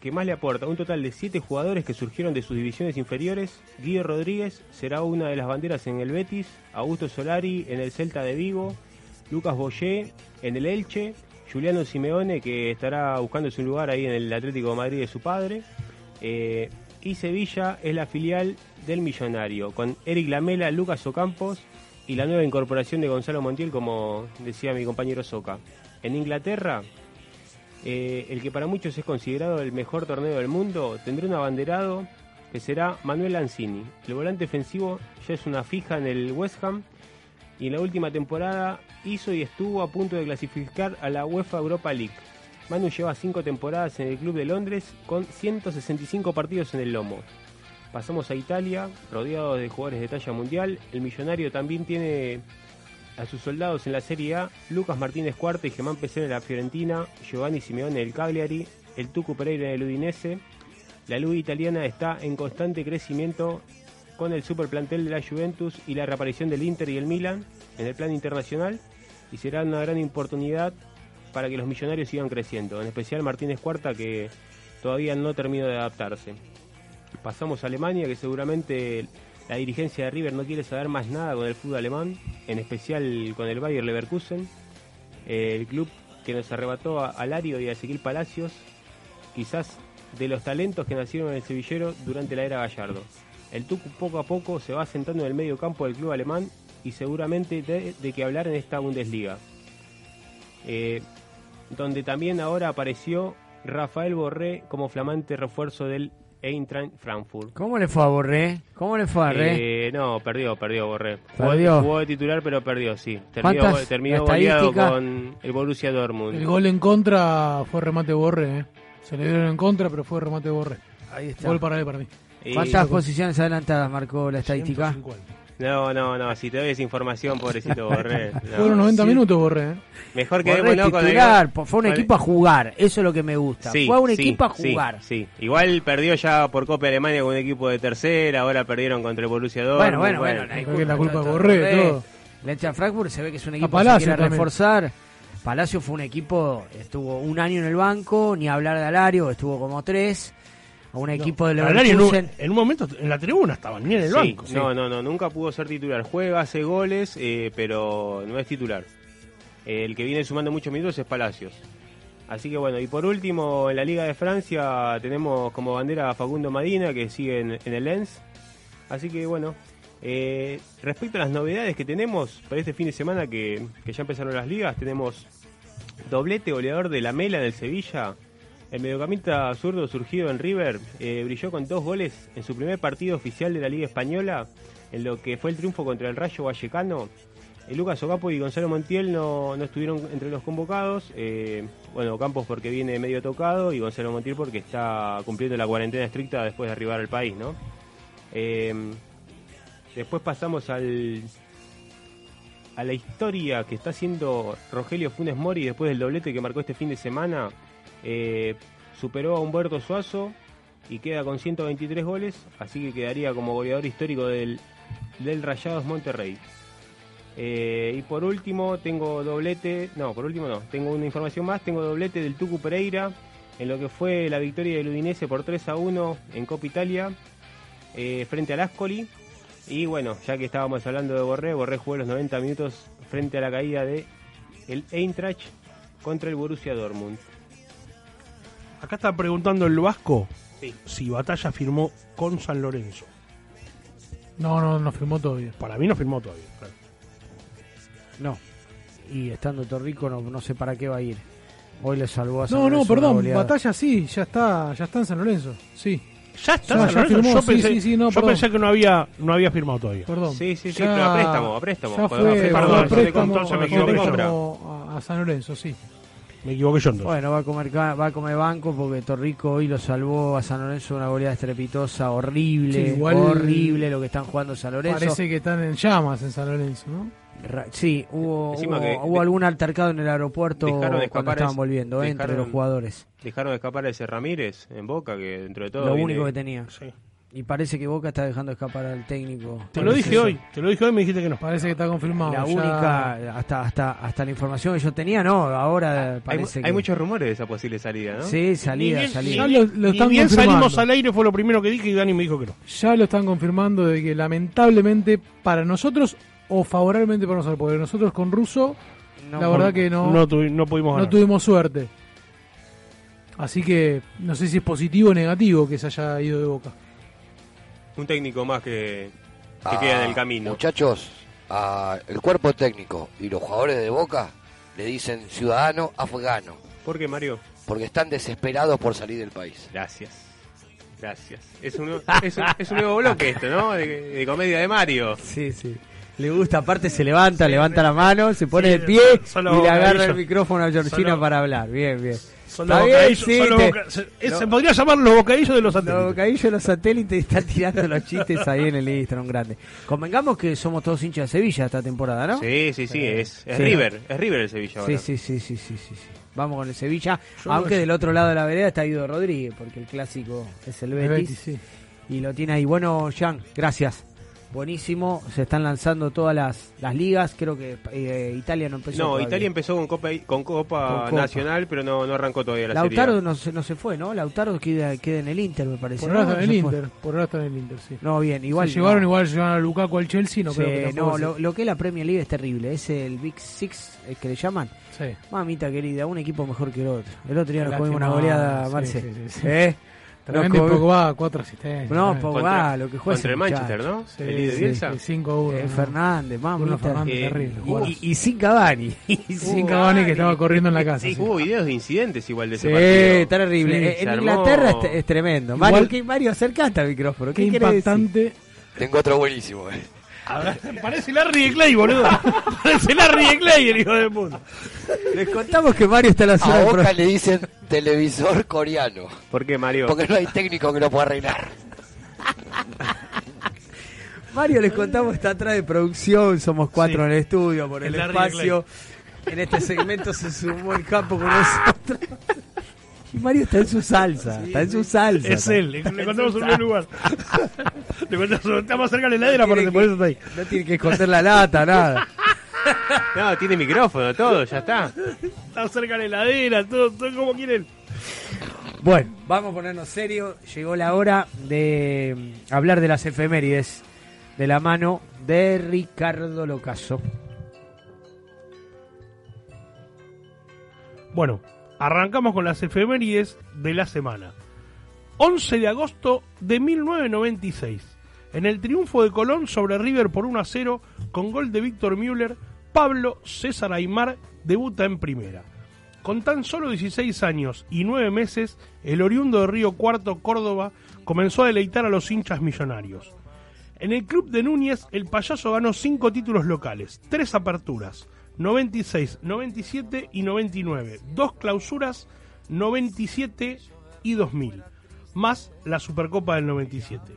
que más le aporta, un total de siete jugadores que surgieron de sus divisiones inferiores. Guido Rodríguez será una de las banderas en el Betis, Augusto Solari en el Celta de Vigo, Lucas Boyé en el Elche, Juliano Simeone, que estará buscando su lugar ahí en el Atlético de Madrid de su padre, eh, y Sevilla es la filial del Millonario, con Eric Lamela, Lucas Ocampos y la nueva incorporación de Gonzalo Montiel, como decía mi compañero Soca. En Inglaterra, eh, el que para muchos es considerado el mejor torneo del mundo, tendrá un abanderado que será Manuel Lanzini. El volante ofensivo ya es una fija en el West Ham y en la última temporada hizo y estuvo a punto de clasificar a la UEFA Europa League. Manu lleva cinco temporadas en el club de Londres con ciento sesenta y cinco partidos en el lomo. Pasamos a Italia, rodeado de jugadores de talla mundial. El Millonario también tiene a sus soldados en la Serie A, Lucas Martínez Cuarta y Germán Pesero en la Fiorentina, Giovanni Simeone del Cagliari, el Tucu Pereira en el Udinese. La Liga italiana está en constante crecimiento con el superplantel de la Juventus y la reaparición del Inter y el Milan en el plano internacional, y será una gran oportunidad para que los Millonarios sigan creciendo, en especial Martínez Cuarta, que todavía no terminó de adaptarse. Pasamos a Alemania, que seguramente la dirigencia de River no quiere saber más nada con el fútbol alemán, en especial con el Bayer Leverkusen, el club que nos arrebató a Alario y a Ezequiel Palacios, quizás de los talentos que nacieron en el Sevillero durante la era Gallardo. El Tucu poco a poco se va sentando en el medio campo del club alemán y seguramente de, de que hablar en esta Bundesliga, eh, donde también ahora apareció Rafael Borré como flamante refuerzo del Eintracht Frankfurt. ¿Cómo le fue a Borré? ¿Cómo le fue a Borré? Eh, no, perdió, perdió Borré. Perdió. Jugó de titular, pero perdió, sí. Terminó, terminó goleado con el Borussia Dortmund. El gol en contra fue remate de Borré. Eh. Se le dieron en contra, pero fue remate de Borré. Ahí está. Gol para él, para mí. Y... ¿cuántas posiciones adelantadas marcó la estadística? ciento cincuenta. No, no, no, si te doy esa información, pobrecito Borré. No. Fueron noventa minutos, Borré. Mejor que Borré es titular, con el... fue un equipo a jugar, eso es lo que me gusta. Sí, fue un sí, equipo a jugar. Sí, sí. Igual perdió ya por Copa Alemania con un equipo de tercera, ahora perdieron contra el Borussia Dortmund. Bueno, bueno, bueno. bueno. No, no, la culpa de no, Borré, todo. La Eintracht Frankfurt se ve que es un equipo que se quiere también reforzar. Palacio fue un equipo, estuvo un año en el banco, ni hablar de Alario, estuvo como tres. A un no, equipo de Leverkusen. En, en un momento en la tribuna estaban, ni en el sí, banco. Sí. No, no, no, nunca pudo ser titular. Juega, hace goles, eh, pero no es titular. Eh, el que viene sumando muchos minutos es Palacios. Así que bueno, y por último, en la Liga de Francia tenemos como bandera a Facundo Madina, que sigue en, en el Lens. Así que bueno, eh, respecto a las novedades que tenemos para este fin de semana, que, que ya empezaron las ligas, tenemos doblete goleador de Lamela en el Sevilla. El mediocampista zurdo surgido en River eh, brilló con dos goles en su primer partido oficial de la Liga Española, en lo que fue el triunfo contra el Rayo Vallecano. Eh, Lucas Ocampo y Gonzalo Montiel no, no estuvieron entre los convocados. Eh, bueno, Ocampos porque viene medio tocado y Gonzalo Montiel porque está cumpliendo la cuarentena estricta después de arribar al país, ¿no? Eh, después pasamos al... a la historia que está haciendo Rogelio Funes Mori después del doblete que marcó este fin de semana. Eh, superó a Humberto Suazo y queda con ciento veintitrés goles, así que quedaría como goleador histórico del, del Rayados Monterrey. Eh, y por último tengo doblete, no, por último no, tengo una información más, tengo doblete del Tucu Pereira en lo que fue la victoria del Udinese por tres a uno en Copa Italia eh, frente al Ascoli. Y bueno, ya que estábamos hablando de Borré, Borré jugó los noventa minutos frente a la caída de el Eintracht contra el Borussia Dortmund. Acá está preguntando el Vasco sí. si Batalla firmó con San Lorenzo. No, no, no firmó todavía. Para mí no firmó todavía. Claro. No. Y estando Torrico no, no sé para qué va a ir. Hoy le salvó a San no, Lorenzo. No, no, perdón. Batalla sí, ya está, ya está en San Lorenzo. Sí. Ya está, no, San Lorenzo. Firmó, yo sí, pensé, sí, sí, no, yo pensé que no había, no había firmado todavía. Perdón. Sí, sí, ya, sí, pero a préstamo, a préstamo. Ya fue, perdón, a préstamo, a préstamo, a préstamo a San Lorenzo, sí. Me equivoqué yo entonces. Bueno, va a comer va a comer banco porque Torrico hoy lo salvó a San Lorenzo de una goleada estrepitosa, horrible, sí, igual horrible lo que están jugando San Lorenzo. Parece que están en llamas en San Lorenzo, ¿no? Ra sí, hubo, hubo, hubo algún altercado en el aeropuerto cuando estaban volviendo, dejaron, entre los jugadores. Dejaron de escapar a ese Ramírez en Boca, que dentro de todo... Lo viene... único que tenía. Sí. Y parece que Boca está dejando escapar al técnico. Te lo dije hoy, te lo dije hoy, me dijiste que no. Parece que está confirmado. La ya... única, hasta hasta hasta la información que yo tenía, no, ahora ah, parece hay, que... Hay muchos rumores de esa posible salida, ¿no? Sí, salida, bien, salida. Ya lo, lo están bien salimos al aire, fue lo primero que dije y Dani me dijo que no. Ya lo están confirmando de que lamentablemente para nosotros, o favorablemente para nosotros, porque nosotros con Russo, no, la verdad que no, no, tuvi no, pudimos ganar. No tuvimos suerte. Así que no sé si es positivo o negativo que se haya ido de Boca. Un técnico más que, que ah, queda en el camino. Muchachos, ah, el cuerpo técnico y los jugadores de Boca le dicen ciudadano afgano. ¿Por qué, Mario? Porque están desesperados por salir del país. Gracias, gracias. Es un, es un, es un nuevo bloque esto, ¿no? De, de comedia de Mario. Sí, sí. Le gusta, aparte se levanta, sí, levanta la mano, se pone sí, de pie solo, y le agarra el micrófono a Georgina solo, para hablar. Bien, bien. Son los bocadillos, sí, son los boca... te... se no. podría llamar los bocadillos de los satélites. Los bocadillos de los satélites están tirando los chistes ahí en el Instagram grande. Convengamos que somos todos hinchas de Sevilla esta temporada, ¿no? Sí, sí, sí, eh, es, es sí. River, es River el Sevilla ahora. Sí, sí, sí, sí, sí, sí, sí. Vamos con el Sevilla, yo aunque no... del otro lado de la vereda está Guido Rodríguez, porque el clásico es el Betis, el Betis sí. Y lo tiene ahí. Bueno, Jean, gracias. Buenísimo, se están lanzando todas las, las ligas, creo que eh, Italia no empezó. No, todavía. Italia empezó con Copa con Copa, Copa. Nacional, pero no, no arrancó todavía la Serie A. Lautaro no se, no se fue, ¿no? Lautaro queda, queda en el Inter, me parece. Por ahora no, está en el Inter, fue. por ahora está en el Inter, sí. No, bien, igual. Se llevaron, no. igual llevaron a Lukaku al Chelsea, no sí, creo que No, lo, lo que es la Premier League es terrible, es el Big Six eh, que le llaman. Sí. Mamita querida, un equipo mejor que el otro. El otro día nos comimos una goleada, sí, Marce. Sí, sí, sí. ¿Eh? Tremendo no, Pogba, cuatro asistencias. No, Pogba, contra, lo que juega contra el Manchester, muchacho. ¿No? Sí, el sí, sí, cinco uno. Eh, Fernández, vamos, eh, y, y sin Cavani. Y sin uh, Cavani que estaba corriendo en la casa. Sí, sí. Hubo videos de incidentes igual de ese sí, partido. Sí, terrible. Sí, eh, en armó... Inglaterra es, es tremendo. Igual, Mario, ¿qué, Mario, acercaste al micrófono. Qué, qué impactante. Decir? Tengo otro buenísimo. Eh. Parece Larry de Clay, boludo. Parece Larry de Clay, el hijo de puta. Les contamos que Mario está en la zona. A Boca le dicen televisor coreano. ¿Por qué, Mario? Porque no hay técnico que lo pueda arreglar. Mario, les contamos, está atrás de producción. Somos cuatro sí. en el estudio, por el, el espacio. En este segmento se sumó el campo con nosotros. Y Mario está en su salsa, sí, está en su salsa. Es está, él, está le contamos en un lugar. Le contamos, estamos cerca de la heladera, no para que, por eso está ahí. No tiene que esconder la lata, nada. No, tiene micrófono, todo, ya está. Está cerca de la heladera, todo, todo como quieren. Bueno, vamos a ponernos serios. Llegó la hora de hablar de las efemérides de la mano de Ricardo Locaso. Bueno. Arrancamos con las efemérides de la semana. once de agosto de mil novecientos noventa y seis. En el triunfo de Colón sobre River por uno a cero, con gol de Víctor Müller, Pablo César Aimar debuta en primera. Con tan solo dieciséis años y nueve meses, el oriundo de Río Cuarto, Córdoba, comenzó a deleitar a los hinchas millonarios. En el club de Núñez, el payaso ganó cinco títulos locales, tres aperturas. noventa y seis, noventa y siete y noventa y nueve, dos clausuras, noventa y siete y dos mil, más la Supercopa del noventa y siete.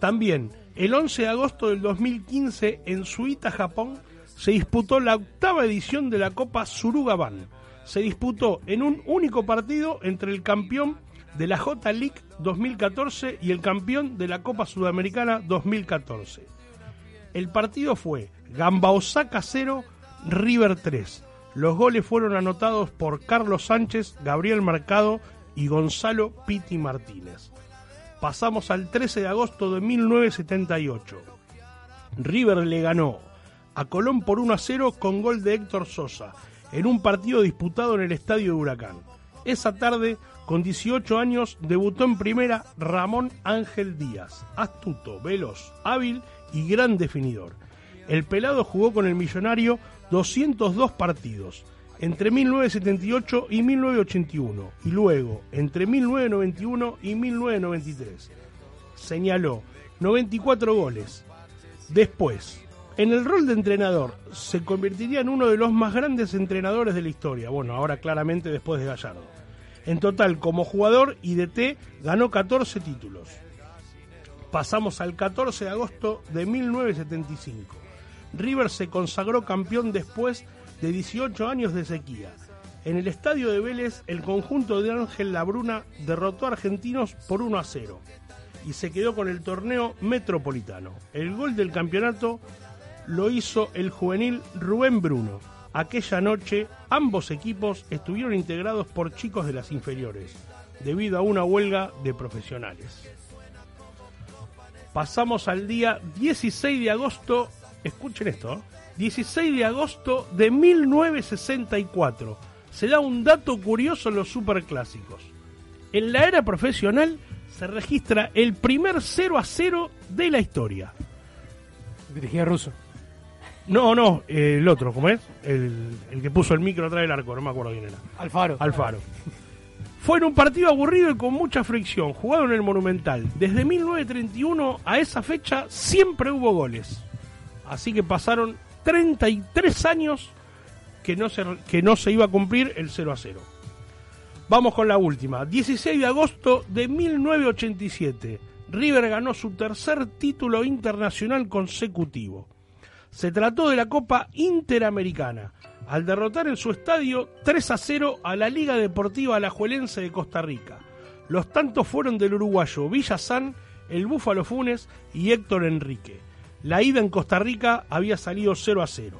También, el once de agosto del dos mil quince, en Suita, Japón, se disputó la octava edición de la Copa Suruga-Ban. Se disputó en un único partido entre el campeón de la J-League dos mil catorce y el campeón de la Copa Sudamericana dos mil catorce. El partido fue Gamba Osaka cero, River tres. Los goles fueron anotados por Carlos Sánchez, Gabriel Mercado y Gonzalo Piti Martínez. Pasamos al trece de agosto de mil novecientos setenta y ocho. River le ganó a Colón por uno a cero con gol de Héctor Sosa en un partido disputado en el estadio de Huracán. Esa tarde, con dieciocho años, debutó en primera Ramón Ángel Díaz, astuto, veloz, hábil y gran definidor. El pelado jugó con el millonario doscientos dos partidos, entre mil novecientos setenta y ocho y mil novecientos ochenta y uno, y luego entre mil novecientos noventa y uno y mil novecientos noventa y tres. Señaló noventa y cuatro goles. Después, En el rol de entrenador, se convertiría en uno de los más grandes entrenadores de la historia. Bueno, ahora claramente después de Gallardo. En total, como jugador y D T, ganó catorce títulos. Pasamos al catorce de agosto de mil novecientos setenta y cinco. River se consagró campeón después de dieciocho años de sequía. En el estadio de Vélez, el conjunto de Ángel Labruna derrotó a Argentinos por uno a cero y se quedó con el torneo metropolitano. El gol del campeonato lo hizo el juvenil Rubén Bruno. Aquella noche, ambos equipos estuvieron integrados por chicos de las inferiores, debido a una huelga de profesionales. Pasamos al día dieciséis de agosto, escuchen esto, ¿eh? dieciséis de agosto de mil novecientos sesenta y cuatro. Se da un dato curioso en los superclásicos. En la era profesional se registra el primer cero a cero de la historia. Dirigía Russo. No, no, eh, el otro, ¿cómo es? El, el que puso el micro atrás del arco, no me acuerdo quién era. Alfaro. Alfaro. Fue en un partido aburrido y con mucha fricción, jugado en el Monumental. Desde mil novecientos treinta y uno a esa fecha siempre hubo goles. Así que pasaron treinta y tres años que no se, que no se iba a cumplir el cero a cero. Vamos con la última. dieciséis de agosto de mil novecientos ochenta y siete. River ganó su tercer título internacional consecutivo. Se trató de la Copa Interamericana, al derrotar en su estadio tres a cero a la Liga Deportiva Alajuelense de Costa Rica. Los tantos fueron del uruguayo Villazán, el Búfalo Funes y Héctor Enrique. La ida en Costa Rica había salido cero a cero.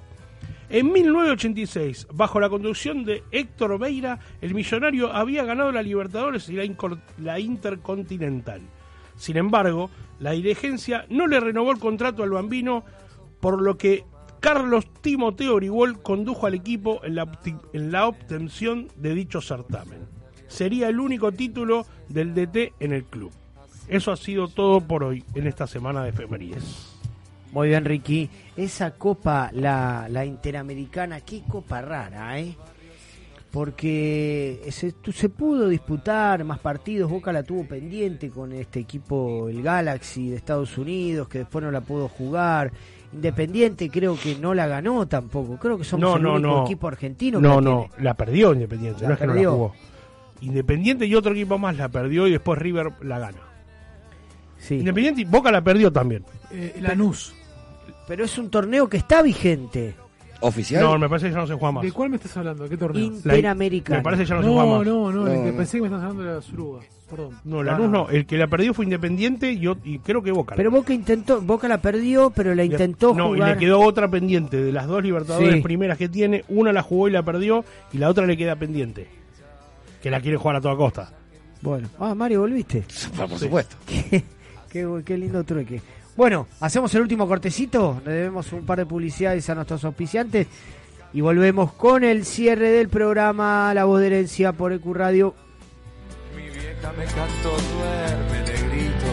En mil novecientos ochenta y seis, bajo la conducción de Héctor Beira, el Millonario había ganado la Libertadores y la, Incor- la Intercontinental. Sin embargo, la dirigencia no le renovó el contrato al Bambino, por lo que Carlos Timoteo Origol condujo al equipo en la, en la obtención de dicho certamen. Sería el único título del D T en el club. Eso ha sido todo por hoy en esta semana de efemérides. Muy bien, Ricky. Esa copa, la, la Interamericana, qué copa rara, ¿eh? Porque se, se pudo disputar más partidos. Boca la tuvo pendiente con este equipo, el Galaxy de Estados Unidos, que después no la pudo jugar. Independiente creo que no la ganó tampoco. Creo que somos no, el no, único no. equipo argentino no, que No, no, la perdió Independiente, la no es perdió. que no la jugó. Independiente y otro equipo más la perdió y después River la gana. Sí. Independiente y Boca la perdió también. Eh, Lanús. Pero, pero es un torneo que está vigente. ¿Oficial? No, me parece que ya no se juega más. ¿De cuál me estás hablando? ¿Qué torneo? Interamericano. Me parece que ya no, no se juega más. No, no, no, el que pensé que me estás hablando de la Suruga. Perdón. No, Lanús no. no, el que la perdió fue Independiente y, yo, y creo que Boca. Pero Boca intentó, Boca la perdió, pero la intentó le, no, jugar. No, y le quedó otra pendiente de las dos Libertadores sí. primeras que tiene, una la jugó y la perdió y la otra le queda pendiente. Que la quiere jugar a toda costa. Bueno, ah, Mario, volviste. Ah, por sí. supuesto. Qué, qué, qué lindo trueque. Bueno, hacemos el último cortecito, le debemos un par de publicidades a nuestros auspiciantes y volvemos con el cierre del programa La Voz de Herencia por E Q Radio. Mi vieja me cantó duerme negrito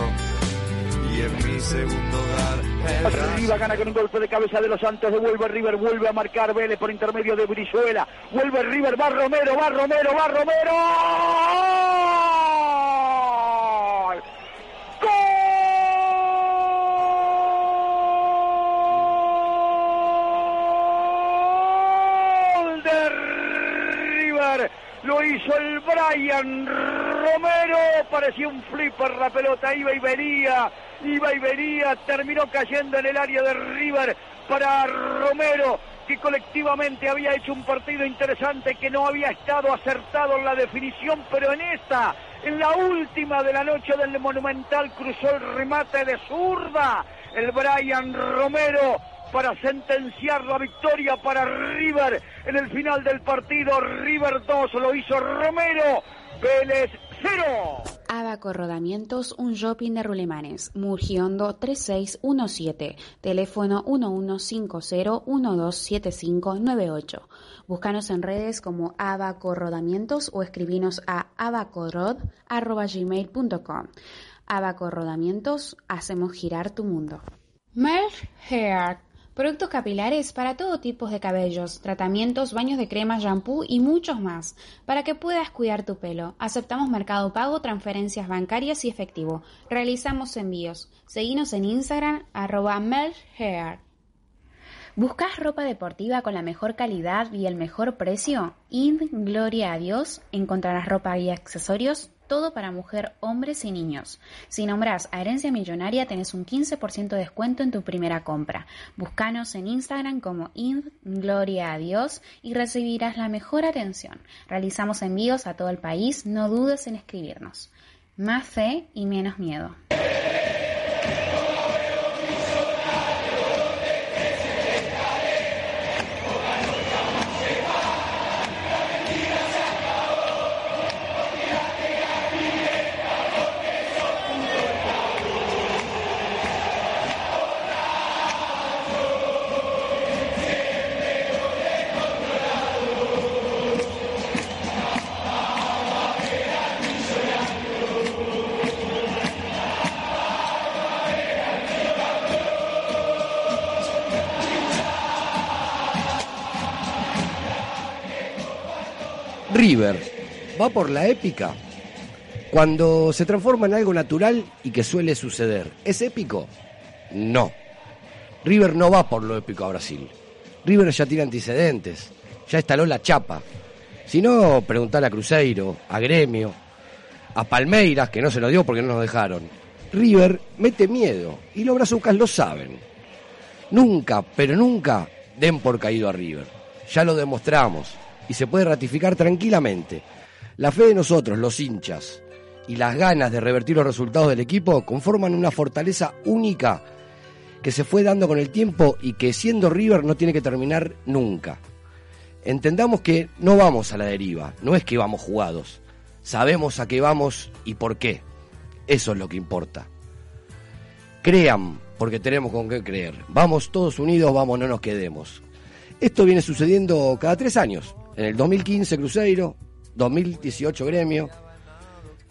y en mi segundo hogar. Riva gana con un golpe de cabeza de los Santos, devuelve River, vuelve a marcar Vélez por intermedio de Brizuela, vuelve River, va Romero, va Romero, va Romero. Lo hizo el Brian Romero, parecía un flipper la pelota, iba y venía, iba y venía, terminó cayendo en el área de River para Romero, que colectivamente había hecho un partido interesante, que no había estado acertado en la definición, pero en esta, en la última de la noche del Monumental, cruzó el remate de zurda, el Brian Romero, para sentenciar la victoria para River. En el final del partido, River dos, lo hizo Romero, Vélez cero. Abaco Rodamientos, un shopping de rulemanes, Murgiondo tres seis uno siete, teléfono uno uno cinco cero uno dos siete cinco nueve ocho. Búscanos en redes como Abaco Rodamientos o escribinos a abacorod arroba gmail punto com. Abaco Rodamientos, hacemos girar tu mundo. Merch Hair. Productos capilares para todo tipo de cabellos, tratamientos, baños de crema, shampoo y muchos más, para que puedas cuidar tu pelo. Aceptamos mercado pago, transferencias bancarias y efectivo. Realizamos envíos. Seguinos en Instagram, arroba Melch Hair. ¿Buscas ropa deportiva con la mejor calidad y el mejor precio? In Gloria a Dios encontrarás ropa y accesorios, todo para mujer, hombres y niños. Si nombras a Herencia Millonaria tenés un quince por ciento de descuento en tu primera compra. Búscanos en Instagram como In Gloria a Dios y recibirás la mejor atención. Realizamos envíos a todo el país, no dudes en escribirnos. Más fe y menos miedo. River va por la épica cuando se transforma en algo natural y que suele suceder. ¿Es épico? No. River no va por lo épico a Brasil. River ya tiene antecedentes, ya instaló la chapa. Si no, preguntale a Cruzeiro, a Gremio, a Palmeiras, que no se lo dio porque no nos dejaron. River mete miedo y los brazucas lo saben. Nunca, pero nunca den por caído a River. Ya lo demostramos. Y se puede ratificar tranquilamente. La fe de nosotros, los hinchas, y las ganas de revertir los resultados del equipo conforman una fortaleza única que se fue dando con el tiempo y que, siendo River, no tiene que terminar nunca. Entendamos que no vamos a la deriva, no es que vamos jugados. Sabemos a qué vamos y por qué. Eso es lo que importa. Crean, porque tenemos con qué creer. Vamos todos unidos, vamos, no nos quedemos. Esto viene sucediendo cada tres años. En el dos mil quince Cruzeiro, dos mil dieciocho Gremio,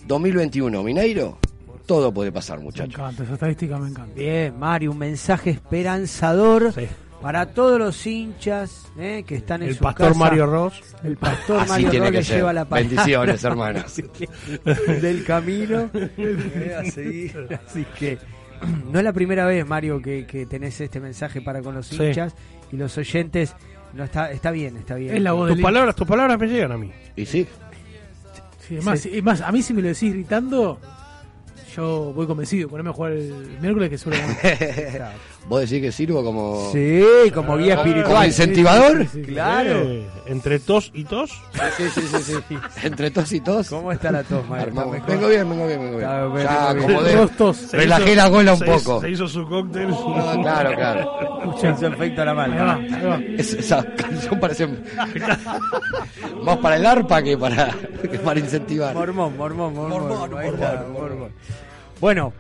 dos mil veintiuno Mineiro. Todo puede pasar, muchachos. Me encanta, esa estadística me encanta. Bien, Mario, un mensaje esperanzador, sí, para todos los hinchas, ¿eh?, que están en el su casa. El pastor Mario Ross. El pastor Así Mario Ross le ser. lleva la palabra. Bendiciones, hermanas. Del camino a seguir. Así que no es la primera vez, Mario, que, que tenés este mensaje para con los sí. hinchas y los oyentes. No, está, está bien, está bien. Es la voz tus del... palabras, tus palabras me llegan a mí. Y sí. sí es, más, sí. es más, a mí si me lo decís gritando, yo voy convencido. Poneme a jugar el miércoles que suelo ganar. ¿Vos decís que sirvo como...? Sí, como guía espiritual. ¿Como incentivador? Sí, sí, sí, sí. Claro. Sí. ¿Entre tos y tos? Sí, sí, sí, sí, sí. ¿Entre tos y tos? ¿Cómo está la tos, Mario? Vengo bien, vengo bien, vengo bien. Claro, ya, acomodé. Dos tos. Relajé la gola un se poco. Hizo, se hizo su cóctel. No, claro, claro. Se hizo efecto a la mala. Es, esa canción parece más para el arpa que para, que para incentivar. Mormón, mormón, mormón. Mormón, mormón, mormón. Bueno.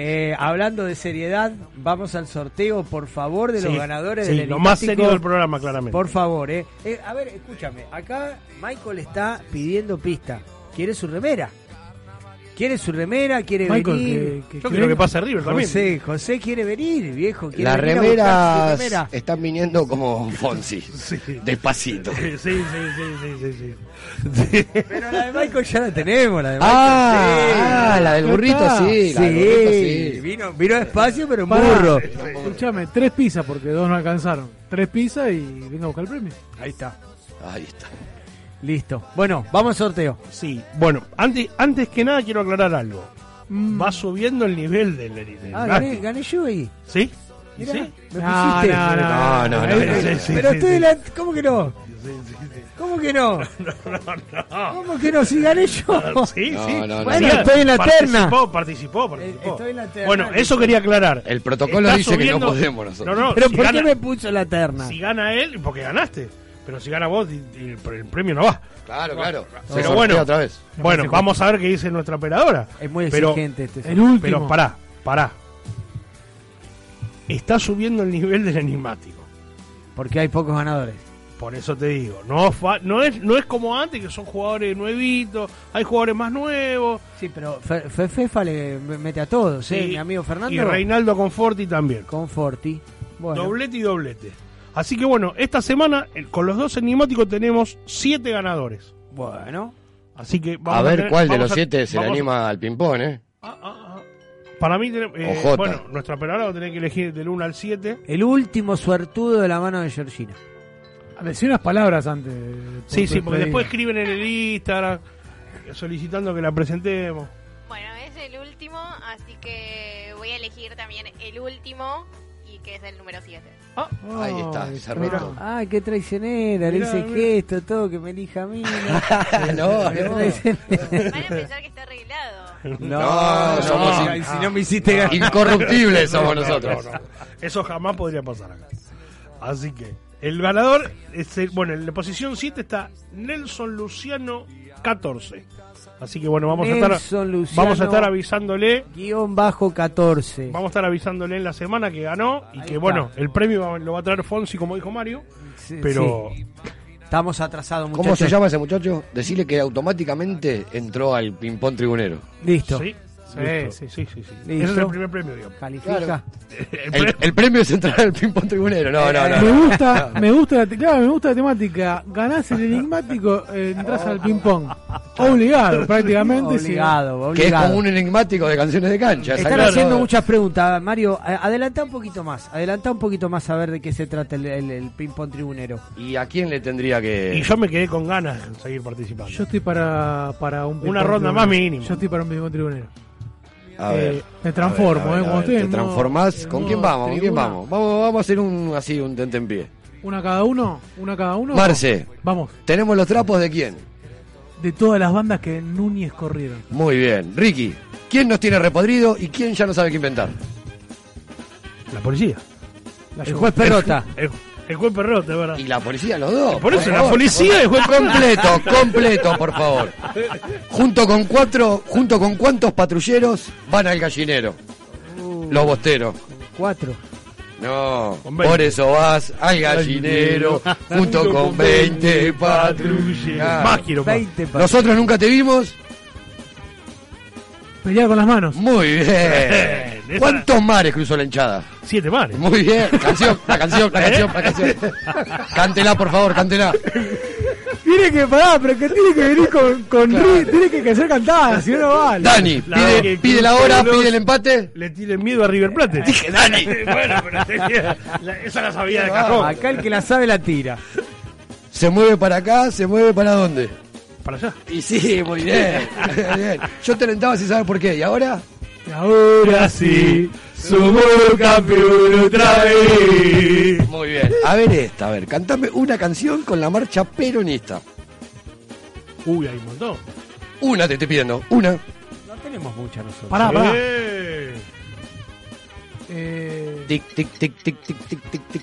Eh, hablando de seriedad, vamos al sorteo, por favor, de sí, los ganadores sí, del enigmático. Lo más serio del programa, claramente. Por favor, eh. eh. A ver, escúchame. Acá Michael está pidiendo pista. ¿Quiere su remera? ¿Quiere su remera? ¿Quiere Michael, venir? Que, que, Yo creo que pasa arriba también. José, José quiere venir, viejo. Quiere Las venir remeras remera. Están viniendo como Fonsi. Sí. Despacito. Sí, sí, sí, sí, sí, sí. Pero la de Michael ya la tenemos, la de Michael. Ah, sí. ah la del burrito, sí. La sí. Del burrito, sí. Vino, vino despacio, pero un burro. Escuchame, tres pizzas, porque dos no alcanzaron. Tres pizzas y venga a buscar el premio. Ahí está. Ahí está. Listo. Bueno, vamos al sorteo. Sí. Bueno, antes antes que nada quiero aclarar algo. Mm. Va subiendo el nivel del... del ah, gané, gané yo ahí. ¿Sí? Mirá, ¿Sí? Me no, pusiste. No, no, no. no, no, no, no, no, no sí, pero sí, estoy sí. delante... ¿Cómo que no? Sí, sí, sí. ¿Cómo que no? No, no, no. ¿Cómo que no? Si gané yo. No, sí, no, sí. No, bueno, no, estoy en la terna. Participó, participó, participó. Estoy en la terna. Bueno, eso quería aclarar. El protocolo Está dice subiendo... que no podemos nosotros. No, no, pero si ¿por gana... qué me puso la terna? Si gana él, porque ganaste. Pero si gana vos, el premio no va. Claro, no, claro. Pero bueno, otra vez. Bueno, vamos a ver qué dice nuestra operadora. Es muy exigente este. El último. Pero pará, pará. Está subiendo el nivel del enigmático. Porque hay pocos ganadores. Por eso te digo, no, fa, no es no es como antes, que son jugadores nuevitos, hay jugadores más nuevos. Sí, pero Fe, Fe, Fefa le mete a todos, sí, ¿eh? Mi amigo Fernando. Y Reinaldo Conforti también. Conforti. Bueno. Doblete y doblete. Así que bueno, esta semana con los dos enigmáticos tenemos siete ganadores. Bueno. Así que vamos a ver. A ver cuál a tener, de los a, siete se le anima a... al ping-pong, ¿eh? Ah, ah, ah. Para mí, eh, bueno, nuestra pelada va a tener que elegir del uno al siete. El último suertudo de la mano de Georgina. Decí unas palabras antes. Sí, sí, porque después escriben en el Instagram solicitando que la presentemos. Bueno, es el último, así que voy a elegir también el último, y que es el número siete. Ah, oh, ahí está, desarmado. Ay, qué traicionera, mirá, le hice gesto, todo, que me elija a mí. No, no, no. Van a pensar que está arreglado. No, no somos no, in, si no me hiciste no, incorruptibles somos no, nosotros. No, no. Eso jamás podría pasar acá. Así que... el ganador, es el, bueno, en la posición siete está Nelson Luciano catorce. Así que bueno, vamos Nelson a estar Luciano, vamos a estar avisándole guión bajo catorce. Vamos a estar avisándole en la semana que ganó y ahí que está. Bueno, el premio lo va a traer Fonsi, como dijo Mario, sí, pero sí. Estamos atrasados, muchachos. ¿Cómo se llama ese muchacho? Decirle que automáticamente entró al ping-pong tribunero. Listo. Sí. Sí, sí, sí, sí, sí. Ese es el primer premio, digamos. Califica. Claro. El, pre- el, el premio es entrar al ping-pong tribunero. No, no, no. Me no, gusta, no. Me gusta la, claro, me gusta la temática. Ganás el enigmático, eh, entras oh. al ping-pong. Obligado, prácticamente. Obligado, sí. Obligado. Que es como un enigmático de canciones de cancha. Están claro, haciendo no, muchas preguntas, Mario. Adelantá un poquito más. Adelantá un poquito más a ver de qué se trata el, el, el ping-pong tribunero. ¿Y a quién le tendría que...? Y yo me quedé con ganas de seguir participando. Yo estoy para, para un una ronda tribunero. Más mínimo. Yo estoy para un ping-pong tribunero. A eh, ver, me transformo, a ver, a ver, eh, a ver, te transformás. No, ¿Con no, quién vamos? ¿Con quién vamos? Vamos, vamos a hacer un así un tentempié. Una cada uno, una cada uno. Marce, vamos. Tenemos los trapos de quién. De todas las bandas que en Núñez corrieron. Muy bien, Ricky. ¿Quién nos tiene repodrido y quién ya no sabe qué inventar? La policía. La el juez Perrota. El, el, el juez Perrota, ¿verdad? Y la policía, los dos. Por eso, por la policía y el juez completo, completo, por favor. Junto con cuatro, junto con cuántos patrulleros van al gallinero. Uh, Los bosteros. Cuatro. No, por eso vas al gallinero, gallinero. Junto con, con veinte patrulleros. Más quiero, nosotros nunca te vimos pelear con las manos. Muy bien. ¿Cuántos mares cruzó la hinchada? Siete mares. Muy bien. Canción, la canción, la canción, la canción. Cántela, por favor, cántela. Tiene que parar, pero que tiene que venir con, con claro. Rick, tiene que, que ser cantada, si no vale. Dani, la pide, que, pide que, la hora, pide el empate. Le tienen miedo a River Plate. Dije, Dani. Bueno, pero tenía, la, esa la sabía de cajón. Acá el que la sabe la tira. Se mueve para acá, se mueve para dónde. Para allá. Y sí, muy bien. Muy bien. Yo te alentaba sin saber por qué, ¿y ahora? Ahora sí, somos campeón otra vez. Muy bien. A ver esta, a ver, cantame una canción con la marcha peronista. Uy, hay un montón. Una te estoy pidiendo, una. No tenemos muchas nosotros. Pará, pará. Eh. Eh. Tic, tic, tic, tic, tic, tic, tic, tic.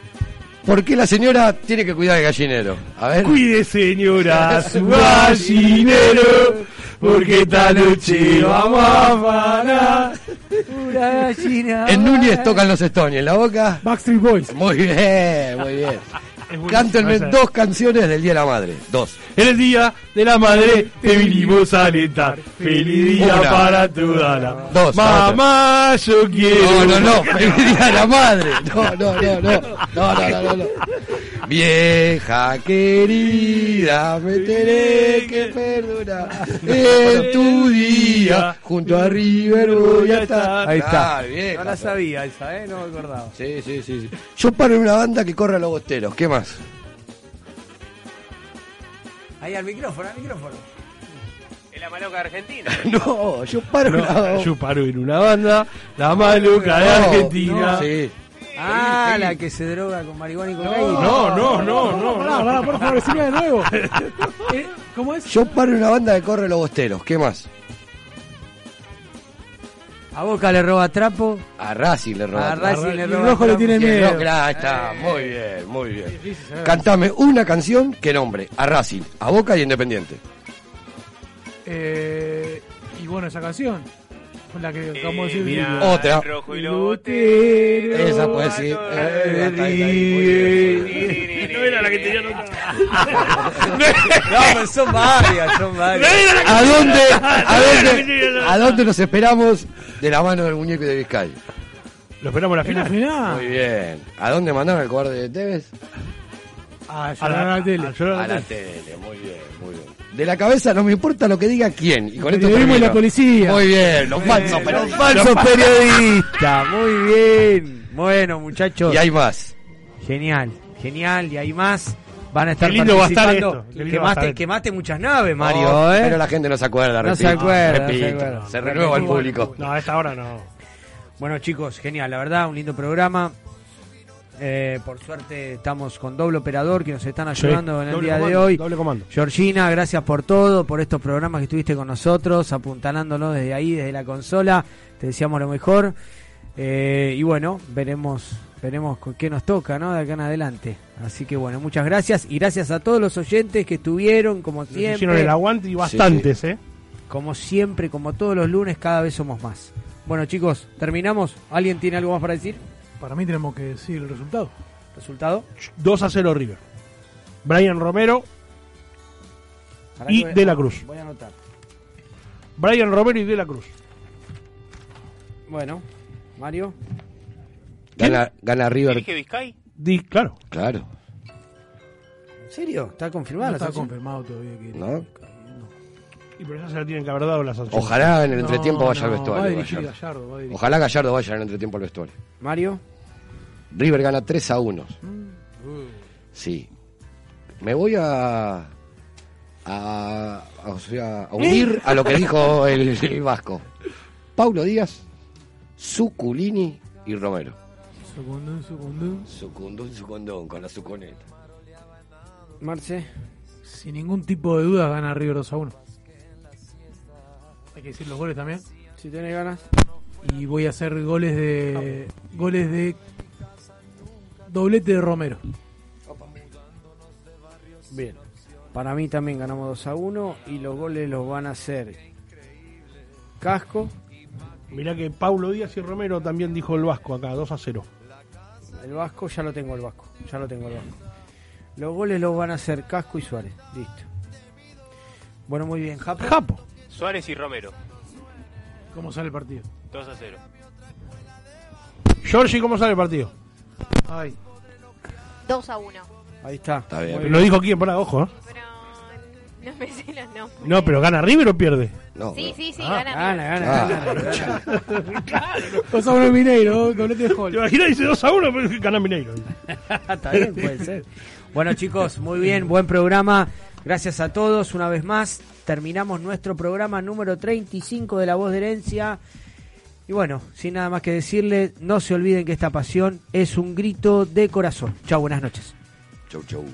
¿Por qué la señora tiene que cuidar el gallinero? A ver. Cuide, señora, su gallinero, porque esta noche vamos a afanar. Una gallina. En Núñez tocan los Stones, en la Boca. Backstreet Boys. Muy bien, muy bien. Cántenme dos canciones del Día de la Madre. Dos. En el Día de la Madre te vinimos a alentar. Feliz día una, para toda la... Dos. Mamá, yo quiero... No, no, no. Feliz Día de la Madre. No, no, no, no. No, no, no, no, no. Vieja querida, me tenés que perdonar. En tu día, junto a River voy a estar. Ahí está. Ah, bien, no la sabía esa, ¿eh? No me acordaba. Sí, sí, sí, sí. Yo paro en una banda que corre a los bosteros. ¿Qué más? Ahí al micrófono, al micrófono. En la maloca de Argentina. No, yo paro no, una... yo paro en una banda, la maloca no, de Argentina. No. Sí. Ah, sí, la sí. que se droga con marihuana y con aire. No, no, no, no. No, no, por favor, decime de nuevo. ¿Eh? ¿Cómo es? Yo paro en una banda que corre los bosteros, ¿qué más? A Boca le roba trapo. A Racing le roba a trapo. A Racing le roba el rojo trapo. Le tiene miedo. El rojo, ah, está. Muy bien, muy bien. Cantame una canción que nombre a Racing, a Boca y Independiente. Eh, y bueno, esa canción. con la que acabamos de decir. Otra. Esa puede ser. No era la que tenía nota. No, son varias, son varias. ¿A dónde, a dónde, a dónde nos esperamos de la mano del muñeco de Vizcay? Lo esperamos a la final. final. Muy bien. ¿A dónde mandaron el cuadro de Tevez? A, a, la, a la tele. A, a la tele, muy bien, muy bien. De la cabeza no me importa lo que diga quién. Y con esto termino. La policía. Muy bien, los falsos, eh, los falsos los periodistas. Muy bien. Bueno, muchachos. Y hay más. Genial, genial, y hay más. Van a estar Qué lindo participando. Va a estar esto. Quemaste, va a quemaste muchas naves, Mario. Oh, ¿eh? Pero la gente no se acuerda, repito. No se acuerda. Repito, no se, acuerda. No, se renueva el público. No, a esta hora no. Bueno, chicos, genial, la verdad, un lindo programa. Eh, por suerte estamos con doble operador que nos están ayudando sí, en el día comando, de hoy. Doble comando. Georgina, gracias por todo, por estos programas que estuviste con nosotros, apuntalándonos desde ahí, desde la consola. Te deseamos lo mejor. Eh, y bueno, veremos veremos con qué nos toca, ¿no? De acá en adelante. Así que bueno, muchas gracias. Y gracias a todos los oyentes que estuvieron, como siempre. Nos hicieron el aguante y bastantes, sí, sí. ¿eh? Como siempre, como todos los lunes, cada vez somos más. Bueno, chicos, terminamos. ¿Alguien tiene algo más para decir? Para mí tenemos que decir el resultado. ¿Resultado? dos a cero River. Brian Romero Ará y voy, De La Cruz. Voy a anotar. Brian Romero y De La Cruz. Bueno, Mario. Gana, gana River. ¿Dirige Vizcay? Di, claro. Claro. ¿En serio? ¿Está confirmado? No está sanción? confirmado todavía. Que no. No. Y por eso se la tienen que haber dado las sanciones. Ojalá en el entretiempo no, vaya no, al vestuario. Va a dirigir Gallardo. Va a dirigir. Ojalá Gallardo vaya en el entretiempo al vestuario. Mario. River gana tres a uno. Sí. Me voy a, a, o sea, a unir a lo que dijo el, el vasco. Paulo Díaz, Zuculini y Romero. Sucundón, sucundón. Sucundón, sucundón, con la suconeta. Marce. Sin ningún tipo de duda gana River dos a uno. Hay que decir los goles también. Si tenés ganas. Y voy a hacer goles de... No. Goles de... Doblete de Romero. Opa. Bien. Para mí también ganamos dos a uno y los goles los van a hacer Casco. Mirá que Paulo Díaz y Romero también dijo el Vasco acá, dos a cero. El Vasco, ya lo tengo el Vasco. Ya lo tengo el Vasco. Los goles los van a hacer Casco y Suárez. Listo. Bueno, muy bien. Japo. Japo. Suárez y Romero. ¿Cómo sale el partido? dos a cero. Giorgi, ¿cómo sale el partido? Ay. dos a uno. Ahí está. Está bien. Bien. Lo dijo quién, para ojo. ¿Eh? Pero no me sé los nombres. No, pero ¿gana River o pierde? No, sí, pero... sí, sí, ah, gana. Gana, gana. Ah, gana. Claro. dos a uno Mineiro, doblete de gol. Te imaginas, dice dos a uno, pero gana Mineiro. Está bien, puede ser. Bueno, chicos, muy bien, buen programa. Gracias a todos una vez más. Terminamos nuestro programa número treinta y cinco de La Voz de Herencia. Y bueno, sin nada más que decirle, no se olviden que esta pasión es un grito de corazón. Chau, buenas noches. Chau, chau.